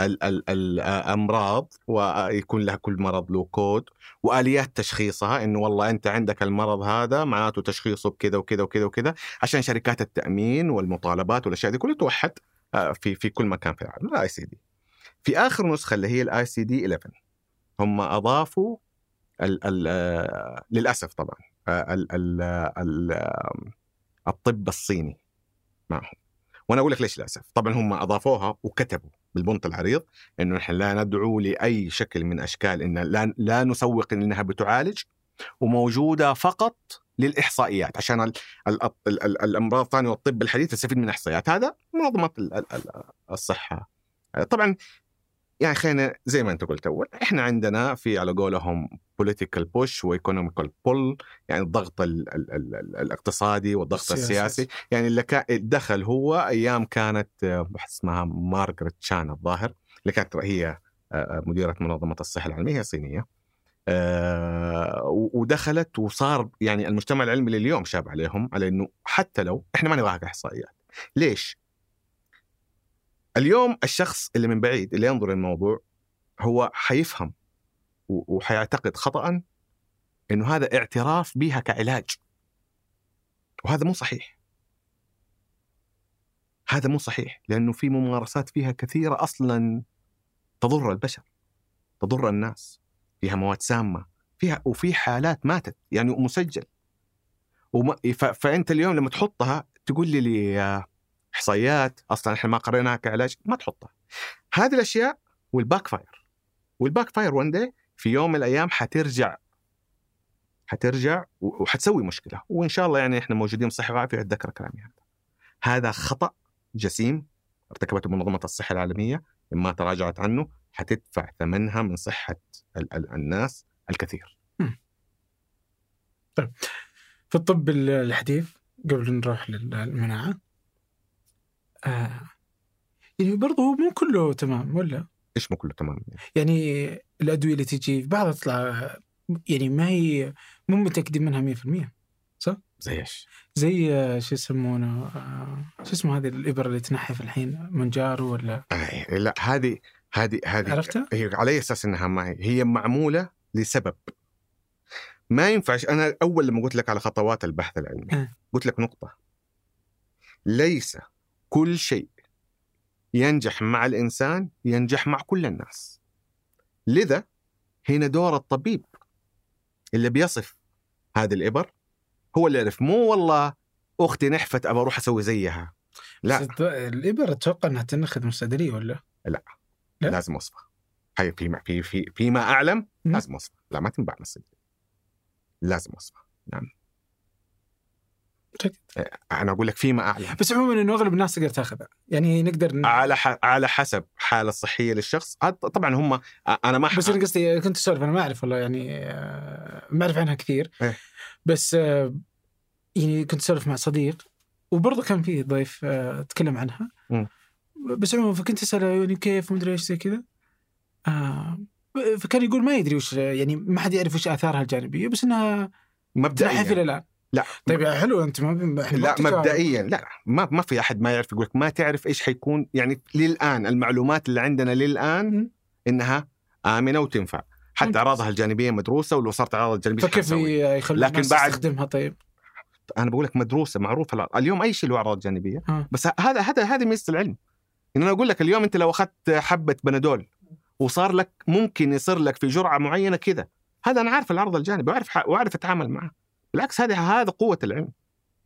الامراض، ويكون لها كل مرض له كود واليات تشخيصها، انه والله انت عندك المرض هذا معناته تشخيصه بكذا وكذا وكذا وكذا، عشان شركات التامين والمطالبات والاشياء دي كلها توحد في في كل مكان في العالم. الاي سي دي في اخر نسخه اللي هي الاي سي دي إحدى عشر هم اضافوا ال ال للاسف طبعا ال ال ال الطب الصيني معهم، وانا اقول لك ليش للاسف. طبعا هم اضافوها وكتبوا بالبنط العريض انه نحن لا ندعو لاي شكل من اشكال، ان لا, لا نسوق انها بتعالج وموجوده فقط للاحصائيات، عشان ال ال ال ال ال الامراض الثانيه والطب الحديث تستفيد من احصائيات. هذا منظمه ال ال ال الصحه طبعا. يعني خلينا زي ما انت قلت اول، احنا عندنا في على قولهم political push و economical pull، يعني الضغط ال ال ال الاقتصادي والضغط السياسي, السياسي. يعني اللي كان دخل هو ايام كانت اسمها مارغريت شانة الظاهر، اللي كانت هي مديرة منظمة الصحة العالمية، هي صينية، ودخلت وصار يعني المجتمع العلمي لليوم شاب عليهم على انه حتى لو احنا ما نبغاك احصائيات. ليش؟ اليوم الشخص اللي من بعيد اللي ينظر للموضوع هو حيفهم وحيعتقد خطأ إنه هذا اعتراف بها كعلاج، وهذا مو صحيح. هذا مو صحيح لأنه في ممارسات فيها كثيرة أصلا تضر البشر، تضر الناس، فيها مواد سامة، فيها وفي حالات ماتت يعني مسجل. وما فأنت اليوم لما تحطها تقول لي لي إحصائيات أصلاً إحنا ما قريناها كعلاج، ما تحطها. هذه الأشياء والباك فاير، والباك فاير وان داي في يوم من الأيام حترجع حترجع وحتسوي مشكلة. وإن شاء الله يعني إحنا موجودين صحة وعافية أتذكر كلامي هذا. هذا خطأ جسيم ارتكبته منظمة الصحة العالمية، لما تراجعت عنه حتدفع ثمنها من صحة ال- ال- الناس الكثير. طيب في الطب الحديث قبل نروح للمناعة، آه. يعني برضه مو كله تمام، ولا إيش مو كله تمام؟ يعني, يعني الأدوية اللي تجي بعضها تطلع يعني ما هي مو متأكدين منها مية في المية، صح؟ زي إيش؟ زي شو يسمونه شو اسمه هذه الإبرة اللي تنحف الحين، منجار ولا؟ آه لا، هذه هذه هذه عرفتها؟ هي على أساس إنها ما هي هي معمولة لسبب ما ينفعش. أنا أول لما قلت لك على خطوات البحث العلمي آه. قلت لك نقطة، ليس كل شيء ينجح مع الإنسان ينجح مع كل الناس، لذا هنا دور الطبيب اللي بيصف هذه الإبر هو اللي يعرف. مو والله أختي نحفت أبى أروح أسوي زيها، لا. الإبر أتوقع أنها تنخذ من الصيدلية ولا لا؟ لا لازم وصفة. هي فيما في في فيما أعلم م- لازم وصفة، لا ما تنباع من الصيدلية، لازم وصفة. نعم أنا أقول لك فيما أعلم، بس عموما إنه أغلب الناس تقدر تأخذها، يعني نقدر ن... على ح... على حسب حالة صحية للشخص. طبعا هم أنا ما ح... بس أنا قصدي كنت أسولف، أنا ما أعرف والله يعني ما أعرف عنها كثير إيه؟ بس يعني كنت أسولف مع صديق وبرضه كان فيه ضيف تكلم عنها م. بس عموما فكنت أسأله يعني كيف مدري إيش زي كذا آه، فكان يقول ما يدري وش، يعني ما حد يعرف وش آثارها الجانبية، بس إنها مبدئيا إلى الآن لا. طيب يا حلو انت ما احنا لا مبدئيا لا ما ما في احد ما يعرف، يقولك ما تعرف ايش حيكون. يعني للان المعلومات اللي عندنا للان انها امنه وتنفع، حتى اعراضها الجانبيه مدروسه، ولو صارت اعراض جانبيه كيف يخلوها تستخدمها. طيب انا بقولك مدروسه معروفه اليوم اي شيء له اعراض جانبيه ها. بس هذا هذا هذه ميزه العلم، ان انا اقول لك اليوم انت لو اخذت حبه بنادول وصار لك ممكن يصير لك في جرعه معينه كذا، هذا انا عارف العرض الجانبي واعرف واعرف اتعامل معه. بالعكس هذا هذا قوة العلم.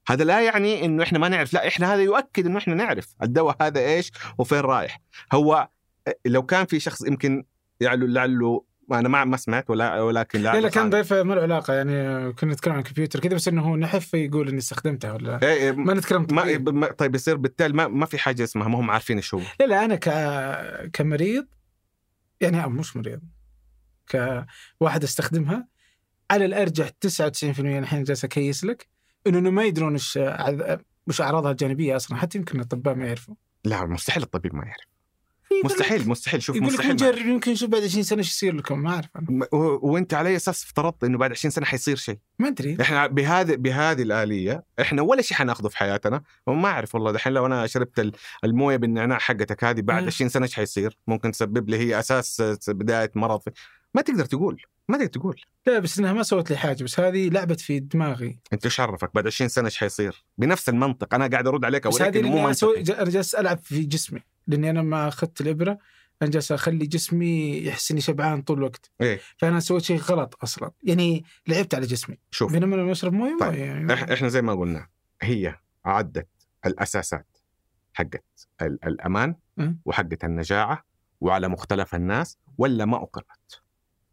هذا لا يعني إنه إحنا ما نعرف، لا إحنا هذا يؤكد إنه إحنا نعرف الدواء هذا إيش وفين رايح. هو لو كان في شخص يمكن يعلو لعلو أنا ما ما سمعت ولا ولكن لا لا كان ضيف ما له علاقة، يعني كنا نتكلم عن الكمبيوتر كذا، بس إنه هو نحف يقول إني استخدمته ولا إيه ما نتكلم ما. طيب يصير بالتالي ما ما في حاجة اسمها ما هم عارفين إيش هو. لا لا أنا ك كمريض يعني أو مش مريض، كواحد استخدمها على الأرجح تسعة وتسعين بالمية الحين جالسة كيس لك إنه ما يدرون إيش إيش أعراضها الجانبية أصلاً، حتى يمكن الطباء ما يعرفوا. لا مستحيل الطبيب ما يعرف، مستحيل مستحيل شوف يقول مستحيل يقول لك نجرب يمكن نشوف بعد عشرين سنة ايش يصير لكم. ما اعرف انا و... وانت على اساس افترضت انه بعد عشرين سنة حيصير شيء؟ ما ادري. احنا بهذه بهذه الآلية احنا ولا شيء حناخذه في حياتنا وما اعرف والله. دحين لو انا شربت المويه بالنعناع حقتك هذه بعد عشرين سنة ايش حيصير؟ ممكن تسبب لي هي اساس بداية مرض. ما تقدر تقول ما تقدر تقول لا بس انها ما سوت لي حاجه، بس هذه لعبت في دماغي. انت ايش عرفك بعد عشرين سنة ايش حيصير؟ بنفس المنطق انا قاعد ارد عليك. اقول لك مو منطقي. بس هذه انا جالس العب في جسمي لاني انا ما اخذت الابره، انا جالس اخلي جسمي يحس اني شبعان طول الوقت. إيه؟ فانا سويت شيء غلط اصلا، يعني لعبت على جسمي. شوف بينما لما نشرب مويه طيب. يعني احنا زي ما قلنا هي عدت الاساسات حقت الامان وحقت النجاعه وعلى مختلف الناس ولا ما اقرت.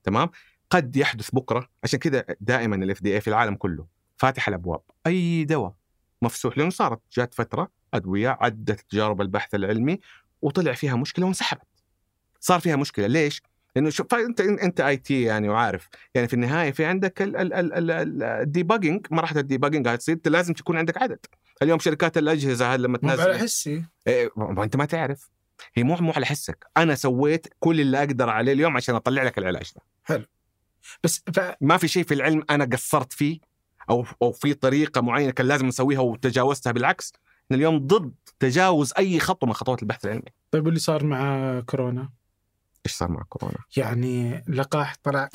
تمام؟ قد يحدث بكره، عشان كذا دائما الاف دي اي في العالم كله فاتح الابواب، اي دواء مفسوح لانه صارت جات فتره ادويه عدت تجارب البحث العلمي وطلع فيها مشكله وانسحبت، صار فيها مشكله. ليش؟ لانه شوف انت انت اي تي يعني وعارف يعني في النهايه في عندك الديباجنج، مرحله الديباجنج هتصير لازم تكون عندك عدد. اليوم شركات الاجهزه هذه لما تنزل على حسي إيه، انت ما تعرف، هي مو مو على حسك. انا سويت كل اللي اقدر عليه اليوم عشان اطلع لك العلاج ده. حلو بس ف... ما في شيء في العلم أنا قصرت فيه أو أو في طريقة معينة كان لازم نسويها وتجاوزتها. بالعكس أنا اليوم ضد تجاوز أي خطوة من خطوات البحث العلمي. طيب اللي صار مع كورونا، إيش صار مع كورونا؟ يعني لقاح طلع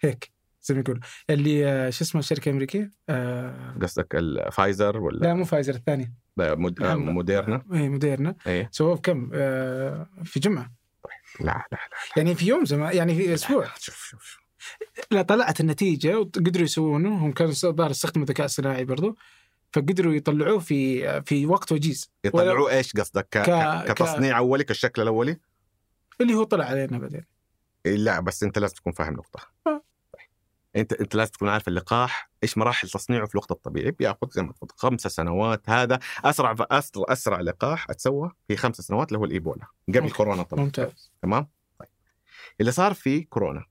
هيك زي ما يقول اللي شو اسمه الشركة الأمريكية آه... قصدك الفايزر ولا؟ لا مو فايزر، الثاني مود... موديرنا. إيه موديرنا إيه؟ سووه في كم آه... في جمعة؟ لا, لا لا لا يعني في يوم زمان، يعني في أسبوع. لا لا. شوف شوف لا طلعت النتيجة وقدروا يسوونه. هم كانوا ظاهر استخدموا ذكاء صناعي برضو، فقدروا يطلعوه في في وقت وجيز. يطلعوه ايش قصدك ك... ك... كتصنيع ك... اولي كالشكل الاولي اللي هو طلع علينا بعدين. لا بس انت لازم تكون فاهم نقطة آه. انت انت لازم تكون عارف اللقاح ايش مراحل تصنيعه في الوقت الطبيعي. بياخذ زي ما قلت خمس سنوات. هذا اسرع فأسرع اسرع لقاح اتسوى في خمس سنوات اللي هو الايبولا قبل ممكن. كورونا طبعا ممتاز. تمام طيب. اللي صار في كورونا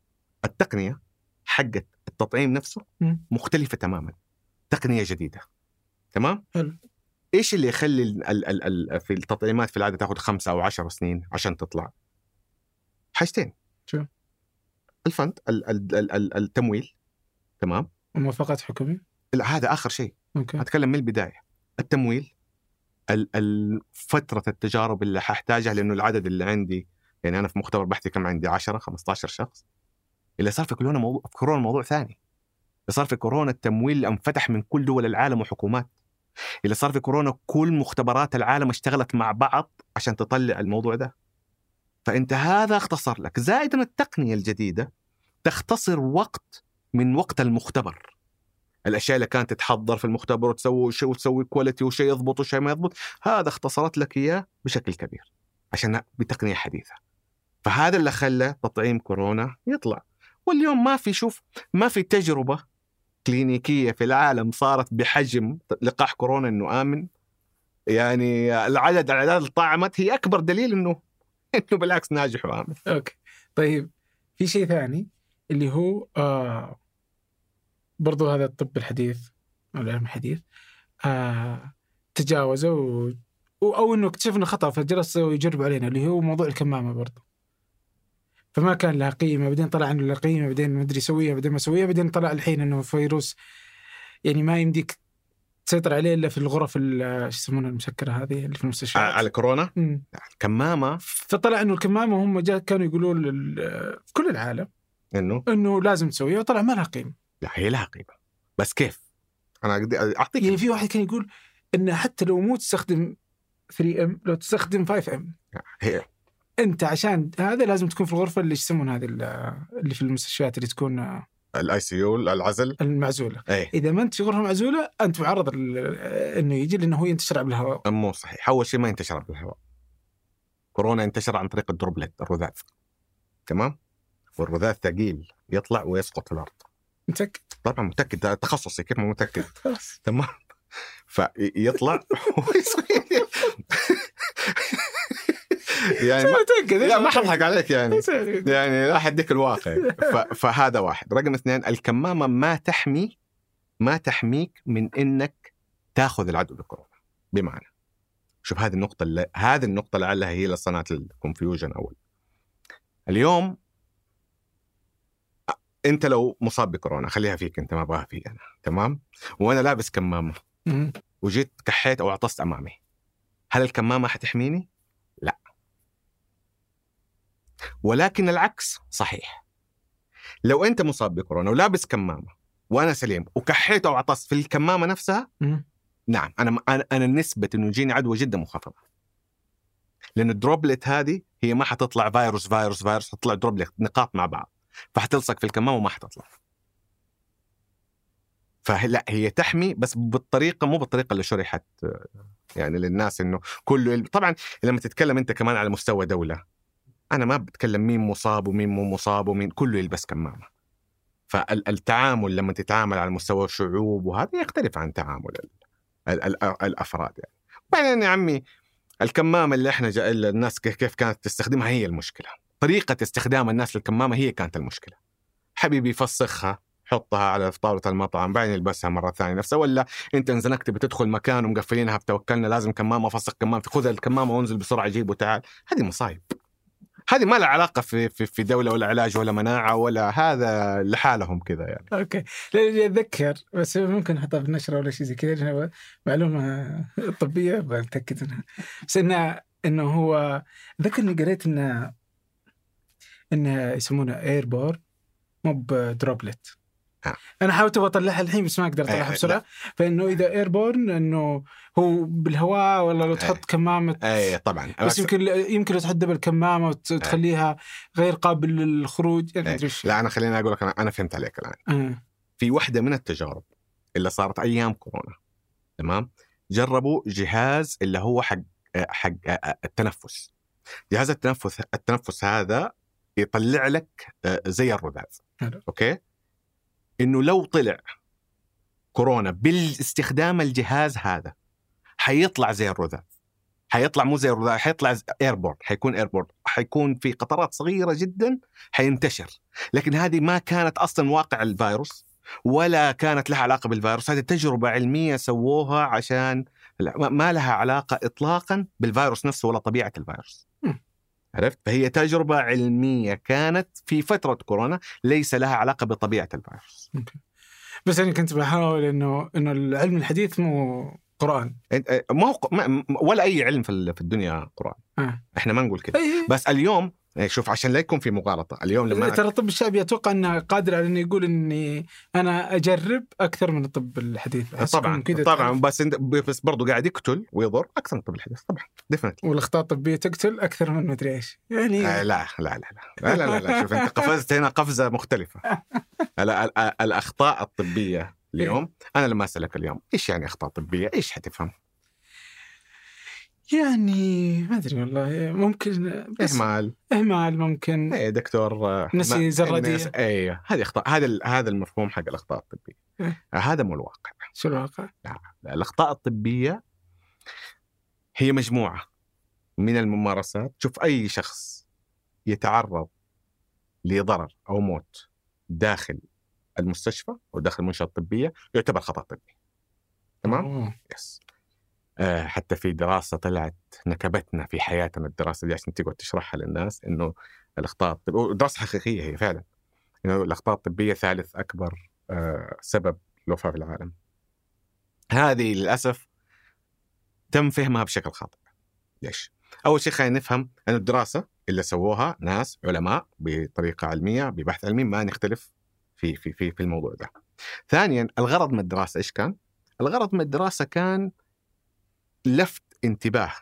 التقنية حقت التطعيم نفسه مختلفة تماماً، تقنية جديدة. تمام؟ هل. إيش اللي يخلي ال ال ال في التطعيمات في العادة تأخذ خمسة أو عشر سنين عشان تطلع؟ حاجتين. شو؟ الفند ال ال ال ال التمويل. تمام؟ موافقات حكومية. هذا آخر شيء. أوكي. أتكلم من البداية. التمويل، الفترة التجارب اللي ححتاجها، لأنه العدد اللي عندي يعني أنا في مختبر بحثي كم عندي عشرة خمسة عشر شخص. اللي صار في كورونا موضوع في كورونا موضوع ثاني. اللي صار في كورونا التمويل انفتح من كل دول العالم وحكومات. اللي صار في كورونا كل مختبرات العالم اشتغلت مع بعض عشان تطلع الموضوع ده. فأنت هذا اختصر لك، زائدا التقنية الجديدة تختصر وقت من وقت المختبر. الأشياء اللي كانت تتحضر في المختبر وتسوي شيء وتسوي كواليتي وشيء يضبط وشيء ما يضبط، هذا اختصرت لك إياه بشكل كبير عشان بتقنية حديثة. فهذا اللي خلى تطعيم كورونا يطلع. واليوم ما في شوف ما في تجربة كلينيكية في العالم صارت بحجم لقاح كورونا إنه آمن. يعني العدد العدد الطعمت هي أكبر دليل إنه إنه بالعكس ناجح وآمن. أوكي طيب في شيء ثاني اللي هو آه برضو هذا الطب الحديث أو العلم الحديث آه تجاوزه و... أو إنه اكتشفنا خطأ فجلس يجرب علينا اللي هو موضوع الكمامة برضو. فما كان لها قيمة، بعدين طلع إنه لها قيمة، بعدين ما أدري سويها، بعدين ما سويها، بعدين طلع الحين إنه فيروس يعني ما يمديك تسيطر عليه إلا في الغرف اللي يسمونها المسكرة هذه اللي في المستشفيات. على كورونا؟ مم. الكمامة. فطلع إنه الكمامة هم جاء كانوا يقولوا في كل العالم إنه إنه لازم تسويها، وطلع ما لها قيمة. لا هي لها قيمة بس كيف؟ أنا أعطيك يعني في واحد كان يقول إن حتى لو مو تستخدم ثري إم لو تستخدم فايف إم هي انت عشان هذا لازم تكون في الغرفه اللي يسمون هذه اللي في المستشفيات اللي تكون الاي سي يو العزل المعزوله. أيه؟ اذا ما انت في غرفه معزوله انت معرض انه يجي لانه هو ينتشر بالهواء. مو صحيح. اول شيء ما ينتشر بالهواء. كورونا انتشر عن طريق الدروبلت الرذاذ. تمام؟ والرذاذ ثقيل يطلع ويسقط في الارض. متاكد؟ طبعا متاكد، تخصصي كيف ما متاكد. تمام فيطلع ويسقط يعني لا ما حضحك عليك يعني يعني راح اديك الواقع. فهذا واحد. رقم اثنين، الكمامة ما تحمي ما تحميك من انك تاخذ العدوى بكورونا. بمعنى شوف هذه النقطة اللي... هذه النقطة لعلها هي اللي صنعت الكونفيوجن أول. اليوم أنت لو مصاب بكورونا، خليها فيك أنت ما أبغاها فيه أنا، تمام؟ وأنا لابس كمامة وجيت كحيت أو عطست أمامي، هل الكمامة حتحميني؟ لا. ولكن العكس صحيح. لو أنت مصاب بكورونا ولابس كمامة وأنا سليم وكحيت أو عطست في الكمامة نفسها، نعم أنا أنا نسبة إنه يجيني عدوى جدا منخفضة، لأن الدروبلت هذه هي ما حتطلع فيروس فيروس فيروس، حتطلع دروبلت نقاط مع بعض، فحتلصق في الكمامة وما حتطلع. فلا هي تحمي بس بالطريقة، مو بالطريقة اللي شرحت يعني للناس إنه كله. طبعا لما تتكلم أنت كمان على مستوى دولة، أنا ما بتكلم مين مصاب ومين مو مصاب ومين، كله يلبس كمامة. فالتعامل لما تتعامل على مستوى الشعوب وهذا يختلف عن تعامل الأفراد يعني. بعدين يا عمي الكمامة اللي إحنا جا... الناس كيف كانت تستخدمها هي المشكلة، طريقة استخدام الناس للكمامة هي كانت المشكلة. حبيبي فسخها، حطها على طاولة المطعم، بعدين يلبسها مرة ثانية نفسها. ولا أنت انزنكت بتدخل مكان ومقفلينها بتوكلنا لازم كمامة، فسخ كمامة، خذ الكمامة وانزل بسرعة جيب وتعال. هذه مصايب، هذه ما لها علاقة في في دولة ولا علاج ولا مناعة ولا هذا لحالهم كذا يعني. أوكي، لا أتذكر بس ممكن نحطها في النشرة ولا شيء زي كذا، معلومة طبية بتأكد منها. بس إنه إنه هو ذكرني قريت إنه إنه يسمونه إيربور مو بدروبلت. أنا حاولت أطلعها الحين بس ما أقدر أطلعها بسرعة. فإنه إذا إيربورن إنه هو بالهواء، ولا لو تحط كمامة أي طبعًا بس يمكن يمكن تحدب الكمامة وتخليها غير قابل للخروج يعني. لا أنا خليني أقول لك، أنا أنا فهمت عليك الآن. أه. في واحدة من التجارب اللي صارت أيام كورونا، تمام، جربوا جهاز اللي هو حق حق التنفس. جهاز التنفس التنفس هذا يطلع لك زي الرذاذ. أه. أوكي، إنه لو طلع كورونا بالاستخدام الجهاز هذا حيطلع زي الرذاذ، حيطلع مو زي الرذاذ، حيطلع إيربورد، حيكون إيربورد، حيكون في قطرات صغيرة جدا حينتشر. لكن هذه ما كانت أصلا واقع الفيروس ولا كانت لها علاقة بالفيروس، هذه تجربة علمية سووها عشان ما لها علاقة إطلاقا بالفيروس نفسه ولا طبيعة الفيروس. عرفت؟ فهي تجربة علمية كانت في فترة كورونا ليس لها علاقة بطبيعة الفيروس. بس أنا كنت بحاول إنه إنه العلم الحديث مو قرآن، ما هو ولا أي علم في الدنيا قرآن. آه. إحنا ما نقول كده. أيه. بس اليوم شوف عشان لا يكون في مغالطة، اليوم لما ترى الطب الشعبي أتوقع أنه قادر على إنه يقول إني أنا أجرب أكثر من الطب الحديث. طبعًا طبعًا بس بس برضو قاعد يقتل ويضر أكثر من الطب الحديث طبعًا ديفنت. والأخطاء الطبية تقتل أكثر من مدري إيش يعني. لا لا لا لا لا لا شوف أنت قفزت هنا قفزة مختلفة. الأخطاء الطبية اليوم، أنا لما أسألك اليوم إيش يعني أخطاء طبية إيش حتفهم؟ يعني ما أدري والله، ممكن إهمال، إهمال ممكن، إيه دكتور نسي زردية، إيه هذه أخطاء. هذا هذا المفهوم حق الأخطاء الطبية. إيه؟ هذا مو الواقع. شو الواقع؟ لا. الأخطاء الطبية هي مجموعة من الممارسات. شوف أي شخص يتعرض لضرر أو موت داخل المستشفى أو داخل المنشأة الطبية يعتبر خطأ طبي، تمام؟ أوه. يس. حتى في دراسة طلعت نكبتنا في حياتنا الدراسة دي عشان تقعد تشرحها للناس، إنه الأخطاء الطبية دراسة حقيقية هي فعلا، إنه الأخطاء الطبية ثالث أكبر سبب الوفاة في العالم. هذه للأسف تم فهمها بشكل خاطئ. ليش؟ أول شيء خلينا نفهم إنه الدراسة اللي سووها ناس علماء بطريقة علمية ببحث علمي، ما نختلف في في في في الموضوع ده. ثانيا الغرض من الدراسة إيش كان؟ الغرض من الدراسة كان لفت انتباه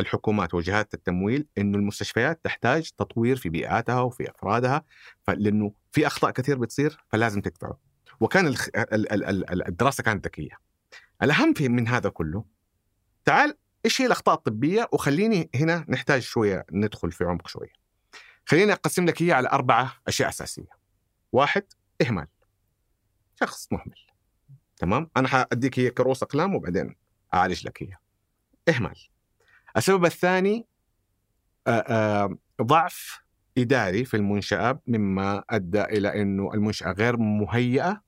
الحكومات وجهات التمويل إنه المستشفيات تحتاج تطوير في بيئاتها وفي أفرادها، لأنه في أخطاء كثير بتصير فلازم تدفعه. وكان الخ... ال... ال... ال... الدراسة كانت ذكية. الأهم في من هذا كله، تعال إيش هي الأخطاء الطبية، وخليني هنا نحتاج شوية ندخل في عمق شوية. خليني أقسم لك هي على أربعة أشياء أساسية. واحد، إهمال، شخص مهمل، تمام؟ أنا هأديك هي كروس أقلام وبعدين أعالج لك هي. إهمال. السبب الثاني آآ آآ ضعف إداري في المنشأة، مما أدى إلى أنه المنشأة غير مهيئة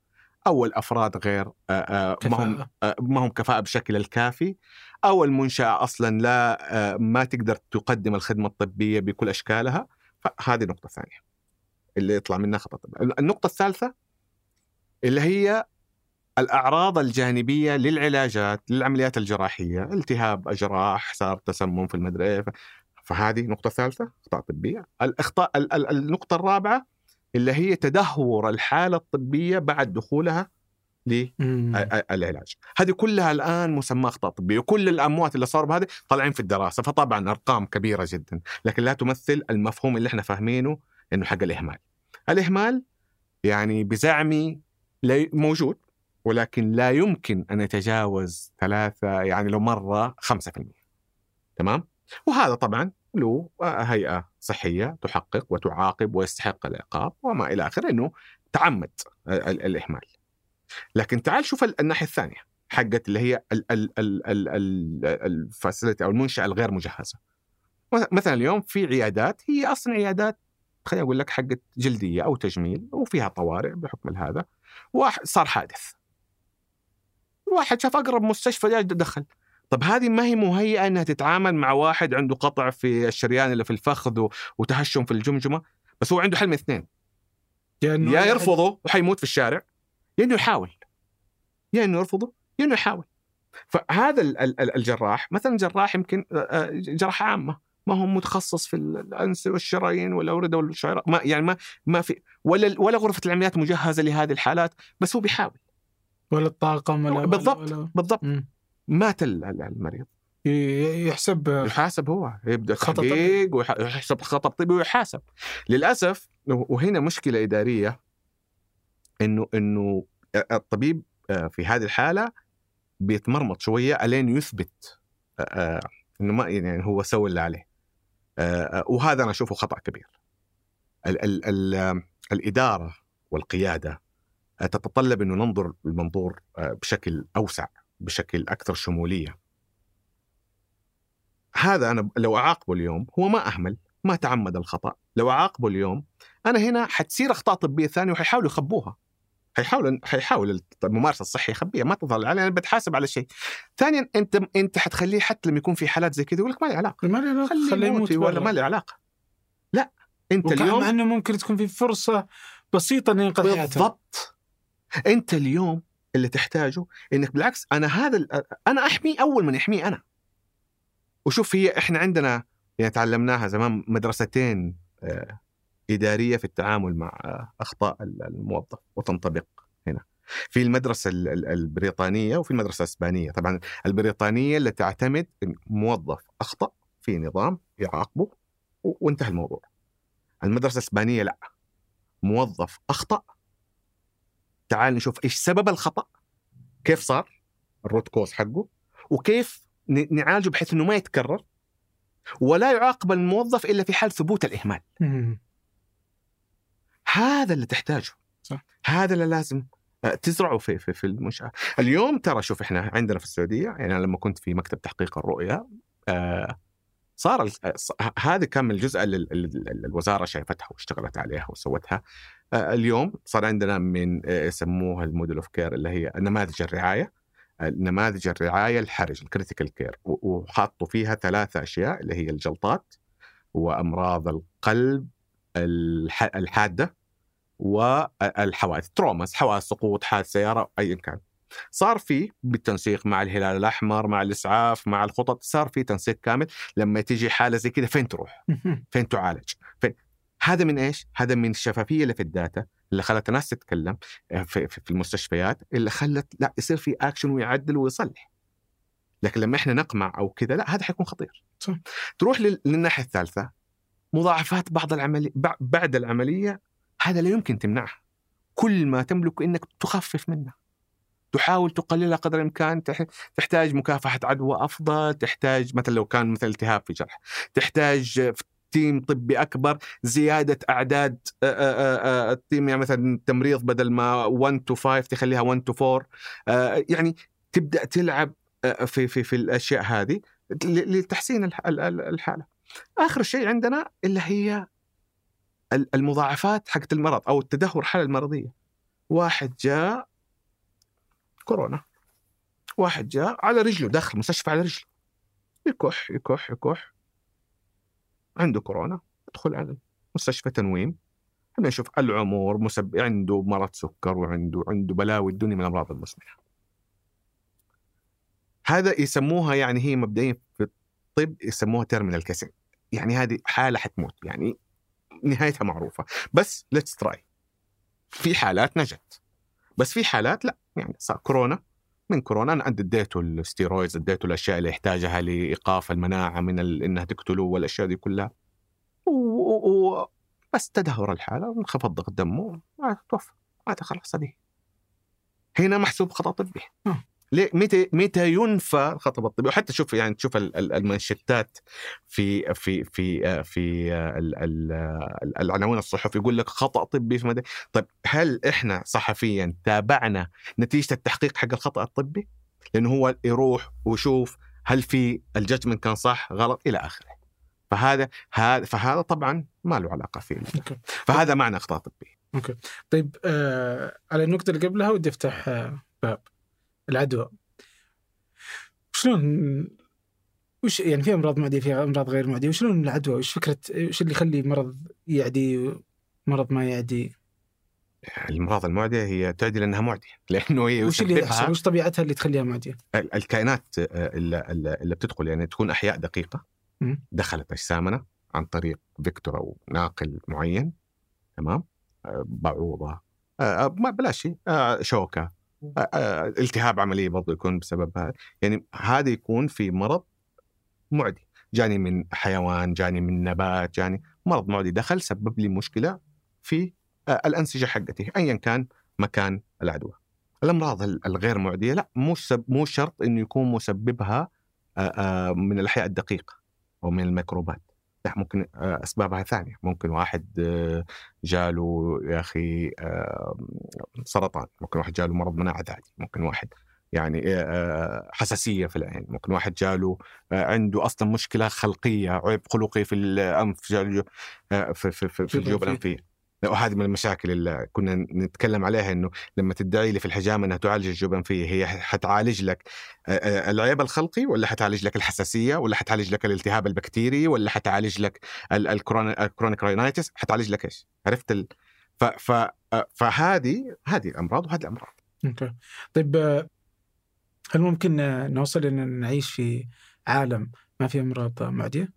أو الأفراد غير ما هم ما هم كفاءة بشكل الكافي، أو المنشأة أصلا لا ما تقدر تقدم الخدمة الطبية بكل أشكالها. فهذه نقطة ثانية اللي يطلع منها خطأ. النقطة الثالثة اللي هي الأعراض الجانبية للعلاجات، للعمليات الجراحية، التهاب أجراح، صار تسمم في المدري. فهذه نقطة ثالثة أخطاء طبية. الأخطاء النقطة الرابعة اللي هي تدهور الحالة الطبية بعد دخولها للعلاج. هذه كلها الآن مسمى أخطاء طبية، وكل الأموات اللي صاروا بهذه طالعين في الدراسة، فطبعا أرقام كبيرة جدا، لكن لا تمثل المفهوم اللي احنا فاهمينه إنه حق الإهمال. الإهمال يعني بزعمي موجود، ولكن لا يمكن أن يتجاوز ثلاثة، يعني لو مرة خمسة في المية. تمام؟ وهذا طبعا له هيئة صحية تحقق وتعاقب ويستحق العقاب وما إلى آخر، إنه تعمد الإهمال. لكن تعال شوف الناحية الثانية حقت اللي هي الفاسيلتي أو المنشأة الغير مجهزة. مثلا اليوم في عيادات هي أصلا عيادات، خليني أقول لك، حقت جلدية أو تجميل، وفيها طوارئ بحكم هذا، وصار حادث، واحد شاف أقرب مستشفى جاء دخل. طب هذه ما هي مهيئة أنها تتعامل مع واحد عنده قطع في الشريان اللي في الفخذ وتهشم في الجمجمة، بس هو عنده حل من اثنين، يعني يا يرفضه وحيموت في الشارع، يا إنه يحاول، يا إنه يرفضه، يا إنه يحاول. فهذا الجراح مثلا، جراح يمكن جراحة عامة، ما هو متخصص في الأنسجة والشرايين والأوردة والشعر، ما يعني ما ما في ولا ولا غرفة العمليات مجهزة لهذه الحالات، بس هو بيحاول، ولا الطاقم ولا بالضبط ولا بالضبط م. مات المريض، يحسب يحاسب هو، يبدأ تحقيق ويحسب خطأ طبي ويحاسب. للأسف وهنا مشكلة إدارية، إنه إنه الطبيب في هذه الحالة بيتمرمط شوية لين يثبت إنه ما يعني هو سوى اللي عليه، وهذا أنا أشوفه خطأ كبير. ال ال ال الإدارة والقيادة تتطلب أنه ننظر المنظور بشكل أوسع، بشكل أكثر شمولية. هذا أنا لو أعاقبه اليوم، هو ما أهمل، ما تعمد الخطأ، لو أعاقبه اليوم أنا هنا حتصير أخطاء طبية ثانية وحيحاولوا يخبوها، حيحاول حيحاول الممارسة الصحية يخبيها، ما تظهر علي، أنا بتحاسب على شيء. ثانيا أنت أنت حتخليه حتى لما يكون في حالات زي كذا يقول لك ما لي علاقة، ما لي علاقة، خليه يموت ولا ما لي علاقة. لا، أنت اليوم مع إنه ممكن تكون في فرصة بسيطة إن ينقذ حياته. بالضبط، أنت اليوم اللي تحتاجه إنك بالعكس، أنا هذا أنا أحمي أول من يحميه أنا. وشوف هي إحنا عندنا يعني تعلمناها زمان مدرستين إدارية في التعامل مع أخطاء الموظف، وتنطبق هنا في المدرسة البريطانية وفي المدرسة الإسبانية. طبعا البريطانية اللي تعتمد موظف أخطأ في نظام يعاقبه وانتهى الموضوع. المدرسة الإسبانية لا، موظف أخطأ، تعال نشوف إيش سبب الخطأ، كيف صار الروت كوز حقه، وكيف نعالجه بحيث أنه ما يتكرر، ولا يعاقب الموظف إلا في حال ثبوت الإهمال. هذا اللي تحتاجه، صح. هذا اللي لازم تزرعه في في في المنشأة اليوم. ترى شوف إحنا عندنا في السعودية، يعني أنا لما كنت في مكتب تحقيق الرؤية آه صار هذا كان من الجزء اللي الوزارة شايفتها واشتغلت عليها وسوتها. اليوم صار عندنا من يسموها الموديل أوف كير، اللي هي نماذج الرعاية، نماذج الرعاية الحرج، الكريتيكال كير، وحاطوا فيها ثلاثة أشياء اللي هي الجلطات وأمراض القلب الحادة والحوادث، تروماس، حوادث سقوط، حادث سيارة، أي كان. صار فيه بالتنسيق مع الهلال الأحمر، مع الإسعاف، مع الخطط، صار فيه تنسيق كامل. لما تيجي حالة زي كده فين تروح، فين تعالج، فين؟ هذا من إيش؟ هذا من الشفافية اللي في الداتا، اللي خلت الناس تتكلم في, في المستشفيات، اللي خلت لا يصير في أكشن ويعدل ويصلح. لكن لما إحنا نقمع أو كده لا، هذا حيكون خطير. تروح للناحية الثالثة، مضاعفات بعض العملي بعد العملية، هذا لا يمكن تمنعها، كل ما تملك إنك تخفف منها، تحاول تقللها قدر الإمكان. تحتاج مكافحة عدوى أفضل، تحتاج مثلا لو كان مثل التهاب في جرح، تحتاج في تيم طبي أكبر، زيادة أعداد التيم، يعني مثلا التمريض بدل ما واحد تو فايف تخليها واحد تو فور، يعني تبدأ تلعب في في في الأشياء هذه لتحسين الحالة. آخر شيء عندنا اللي هي المضاعفات حقت المرض أو التدهور، حالة المرضية. واحد جاء كورونا. واحد جاء على رجله، داخل المستشفى على رجله، يكح يكح يكح، عنده كورونا. ادخل على مستشفى تنويم، احنا نشوف العمر مسب... عنده مرض سكر وعنده عنده بلاوي الدنيا من الامراض المزمنه. هذا يسموها يعني، هي مبدئيا في الطب يسموها تيرمينال كيسين، يعني هذه حاله حتموت، يعني نهايتها معروفه. بس ليتس تراي، في حالات نجت، بس في حالات لا. يعني صار كورونا، من كورونا انا اديته الستيرويدز، اديته الاشياء اللي يحتاجها لايقاف المناعه من ال... انها تقتله والاشياء دي كلها، و... و... بس تدهور الحاله وانخفض ضغط دمه وتوفى. هذا خلاص، هذه هنا محسوب خطأ طبي. ليه؟ متى متى ينفى الخطأ الطبي؟ وحتى شوف يعني تشوف المنشطات في في في في العناوين الصحفي يقول لك خطأ طبي في مدى. طيب هل احنا صحفيا تابعنا نتيجة التحقيق حق الخطأ الطبي؟ لانه هو يروح ويشوف هل في الججمنت كان صح غلط الى اخره. فهذا هذا فهذا طبعا ما له علاقة فيه. فهذا معنى خطأ طبي. اوكي طيب، آه على النقطة اللي قبلها ودي افتح آه باب العدوى. شلون وش يعني، في امراض معديه، في امراض غير معديه، وشلون العدوى؟ وش فكره، وش اللي يخلي مرض يعدي مرض ما يعدي؟ الامراض المعديه هي تعدي لانها معديه، لانه هي وش اللي يحصل، وش طبيعتها اللي تخليها معديه؟ الكائنات اللي بتدخل يعني تكون احياء دقيقه دخلت اجسامنا عن طريق فيكتور او ناقل معين، تمام، بعوضه ما بلا شيء، شوكه، التهاب عملي برضو يكون بسبب هذا. يعني هذا يكون في مرض معدي، جاني من حيوان، جاني من نبات، جاني مرض معدي دخل سبب لي مشكلة في الأنسجة حقتي أيا كان مكان العدوى. الأمراض الغير معدية لا، مو مو شرط إنه يكون مسببها من الأحياء الدقيقة أو من الميكروبات، لا، ممكن أسبابها ثانية. ممكن واحد جاله يا أخي سرطان، ممكن واحد جاله مرض مناعة عادي، ممكن واحد يعني حساسية في العين، ممكن واحد جاله عنده أصلا مشكلة خلقية، عيب خلقي في الأنف، جاله في, في, في الجيوب الأنفية. وهذه من المشاكل اللي كنا نتكلم عليها، إنه لما تدعي لي في الحجامة أنها تعالج الجيوب الأنفية، هي حتعالج لك العيب الخلقي، ولا حتعالج لك الحساسية، ولا حتعالج لك الالتهاب البكتيري، ولا حتعالج لك الكرونيك راينايتس، حتعالج لك إيش؟ عرفت ال... ف... ف... فهذه هذه الأمراض وهذه الأمراض. أوكي. طيب هل ممكن نوصل إن نعيش في عالم ما فيه أمراض معدية؟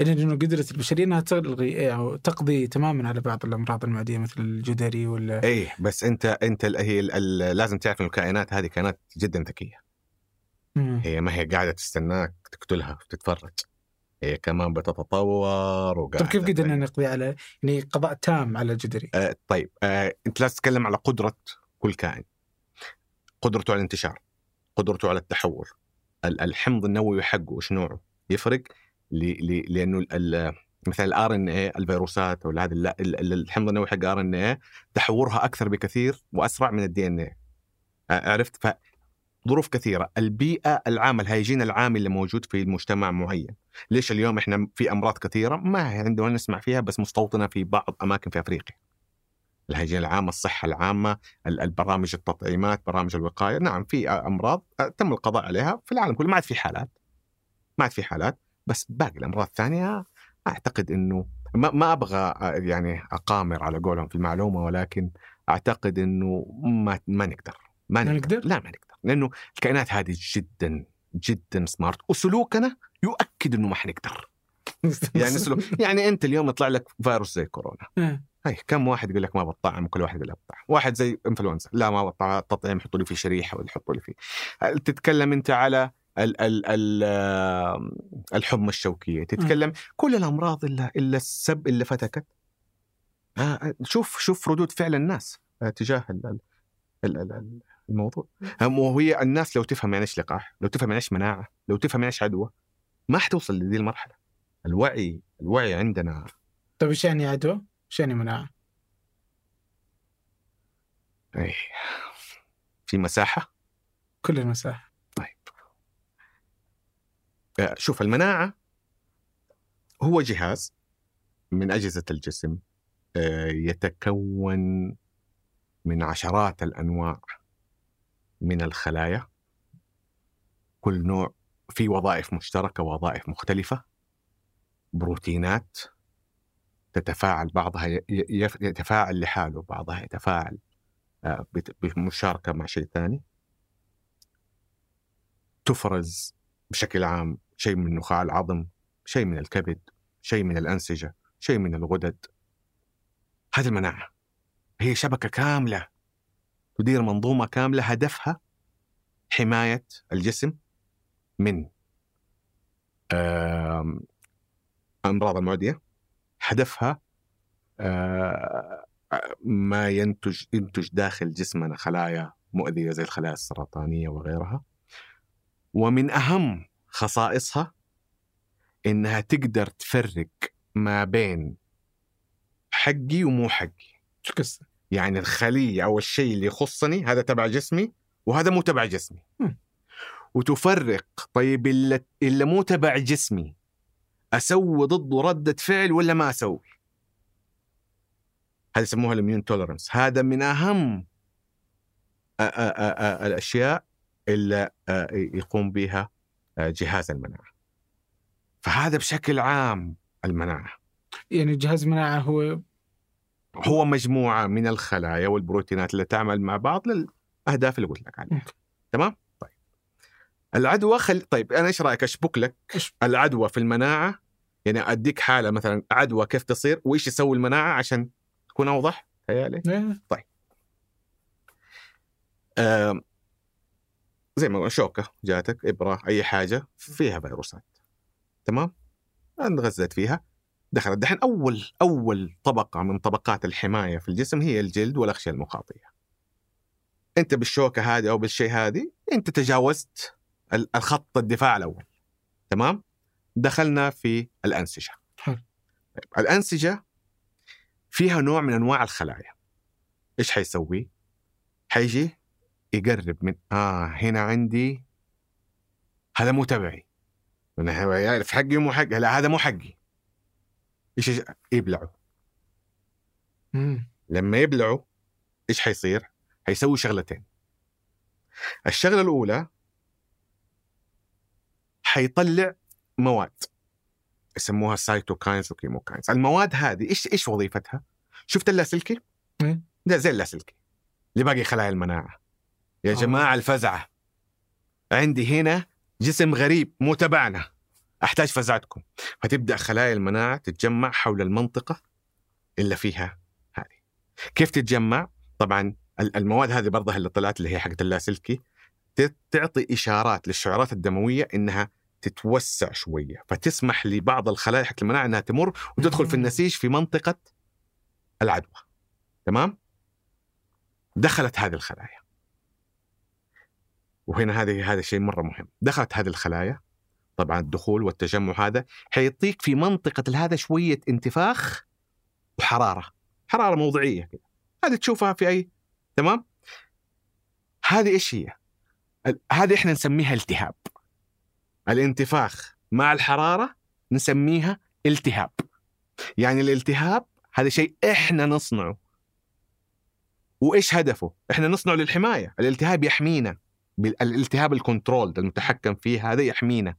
لأنه قدرت البشرية أنها تلغي أو تقضي تماماً على بعض الأمراض المعدية مثل الجدري ولا إيه. بس أنت أنت هي لازم تعرف إن الكائنات هذه كائنات جداً ذكية، هي ما هي قاعدة تستناك تقتلها وتتفرج، هي كمان بتتطور وقاعدة. طب كيف قدرنا نقضي على يعني قضاء تام على الجدري؟ آه طيب آه أنت لازم تتكلم على قدرة كل كائن، قدرته على الانتشار، قدرته على التحور، الحمض النووي حقه وش نوعه يفرق، لأنه مثلا الار ان اي الفيروسات ولا هذا الحمض النووي حق ار ان اي تحورها اكثر بكثير واسرع من الدي ان اي، عرفت؟ فظروف كثيره، البيئه العامه، الهيجين العام اللي موجود في المجتمع معين. ليش اليوم احنا في امراض كثيره ما هي عندنا نسمع فيها بس مستوطنه في بعض اماكن في افريقيا؟ الهيجين العام، الصحه العامه، البرامج، التطعيمات، برامج الوقايه. نعم في امراض تم القضاء عليها في العالم كله، ما عاد في حالات، ما عاد في حالات، بس باقي الأمراض الثانية أعتقد أنه ما, ما أبغى يعني أقامر على قولهم في المعلومة، ولكن أعتقد أنه ما, ما نقدر ما نقدر لا ما نقدر، لأنه الكائنات هذه جدا جدا سمارت، وسلوكنا يؤكد أنه ما حنقدر. يعني سلوك، يعني أنت اليوم يطلع لك فيروس زي كورونا، هاي كم واحد يقول لك ما بطعم، كل واحد يقول لك بطعم، واحد زي إنفلونزا لا ما بطعم، التطعيم يحطوا لي فيه شريحة ولا يحطوا لي فيه. تتكلم أنت على ال ال الحمى الشوكية، تتكلم كل الأمراض إلا إلا السب اللي فتكت. شوف شوف ردود فعل الناس تجاه الموضوع، وهي الناس لو تفهم يعني إيش لقاح، لو تفهم يعني إيش مناعة، لو تفهم يعني إيش عدوى، ما حتوصل لدي المرحلة. الوعي الوعي عندنا. طب إيش يعني عدوى؟ إيش يعني مناعة؟ إيه في مساحة، كل المساحة. شوف المناعة هو جهاز من أجهزة الجسم يتكون من عشرات الأنواع من الخلايا، كل نوع في وظائف مشتركة ووظائف مختلفة، بروتينات تتفاعل بعضها، يتفاعل لحاله، بعضها يتفاعل بمشاركة مع شيء ثاني، تفرز بشكل عام شيء من نخاع العظم، شيء من الكبد، شيء من الأنسجة، شيء من الغدد. هذه المناعة هي شبكة كاملة تدير منظومة كاملة هدفها حماية الجسم من أمراض المعدية، هدفها ما ينتج ينتج داخل جسمنا خلايا مؤذية زي الخلايا السرطانية وغيرها. ومن أهم خصائصها إنها تقدر تفرق ما بين حقي ومو حقي. شو قصة؟ يعني الخلية أو الشيء اللي يخصني هذا تبع جسمي وهذا مو تبع جسمي. م. وتفرق طيب اللي مو تبع جسمي أسوي ضده ردة فعل ولا ما أسوي. هذا يسموها الاميون توليرنس. هذا من أهم أ أ أ أ الأشياء اللي يقوم بها جهاز المناعة. فهذا بشكل عام المناعة. يعني جهاز المناعة هو هو مجموعة من الخلايا والبروتينات اللي تعمل مع بعض للأهداف اللي قلت لك عليها. تمام؟ طيب العدوى خل... طيب أنا إيش رأيك أشبك لك العدوى في المناعة؟ يعني أديك حالة مثلا عدوى كيف تصير وإيش يسوي المناعة عشان تكون أوضح خيالي. طيب آه... زي ما شوكة جاتك، إبرة، أي حاجة فيها فيروسات، تمام؟ انغزت فيها، دخلت دحين أول أول طبقة من طبقات الحماية في الجسم هي الجلد والأغشية المخاطية. أنت بالشوكة هذه أو بالشيء هذه أنت تجاوزت الخط الدفاع الأول، تمام؟ دخلنا في الأنسجة. حل. الأنسجة فيها نوع من أنواع الخلايا. إيش حيسوي؟ حيجي يقرب من آه هنا عندي هذا مو تبعي، أنا في حقي مو حقي، لا هذا مو حقي. إيش يبلعوا؟ مم. لما يبلعوا إيش حيصير؟ حيسوي شغلتين. الشغلة الأولى حيطلع مواد يسموها سايتوكاينز وكيموكاينز. المواد هذه إيش إيش وظيفتها؟ شفت اللاسلكي؟ ده زي اللاسلكي لباقي خلايا المناعة. يا آه. جماعة الفزعة عندي هنا جسم غريب مو تبعنا، أحتاج فزعتكم. هتبدأ خلايا المناعة تتجمع حول المنطقة اللي فيها هذه. كيف تتجمع؟ طبعا المواد هذه برضه اللي طلعت اللي هي حقت اللاسلكي تعطي إشارات للشعيرات الدموية إنها تتوسع شوية، فتسمح لبعض الخلايا حقت المناعة إنها تمر وتدخل في النسيج في منطقة العدوى. تمام؟ دخلت هذه الخلايا، وهنا هذه هذا شيء مرة مهم. دخلت هذه الخلايا، طبعا الدخول والتجمع هذا حيعطيك في منطقة هذا شوية انتفاخ وحرارة، حرارة موضعية كده، هذه تشوفها في أي، تمام؟ هذه إيش هي؟ هذه إحنا نسميها التهاب. الانتفاخ مع الحرارة نسميها التهاب. يعني الالتهاب هذا شيء إحنا نصنعه. وإيش هدفه؟ إحنا نصنعه للحماية. الالتهاب يحمينا، بالالتهاب الكنترول المتحكم فيه هذا يحمينا.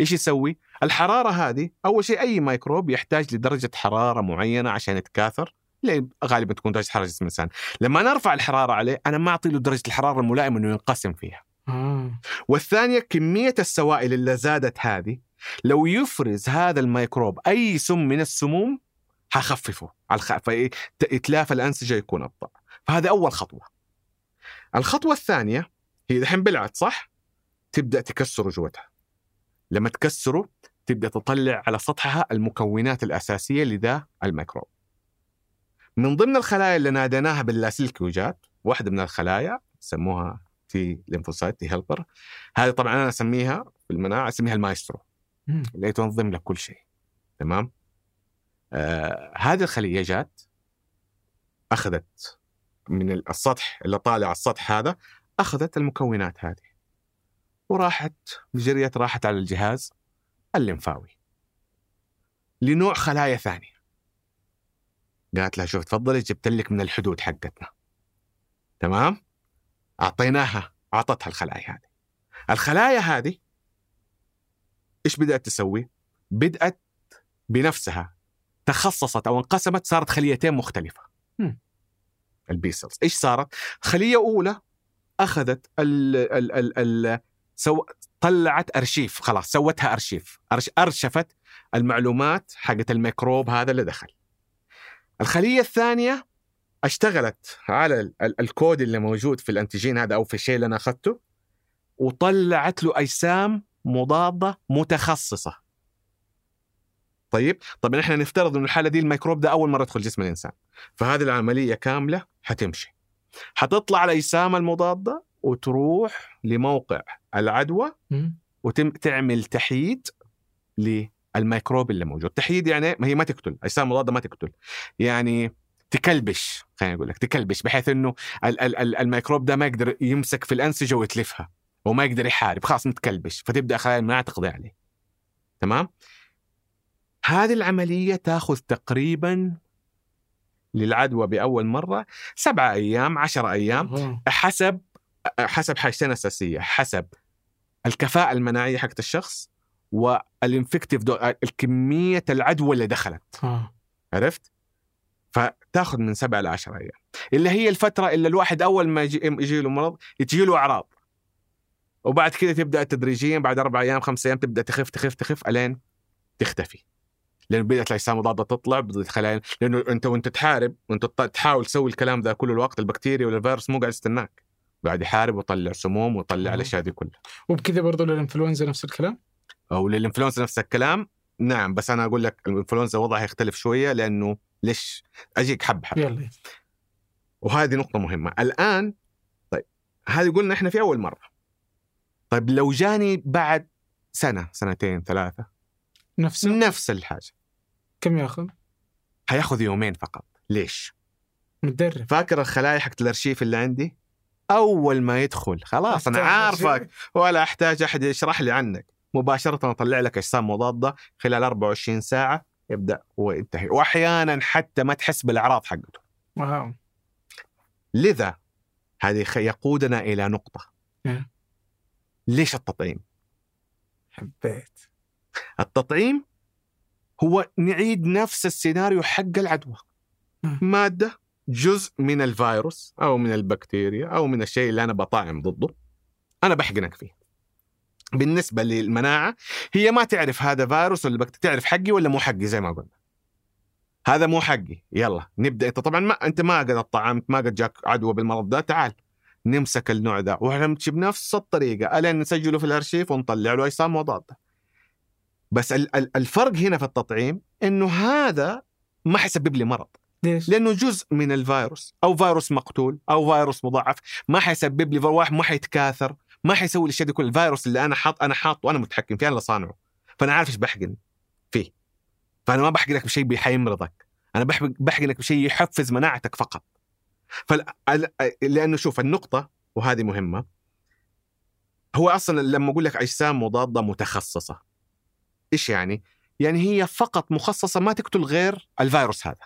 إيش يسوي؟ الحرارة هذه أول شيء أي ميكروب يحتاج لدرجة حرارة معينة عشان يتكاثر، لأن غالبا تكون درجة حرارة جسم الإنسان. لما أنا أرفع الحرارة عليه أنا ما أعطي له درجة الحرارة الملائمة إنه ينقسم فيها. آه. والثانية كمية السوائل اللي زادت هذه لو يفرز هذا الميكروب أي سم من السموم هخففه على الخ... فإتلاف الأنسجة يكون أبطأ. فهذا أول خطوة. الخطوة الثانية هي دحين بلعت صح؟ تبدأ تكسر جوتها. لما تكسره تبدأ تطلع على سطحها المكونات الأساسية لذا الميكروب. من ضمن الخلايا اللي ناديناها باللاسلكي وجات واحدة من الخلايا سموها تي ليمفوسايت، تي هيلبر. هذه طبعا أنا أسميها بالمناعة أسميها المايسترو اللي تنظم لك كل شيء، تمام؟ آه هذه الخلية جات أخذت من السطح اللي طالع على السطح هذا، أخذت المكونات هذه وراحت بجريت راحت على الجهاز الليمفاوي لنوع خلايا ثانية. قالت لها شوف تفضلي جبت لك من الحدود حقتنا، تمام؟ أعطيناها أعطتها الخلايا هذه. الخلايا هذه إيش بدأت تسوي؟ بدأت بنفسها تخصصت أو انقسمت، صارت خليتين مختلفة. البي سيلز إيش صارت؟ خلية أولى أخذت ال ال ال ال سو طلعت أرشيف، خلاص سوتها أرشيف، أرش أرشفت المعلومات حقت الميكروب هذا اللي دخل. الخلية الثانية اشتغلت على ال ال الكود اللي موجود في الأنتيجين هذا أو في الشيء اللي أنا أخذته، وطلعت له أجسام مضادة متخصصة. طيب طب نحن نفترض إن الحالة دي الميكروب ده أول مرة يدخل جسم الإنسان، فهذه العملية كاملة حتمشي، حتطلع الأجسام المضادة وتروح لموقع العدوى وتعمل تحييد للميكروب اللي موجود. تحييد يعني ما هي ما تقتل، أجسام مضادة ما تقتل، يعني تكلبش، خلينا أقول لك تكلبش، بحيث إنه ال- ال- ال- الميكروب ده ما يقدر يمسك في الأنسجة ويتلفها وما يقدر يحارب، خلاص متكلبش، فتبدأ خلايا المناعة تقضي عليه. تمام؟ هذه العملية تأخذ تقريباً للعدوى بأول مرة سبعة أيام عشر أيام حسب حسب حاجتين أساسية، حسب الكفاءة المناعية حقت الشخص والإنفكتيف دو... الكمية العدوى اللي دخلت. آه. عرفت؟ فتأخذ من سبعة إلى عشر أيام، اللي هي الفترة اللي الواحد أول ما يجي... يجي له مرض يجي له أعراض، وبعد كده تبدأ تدريجياً بعد أربع أيام خمس أيام تبدأ تخف تخف تخف ألين تختفي، لأن بدأت الأجسام مضادة تطلع، بدأت خلايا، لأنه أنت وأنت تحارب وأنت تحاول تسوي الكلام ذا كل الوقت، البكتيريا والفيروس مو قاعد يستناك، قاعد يحارب ويطلع سموم ويطلع الأشياء دي كلها. وبكذا برضو للإنفلونزا نفس الكلام؟ أو للإنفلونزا نفس الكلام نعم، بس أنا أقول لك الإنفلونزا وضعها يختلف شوية، لأنه ليش أجيك حب حب يلا. وهذه نقطة مهمة الآن. طيب هذه قلنا إحنا في أول مرة، طيب لو جاني بعد سنة سنتين ثلاثة نفس نفس الحاجة كم ياخذ؟ هياخذ يومين فقط. ليش؟ متدرب. فاكر الخلايا حقت الارشيف اللي عندي اول ما يدخل خلاص انا عارفك ولا احتاج احد يشرح لي عنك، مباشرة اطلع لك اجسام مضادة خلال أربعة وعشرين ساعة يبدا وينتهي، واحيانا حتى ما تحس بالاعراض حقته. واو. لذا هذه يقودنا الى نقطة ليش التطعيم؟ حبيت التطعيم هو نعيد نفس السيناريو حق العدوى، مادة جزء من الفيروس أو من البكتيريا أو من الشيء اللي أنا بطاعم ضده، أنا بحقنك فيه. بالنسبة للمناعة هي ما تعرف هذا فيروس ولا بكتيريا، تعرف حقي ولا مو حقي، زي ما قلنا هذا مو حقي يلا نبدأ. أنت طبعا ما أنت ما قد الطعام ما قد جاك عدوى بالمرض ده، تعال نمسك النوع ده ونمشي بنفس الطريقة ألين نسجله في الأرشيف ونطلع له أجسام مضادة. بس الفرق هنا في التطعيم إنه هذا ما حيسبب لي مرض. ليش؟ لأنه جزء من الفيروس أو فيروس مقتول أو فيروس مضاعف، ما حيسبب لي فواح، ما حيتكاثر، ما حيسوي الشيء ده كل. الفيروس اللي أنا حاط أنا حاطه أنا متحكم فيه، أنا اللي صانعه، فأنا عارف إيش بحقن فيه، فأنا ما بحقنك بشيء بيحيمرضك، أنا بحقنك بشيء يحفز مناعتك فقط. فل... لأنه شوف النقطة وهذه مهمة، هو أصلا لما أقول لك أجسام مضادة متخصصة إيش يعني؟ يعني هي فقط مخصصة ما تقتل غير الفيروس هذا.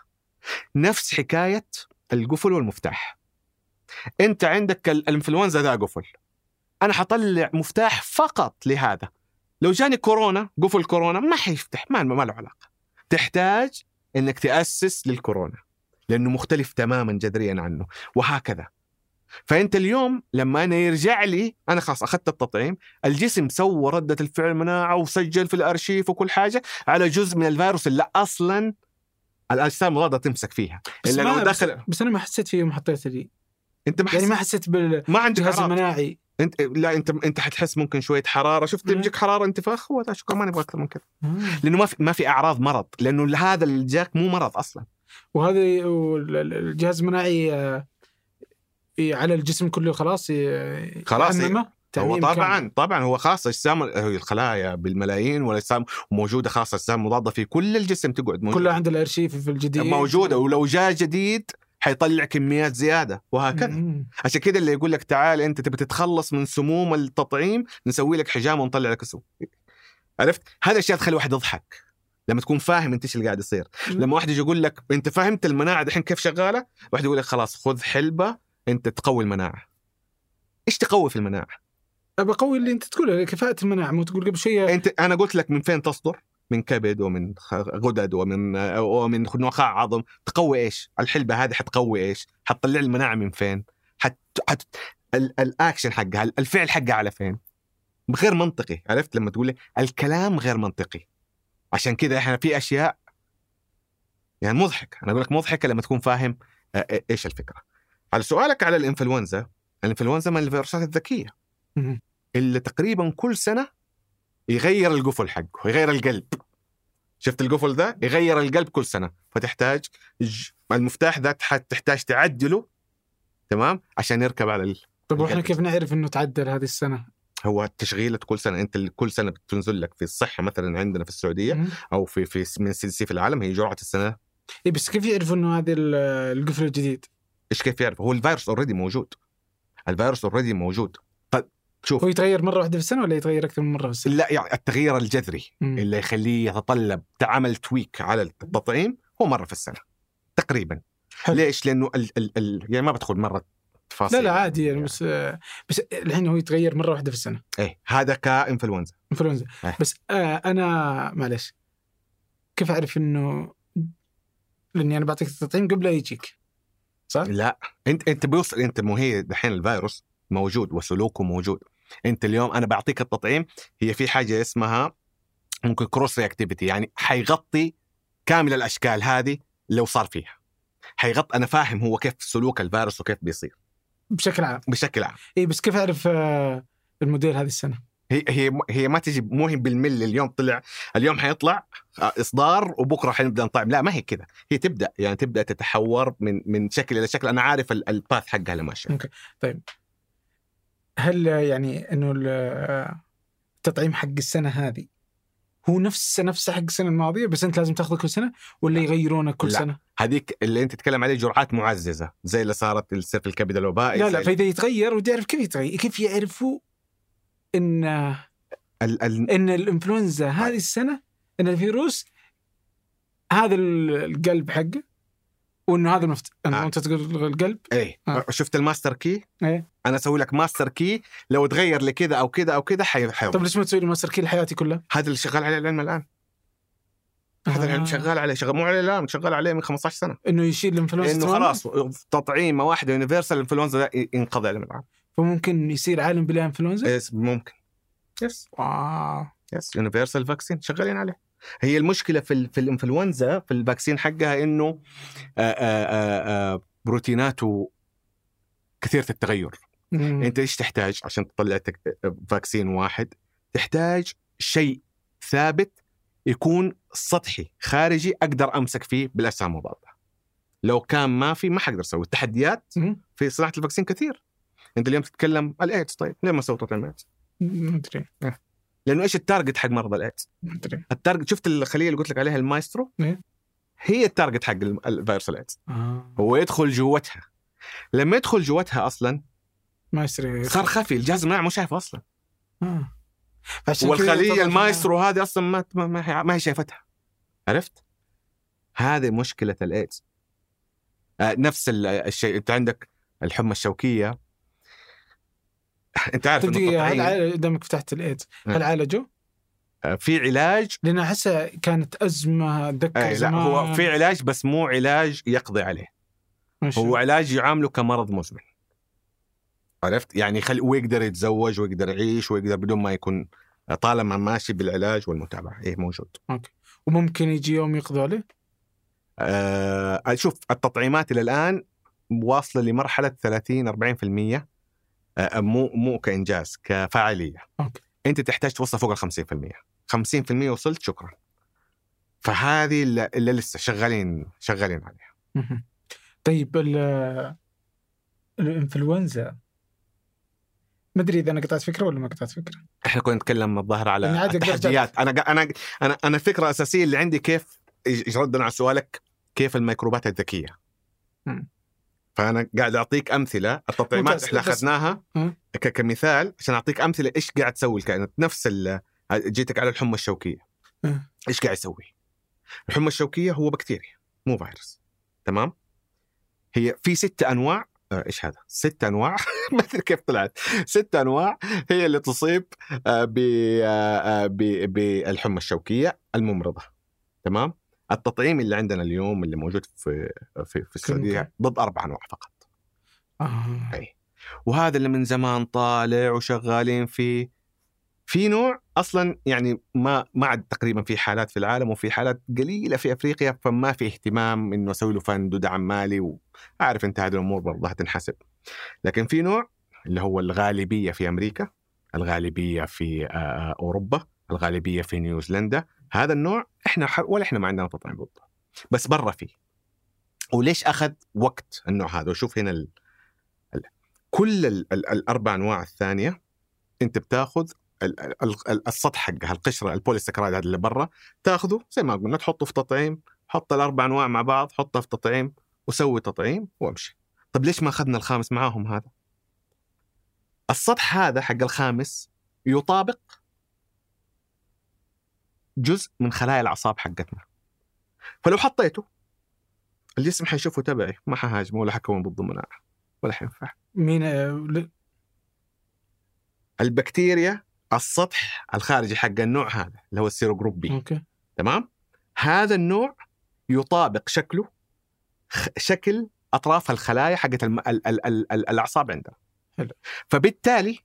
نفس حكاية القفل والمفتاح، أنت عندك الإنفلونزا ذا قفل، أنا حطلع مفتاح فقط لهذا. لو جاني كورونا قفل كورونا ما حيفتح، ما ما له علاقة، تحتاج أنك تأسس للكورونا لأنه مختلف تماما جذريا عنه، وهكذا. فأنت اليوم لما أنا يرجع لي أنا خلاص أخذت التطعيم، الجسم سوى ردة الفعل مناعة وسجل في الأرشيف وكل حاجة على جزء من الفيروس اللي أصلا الأجسام مضادة تمسك فيها. بس, أنا داخل... بس أنا ما حسيت فيه، ما حطيت لي أنت ما حسيت... يعني ما حسيت بالجهاز المناعي. أنت لا أنت أنت حتحس ممكن شوية حرارة، شفت بيجيك حرارة انتفاخ، هو شكرا ما نبغى أكثر من كذا، لأنه ما في ما في أعراض مرض، لأنه هذا اللي جاك مو مرض أصلا. وهذا الجهاز المناعي على الجسم كله خلاص خلاص هو طبعا كان. طبعا هو خاص اجسام الخلايا بالملايين والاجسام موجوده، خاص اجسام مضاده في كل الجسم تقعد موجودة. كلها عند الارشيف في الجديد موجوده، ولو جاء جديد حيطلع كميات زياده وهكذا. مم. عشان كده اللي يقول لك تعال انت تبي تتخلص من سموم التطعيم نسوي لك حجامه ونطلع لك سموم، عرفت؟ هذا الشيء تخلي واحد يضحك لما تكون فاهم انت ايش اللي قاعد يصير. مم. لما واحد يجي يقول لك انت فهمت المناعه الحين كيف شغاله، واحد يقول لك خلاص خذ حلبه انت تقوي المناعه، إيش تقوي في المناعة؟ بقوي اللي أنت تقوله، كفاءة المناعة. مو تقول قبل شيء أنت، أنا قلت لك من فين تصدر، من كبد ومن غدد ومن ومن نخاع عظم. تقوي إيش؟ الحلبة هذه حتقوي إيش؟ حتطلع المناعة من فين؟ حت حت الأكشن حقها، الفعل حقها على فين؟ غير منطقي. عرفت لما تقول لي الكلام غير منطقي. عشان كذا إحنا في أشياء يعني مضحك، أنا أقول لك مضحكة لما تكون فاهم إيش الفكرة. على سؤالك على الإنفلونزا، الإنفلونزا من الفيروسات الذكية اللي تقريبا كل سنة يغير القفل حقه، يغير القلب. شفت القفل ده يغير القلب كل سنة، فتحتاج المفتاح ده تحتاج تعدله، تمام، عشان يركب على ال... طب وإحنا كيف نعرف إنه تعدل هذه السنة؟ هو تشغيلة كل سنة، أنت كل سنة بتنزل لك في الصحة مثلا عندنا في السعودية أو في في من سي في العالم هي جرعة السنة. إيه بس كيف يعرف إنه هذه القفل الجديد؟ إيش كيف يعرف؟ هو الفيروس أوريدي موجود، الفيروس أوريدي موجود. طب شوف، هو يتغير مرة واحدة في السنة ولا يتغير أكثر من مرة في السنة؟ لا يعني التغيير الجذري مم. اللي يخليه يتطلب تعمل تويك على التطعيم هو مرة في السنة تقريبا. حلو. ليش؟ لأنه ال ال ال يعني ما بدخل مرة تفاصيل. لا لا عادي يعني، بس بس الحين هو يتغير مرة واحدة في السنة. إيه هذا كإنفلونزا. إنفلونزا. إيه. بس آه أنا معلش كيف أعرف إنه، لأني أنا بعطيك التطعيم قبل لا يجيك، صح؟ لا أنت أنت بيوصل أنت مو هي دحين الفيروس موجود وسلوكه موجود. أنت اليوم أنا بعطيك التطعيم، هي في حاجة اسمها ممكن كروس رياكتيفيتي، يعني حيغطي كامل الأشكال هذه لو صار فيها. حيغطي، أنا فاهم هو كيف سلوك الفيروس وكيف بيصير. بشكل عام بشكل عام اي بس كيف اعرف الموديل هذه السنه؟ هي هي هي ما تجي مهم بالملي. اليوم طلع، اليوم حيطلع اصدار وبكره حنبدا نطعم، لا ما هي كذا. هي تبدا يعني تبدا تتحور من من شكل الى شكل. انا عارف الباث حقها اللي ماشي. اوكي طيب، هل يعني انه التطعيم حق السنه هذه هو نفس نفس حق السنه الماضيه بس انت لازم تاخذه كل سنه ولا يغيرونه كل لا. سنه؟ هذيك اللي انت تتكلم عليه جرعات معززه زي اللي صارت السيف الكبد الوبائي. لا لا فاذا يتغير وتعرف كيف يتغير، كيف يعرفوا ان ال ال ان الانفلونزا هذه السنه، ان الفيروس هذا القلب حقه وانه هذا المفت... آه. انت تقول القلب. ايه آه. شفت الماستر كي؟ ايه انا اسوي لك ماستر كي لو تغير لكذا او كذا او كذا حي... حي... طب ليش ما تسوي لي ماستر كي لحياتي كلها؟ هذا اللي شغال عليه العلم الان. هذا آه. العلم شغال عليه، شغال مو عليه الان، شغال عليه من خمسة عشر سنه انه يشيل الانفلونزا، انه خلاص تطعيمه واحده يونيفرسال الانفلونزا ده ينقضي العلم الان. فممكن يصير عالم بلا انفلونزا؟ يس ممكن. يس واو يس يونيفرسال فاكسين شغالين عليه. هي المشكلة في ال في الإنفلونزا في الفاكسين حقها إنه بروتيناته كثيرة التغير. مم. أنت إيش تحتاج عشان تطلع فاكسين واحد؟ تحتاج شيء ثابت يكون سطحي خارجي أقدر أمسك فيه بالأجسام وبعضها. لو كان ما في ما حقدر أسوي. التحديات مم. في صناعة الفاكسين كثير. أنت اليوم تتكلم الإيدز، طيب ليه ما سووا تطعيم الإيدز؟ ما أدري. لأنه إيش التارجت حق مرضى الإيدز؟ التارجت، شفت الخلية اللي قلت لك عليها المايسترو؟ إيه؟ هي التارجت حق الفيروس الإيدز. آه. هو يدخل جوتها. لما يدخل جوتها أصلا مايسترو صار خفي، الجهاز المناعي مو شايفه أصلا. آه. والخلية المايسترو هذه أصلا ما ما ما هي شايفتها. عرفت؟ هذه مشكلة الإيدز. آه نفس الشيء أنت عندك الحمى الشوكية. أنت عارف هل دمك فتحت الإيدز هل عالجه؟ في علاج، لأن أحسها كانت أزمة أتذكر زمان. لا هو في علاج بس مو علاج يقضي عليه، هو علاج يعامله كمرض مزمن. عرفت يعني خل... ويقدر يتزوج ويقدر يعيش ويقدر بدون ما يكون، طالما ماشي بالعلاج والمتابعة إيه موجود. أوكي. وممكن يجي يوم يقضي عليه. أه... شوف التطعيمات إلى الآن واصلة لمرحلة ثلاثين إلى أربعين بالمئة مو مو كإنجاز كفاعلية. أوكي. أنت تحتاج توصل فوق الخمسين بالمئة. خمسين بالمئة وصلت شكرا. فهذه اللي لسه شغالين شغالين عليها. طيب الإنفلونزا ما أدري إذا أنا قطعت فكرة ولا ما قطعت فكرة. إحنا كنا نتكلم الظاهر على التحديات. أنا أنا أنا أنا الفكرة الأساسية اللي عندي كيف ردنا على سؤالك كيف الميكروبات الذكية. مم. فأنا قاعد أعطيك أمثلة التطعيمات إحنا أخذناها كمثال عشان أعطيك أمثلة إيش قاعد تسوي الكائنات. نفس جيتك على الحمى الشوكية، إيش قاعد يسوي؟ الحمى الشوكية هو بكتيريا مو فيروس، تمام؟ هي في ستة أنواع إيش هذا؟ ست أنواع ما أدري كيف طلعت ست أنواع هي اللي تصيب بالحمى الشوكية الممرضة. تمام؟ التطعيم اللي عندنا اليوم اللي موجود في في, في السعودية ضد أربع أنواع فقط. آه. أي. وهذا اللي من زمان طالع وشغالين فيه. في نوع أصلا يعني ما ما عاد تقريبا في حالات في العالم، وفي حالات قليلة في أفريقيا، فما في اهتمام إنه أسوي له فند ودعم مالي، وأعرف أنت هذه الأمور برضه هتنحسب. لكن في نوع اللي هو الغالبية في أمريكا، الغالبية في أوروبا، الغالبية في نيوزيلندا، هذا النوع إحنا ح... ولا إحنا ما عندنا تطعيم ضده، بس برا فيه. وليش أخذ وقت النوع هذا؟ وشوف هنا ال... ال... كل ال... ال... الأربع أنواع الثانية أنت بتاخذ السطح حقها، القشرة، البوليساكرايد هذا اللي برا، تاخذه زي ما قلنا تحطه في تطعيم، حط الأربع أنواع مع بعض، حطه في تطعيم وسوي تطعيم وامشي. طب ليش ما أخذنا الخامس معاهم؟ هذا السطح هذا حق الخامس يطابق جزء من خلايا الأعصاب حقتنا، فلو حطيته الجسم حيشوفه تبعي، ما حهاجمه ولا حكون ضد مناعة ولا حينفع. مين البكتيريا؟ السطح الخارجي حق النوع هذا اللي هو السيروجروب بي. أوكي. تمام. هذا النوع يطابق شكله شكل أطراف الخلايا حقت الأعصاب عندنا. حلو. فبالتالي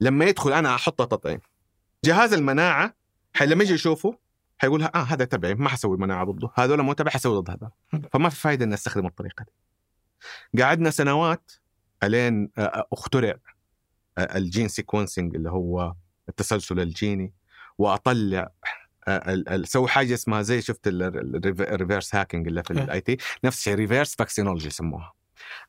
لما يدخل أنا أحطه تطعيم، جهاز المناعة لما يجي يشوفه حيقولها آه هذا تبعي، ما حسوي مناعة ضده، هذا ولا مو تبعي حسوي ضد هذا. فما في فايدة أن نستخدم الطريقة دي. قعدنا سنوات ألين اخترع الجين سيكونسينج اللي هو التسلسل الجيني، وأطلع سوي حاجة اسمها زي شفت الريفيرس هاكينج اللي في الاي تي، نفس الشيء ريفيرس فاكسينولوجي يسموها.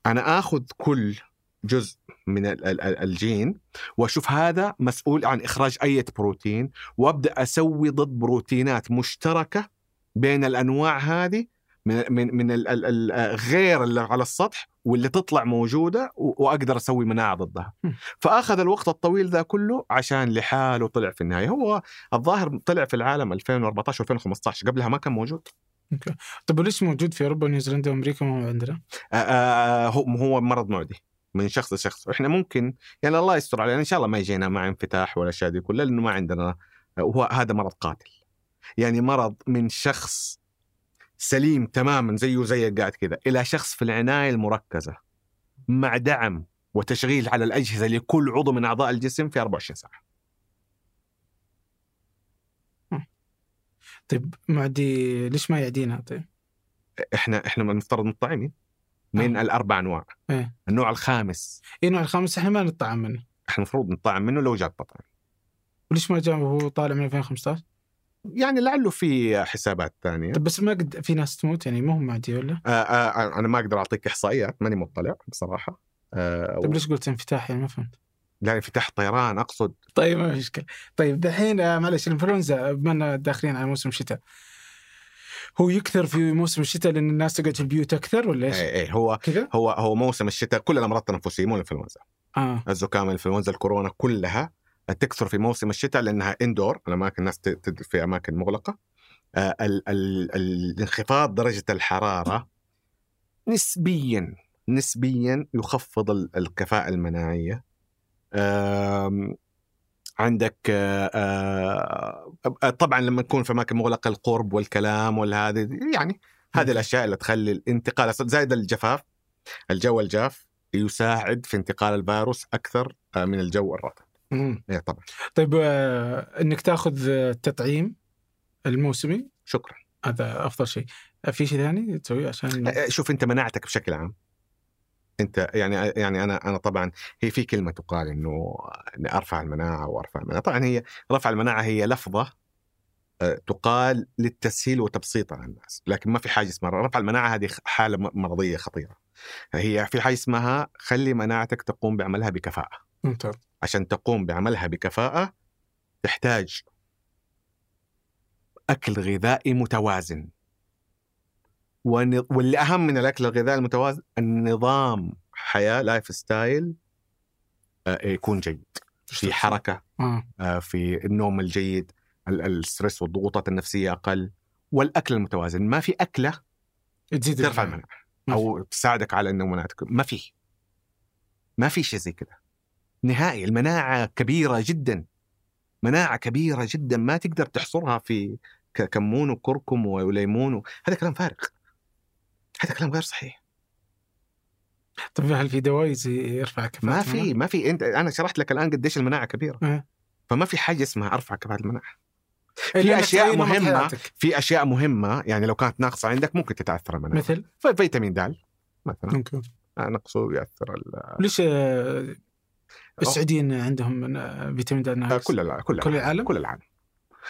أنا آخذ كل جزء من الجين وأشوف هذا مسؤول عن إخراج أي بروتين، وأبدأ أسوي ضد بروتينات مشتركة بين الأنواع هذه من من من غير اللي على السطح واللي تطلع موجودة، وأقدر أسوي مناعة ضدها. فأخذ الوقت الطويل ذا كله عشان لحاله طلع في النهاية. هو الظاهر طلع في العالم ألفين وأربعتاشر ألفين وخمستاشر، قبلها ما كان موجود. أوكي. طب ليش موجود في أوروبا ونيوزيلندا وأمريكا ما عندنا؟ هو مرض معدي من شخص لشخص، وإحنا ممكن يعني الله يستر علينا إن شاء الله ما يجينا مع انفتاح ولا شيء دي كله، لأنه ما عندنا. وهو هذا مرض قاتل، يعني مرض من شخص سليم تماما زيه زي قاعد كذا إلى شخص في العناية المركزة مع دعم وتشغيل على الأجهزة لكل عضو من أعضاء الجسم في أربعة وعشرين ساعة. طيب معدي ليش ما يعدينا؟ طيب إحنا إحنا المفترض مطعمين من أه. الأربع أنواع. إيه؟ النوع الخامس. إيه النوع الخامس إحنا ما نطعم منه، إحنا مفروض نطعم منه لو جاء التطعيم. وليش ما جاء وهو طالع من ألفين وخمستاشر؟ يعني لعله في حسابات تانية. طب بس ما قد في ناس تموت يعني مهم معدي ولا؟ آه آه أنا ما أقدر أعطيك إحصائيات، ماني مطلع بصراحة. آه طب ليش قلت انفتاح يعني ما فهمت؟ لا انفتاح طيران أقصد. طيب ما في مشكلة. طيب دحين معلش الإنفلونزا بما داخلين على موسم شتاء، هو يكثر في موسم الشتاء لأن الناس تقعد في البيوت أكثر ولا إيش؟ إيه إيه هو كده؟ هو هو موسم الشتاء كل الأمراض التنفسية مو الإنفلونزا. آه. الزكام، الإنفلونزا، الكورونا كلها تكثر في موسم الشتاء لأنها إندور، الأماكن الناس تد في أماكن مغلقة. آه ال ال الانخفاض درجة الحرارة نسبياً نسبياً يخفض الكفاءة المناعية. آه عندك آه آه طبعاً لما نكون في أماكن مغلقة القرب والكلام والهذه يعني هذه الأشياء اللي تخلي الانتقال، زائد الجفاف، الجو الجاف يساعد في انتقال الفيروس أكثر آه من الجو الرطب. امم اي طبعا. طيب آه انك تاخذ التطعيم الموسمي شكرا، هذا افضل شيء. في شيء ثاني تسويه عشان آه شوف انت مناعتك بشكل عام انت يعني يعني انا انا طبعا هي في كلمه تقال انه ارفع المناعه وارفع المناعه، طبعا هي رفع المناعه هي لفظه آه تقال للتسهيل وتبسيطها على الناس، لكن ما في حاجه اسمها رفع المناعه، هذه حاله مرضيه خطيره. هي في حاجه اسمها خلي مناعتك تقوم بعملها بكفاءه. ممتاز. عشان تقوم بعملها بكفاءة تحتاج أكل غذائي متوازن، واللي أهم من الأكل الغذائي المتوازن النظام حياة، لايف ستايل يكون جيد، في حركة، في النوم الجيد، السترس والضغوطات النفسية أقل، والأكل المتوازن. ما في أكلة ترفع المناعة أو تساعدك على النوم، ما في ما في شيء زي كده نهائي. المناعة كبيرة جدا، مناعة كبيرة جدا ما تقدر تحصرها في كمون وكركم وليمون و... هذا كلام فارغ، هذا كلام غير صحيح. طب هل في دواء يرفع كفاءة؟ ما في، ما في. انت انا شرحت لك الان قديش المناعة كبيرة أه. فما في حاجة اسمها ارفع كفاءة المناعة. في أشياء مهمة، في أشياء مهمة يعني لو كانت ناقصة عندك ممكن تتعثر المناعة، مثل فيتامين د مثلا ممكن نقصه يأثر ال... ليش السعوديين عندهم فيتامين د ناقص؟ كل العالم، كل العالم كل العالم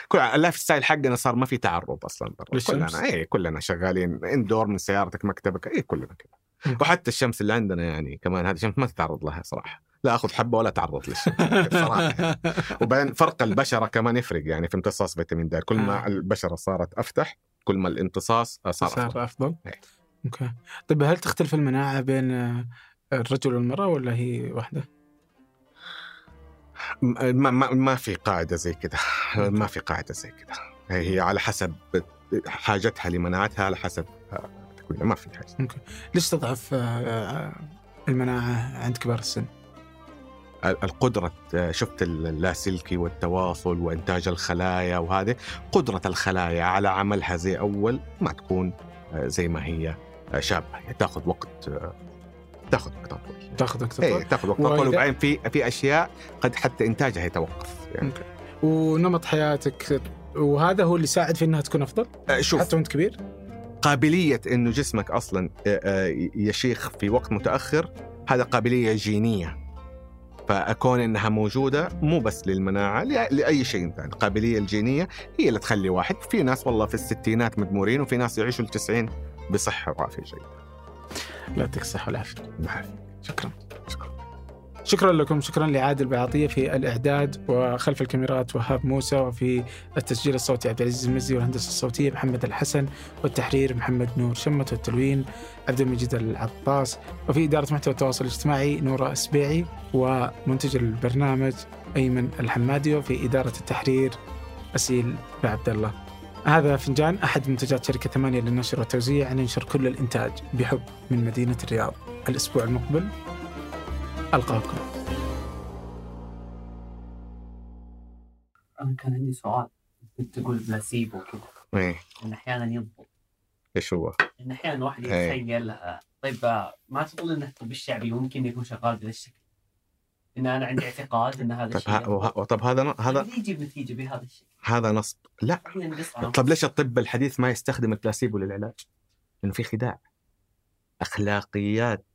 كل اللايف ستايل حقنا صار ما في تعرض أصلا برا، كلنا إيه كلنا شغالين اندور من سيارتك مكتبك إيه كلنا كذا. وحتى الشمس اللي عندنا يعني كمان هذه الشمس ما تتعرض لها صراحة، لا أخذ حبة ولا تعرض للشمس صراحة. وبعدين فرق البشرة كمان يفرق يعني في امتصاص فيتامين د، كل ما البشرة صارت أفتح كل ما الامتصاص صار أفضل, أفضل. أوكي. طيب هل تختلف المناعة بين الرجل والمرأة ولا هي واحدة؟ ما ما ما في قاعدة زي كده، ما في قاعدة زي كده، هي على حسب حاجتها لمناعتها، على حسب تكوينها، ما في حاجة. ممكن. ليش تضعف المناعة عند كبار السن؟ القدرة، شفت اللاسلكي والتواصل وإنتاج الخلايا، وهذه قدرة الخلايا على عملها زي أول ما تكون زي ما هي شابة، تأخذ وقت، تاخذ وقت طويل، تاخذ وقت طويل، تاخذ وقت طويل، وبعدين في في اشياء قد حتى انتاجها يتوقف يعني. ونمط حياتك وهذا هو اللي يساعد في انها تكون افضل. شوف حتى وانت كبير قابليه انه جسمك اصلا يشيخ في وقت متاخر، هذا قابليه جينيه، فاكون انها موجوده مو بس للمناعه، لاي شيء ثاني. القابليه الجينيه هي اللي تخلي واحد، في ناس والله في الستينات مدمورين، وفي ناس يعيشوا التسعين بصحه وعافيه جيده. لا تكسح ولا عافية. شكرا شكرا شكرا لكم. شكرا لعادل بعطية في الإعداد، وخلف الكاميرات وهاب موسى، وفي التسجيل الصوتي عبد العزيز المزي، والهندسة الصوتية محمد الحسن، والتحرير محمد نور شمة، والتلوين عبد المجيد العطاس، وفي إدارة محتوى التواصل الاجتماعي نورا أسبيعي، ومنتج البرنامج أيمن الحمادي، وفي إدارة التحرير أسيل بعبد الله. هذا فنجان، أحد منتجات شركة ثمانية للنشر والتوزيع، ننشر كل الإنتاج بحب من مدينة الرياض. الأسبوع المقبل ألقاكم. أنا كان عندي سؤال، كنت تقول بلاسيبو كده إيه؟ إن أحياناً يضبط. إيش هو؟ إن أحياناً الواحد يتخيل. طيب ما تقول إنه الطب الشعبي ممكن يكون شغال بهذا الشكل؟ إن أنا عندي اعتقاد إن هذا الشيء. طب هذا هذا يجيب نتيجة بهذا الشيء. هذا نصب. لا. طب ليش الطب الحديث ما يستخدم البلاسيبو للعلاج؟ لأنه في خداع. أخلاقيات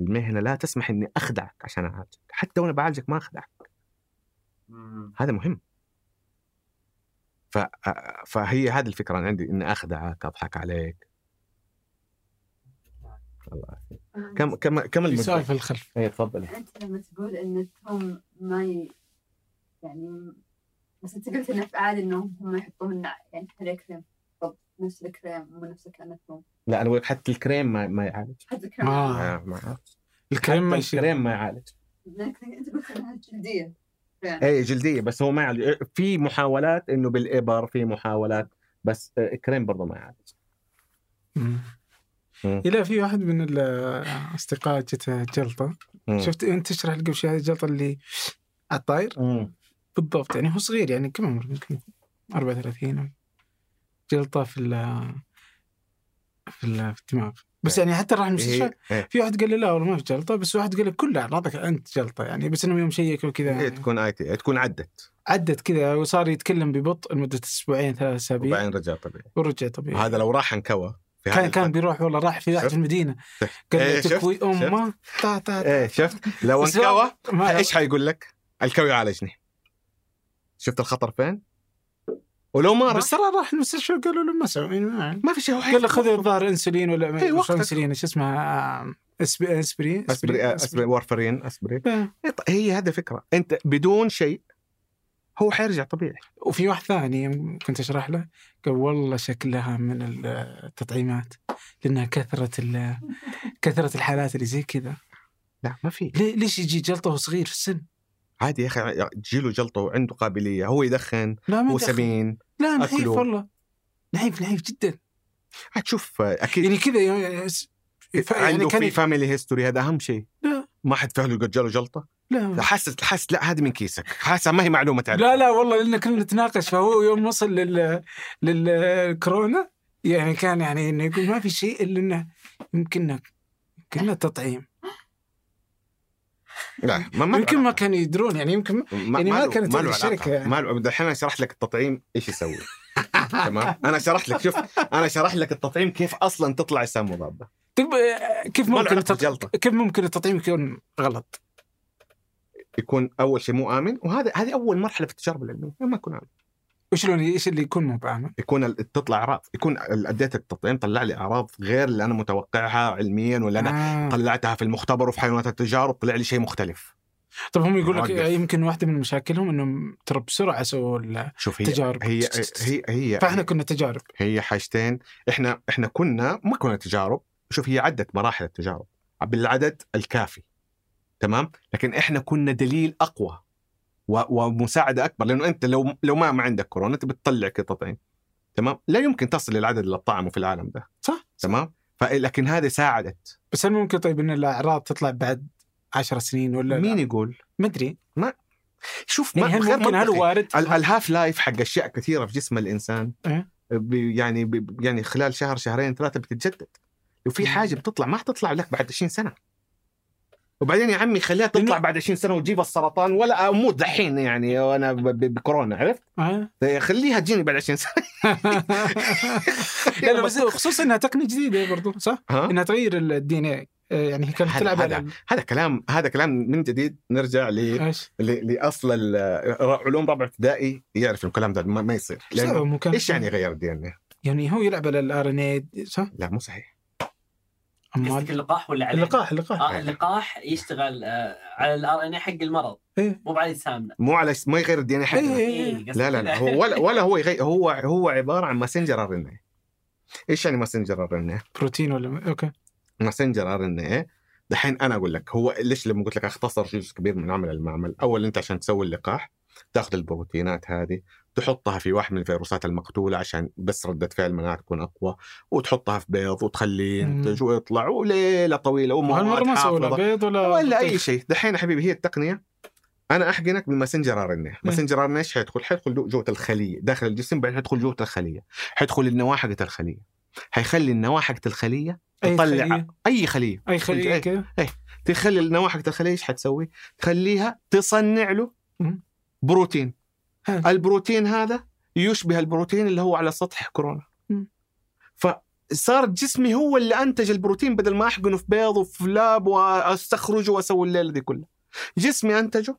المهنة لا تسمح إني أخدعك عشان أعالجك، حتى وأنا بعالجك ما أخدعك. مم. هذا مهم. ف فهي هذه الفكرة أنا عندي، إني أخدعك، أضحك عليك. الله. كم كم كم المسؤول في الخلف؟ هي تفضلي. أنت لما تقول إن التوم ما ي... يعني بس أنت قلت إن أفعال إنه هم يحطون لنا يعني حلي كريم، طب نفس الكريم مو نفس الكلام التوم. لا أنا أقولك حتى الكريم ما ما يعالج. حتى الكريم. آه ما الكريم ما الكريم ما يعالج. لكن أنت قلت إنها جلدية. إيه جلدية بس هو ما يعالج. في محاولات إنه بالإبر، في محاولات بس الكريم برضو ما يعالج. إلا في واحد من الأصدقاء جتها جلطة، شفت أنت تشرح لك بشيء، هذه الجلطة اللي على الطاير بالضبط، يعني هو صغير يعني كم عمره، يمكن أربعة وثلاثين، جلطة في ال في الدماغ بس يعني حتى راح المستشفى في واحد قال لي لا والله ما في جلطة، بس واحد قال لي كلها أعراضك أنت جلطة يعني، بس إنهم يوم شيكوا كذا تكون آيتي تكون عدت عدت كذا، وصار يتكلم ببطء لمدة أسبوعين ثلاثة أسابيع، وبعدين رجع طبيعي ورجع طبيعي. هذا لو راح انكوى كان كان بيروح والله راح في واحد في المدينه قال تكوي امه تا تا ايه شفت لو انكوى ايش حيقول لك؟ الكوي عالجني. شفت الخطر فين؟ ولو ما بس ترى راح المستشفى قالوا له ما ما في شيء، قال له خذ الظاهر انسولين ولا انسولين ايش اسمها اسبرين اسبرين وارفرين اسبرين. هي هذه الفكره، انت بدون شيء هو حيرجع طبيعي. وفي واحد ثاني كنت أشرح له قال والله شكلها من التطعيمات، لأنها كثرة كثرة الحالات اللي زي كذا. لا ما في. ليش يجي جلطة صغير في السن؟ عادي يا أخي، جيله جلطة وعنده قابلية، هو يدخن وسمين. لا نحيف والله، نحيف نحيف جدا. هتشوف أكيد يعني كذا يعني عنده يعني في فاميلي هيستوري، هذا أهم شيء. لا ما حد فعله قد جاله جلطه؟ لا حاسس حاسس لا هذه من كيسك، حاسس ما هي معلومه تعرف. لا لا والله لأننا كنا نتناقش، فهو يوم وصل لل للكورونا يعني كان يعني انه يقول ما في شيء الا انه يمكننا يمكننا التطعيم. لا ما ما يمكن ما كانوا يدرون يعني يمكن ما يعني ما كانت الشركه ما له. الحين انا شرحت لك التطعيم ايش يسوي. تمام انا شرحت لك، شوف انا شرحت لك التطعيم كيف اصلا تطلع السام مضاده. طيب كيف ممكن التط... كيف ممكن التطعيم يكون غلط؟ يكون اول شيء مو امن، وهذا هذه اول مرحله في التجارب العلميه ما يكون امن. وشلون ايش اللي يكون مو امن؟ يكون تطلع اعراض، يكون اديت التطعيم طلع لي اعراض غير اللي انا متوقعها علميا، ولا انا آه. طلعتها في المختبر وفي حيوانات التجارب طلع لي شيء مختلف. طب هم يقول لك يمكن واحده من مشاكلهم انهم ترى بسرعه سووا التجارب. هي هي هي فاحنا كنا تجارب، هي حاجتين. احنا احنا كنا ما كنا تجارب. شوف هي عدت مراحل التجارب بالعدد الكافي، تمام، لكن احنا كنا دليل اقوى ومساعده اكبر، لانه انت لو لو ما, ما عندك كورونا انت بتطلع كتطعيم، تمام، لا يمكن تصل للعدد اللي طعموا في العالم ده، صح، تمام. فلكن هذا ساعدت. بس هل ممكن طيب ان الاعراض تطلع بعد عشر سنين ولا مين لا؟ يقول ما ادري، ما شوف يعني ما غير هل وارد الهاف لايف حق اشياء كثيره في جسم الانسان أه؟ يعني بي يعني خلال شهر شهرين ثلاثه بتتجدد، وفي حاجه بتطلع ما حتطلع لك بعد عشرين سنه. وبعدين يا عمي خليها تطلع بعد عشرين سنه وتجيب السرطان ولا اموت دحين يعني وانا بكورونا، عرفت؟ أه. خليها تجيني بعد عشرين سنه. لا بس خصوصا انها تقنيه جديده برضو، صح، أه؟ انها تغير الدي ان اي يعني كانت تلعب على هذا. هذا كلام هذا كلام من جديد نرجع ل لاصل العلوم رابع ابتدائي يعرف الكلام ده ما يصير. ايش يعني غير الدي ان اي؟ يعني هو يلعب على الار ان اي، صح؟ لا مو صحيح. قصدك اللقاح ولا عليه؟ اللقاح اللقاح آه اللقاح يشتغل آه على الار ان اي حق المرض، إيه؟ مو على سامنا، مو على ما يغير الدي ان اي حقه، إيه؟ لا لا لا هو ولا, ولا هو يغير، هو هو عباره عن ماسنجر ار ان اي. ايش يعني ماسنجر ار ان اي؟ بروتين ولا م... اوكي ماسنجر ار ان اي. دحين انا اقول لك هو ليش لما قلت لك اختصر جزء كبير من عمل المعمل. اول انت عشان تسوي اللقاح تاخذ البروتينات هذه تحطها في واحد من الفيروسات المقتولة عشان بس ردة فعل المناعة تكون أقوى، وتحطها في بيض وتخليه ينتج ويطلع وليلة طويلة ومواد حافظة بيض ولا, ولا أي شيء. دحين حبيبي هي التقنية أنا أحقنك بالماسنجر آر إن إيه. ماسنجر آر إن إيه حيدخل حيدخل جوة الخلية داخل الجسم، بعد حيدخل جوة الخلية، حيدخل النواة حقت الخلية، حيخلي النواة حقت الخلية تطلع أي خلية أي خلية كده تخلي النواة حقت الخلية. إيش حتسوي؟ تخليها تصنع له بروتين. البروتين هذا يشبه البروتين اللي هو على سطح كورونا، فصار جسمي هو اللي أنتج البروتين بدل ما أحقنه في بيض وفي لاب وأستخرجه وأسوي الليلة دي كلها. جسمي أنتجه.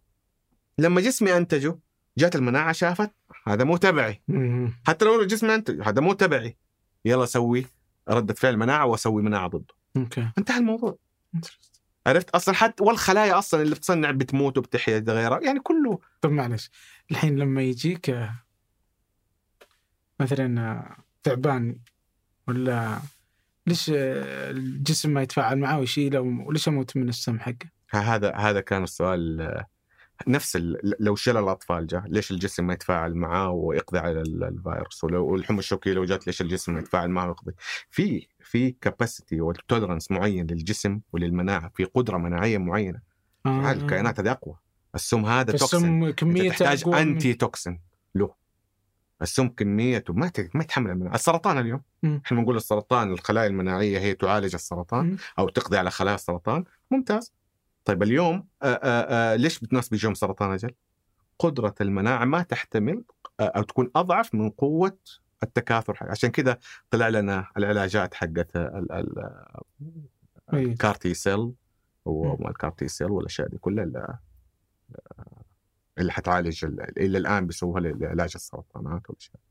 لما جسمي أنتجه جات المناعة شافت هذا مو تبعي، حتى لو جسمي أنتج هذا مو تبعي، يلا سوي ردة فعل مناعة وأسوي مناعة ضده. انتهى الموضوع. عرفت أصلاً حتى والخلايا أصلاً اللي بتصنع بتموت وبتحيا غيرها يعني كله. طب معلش الحين لما يجيك مثلاً تعبان ولا ليش الجسم ما يتفاعل معه ويشيله، وليش أموت من السم حقه؟ هذا هذا كان السؤال نفس لو شل الأطفال جاء ليش الجسم ما يتفاعل معه ويقضي على الفيروس، ولو الحمى الشوكية لو جات ليش الجسم ما يتفاعل معه ويقضي. في في كاباسيتي والتولرنس معين للجسم وللمناعة، في قدرة مناعية معينة. آه. الكائنات هذه أقوى. السم هذا توكسين تحتاج أنتي توكسين له. السم كميته ما ما يتحمل المناعة. السرطان اليوم إحنا نقول السرطان الخلايا المناعية هي تعالج السرطان م. أو تقضي على خلايا السرطان، ممتاز. طيب اليوم آآ آآ ليش بتناس بيجيهم سرطان أجل؟ قدرة المناعة ما تحتمل أو تكون أضعف من قوة التكاثر حاجة. عشان كده طلع لنا العلاجات حقت الكارتي سيل والكارتي سيل والأشياء دي كلها اللي, اللي حتعالج اللي الآن بيسووها لعلاج السرطانات والأشياء.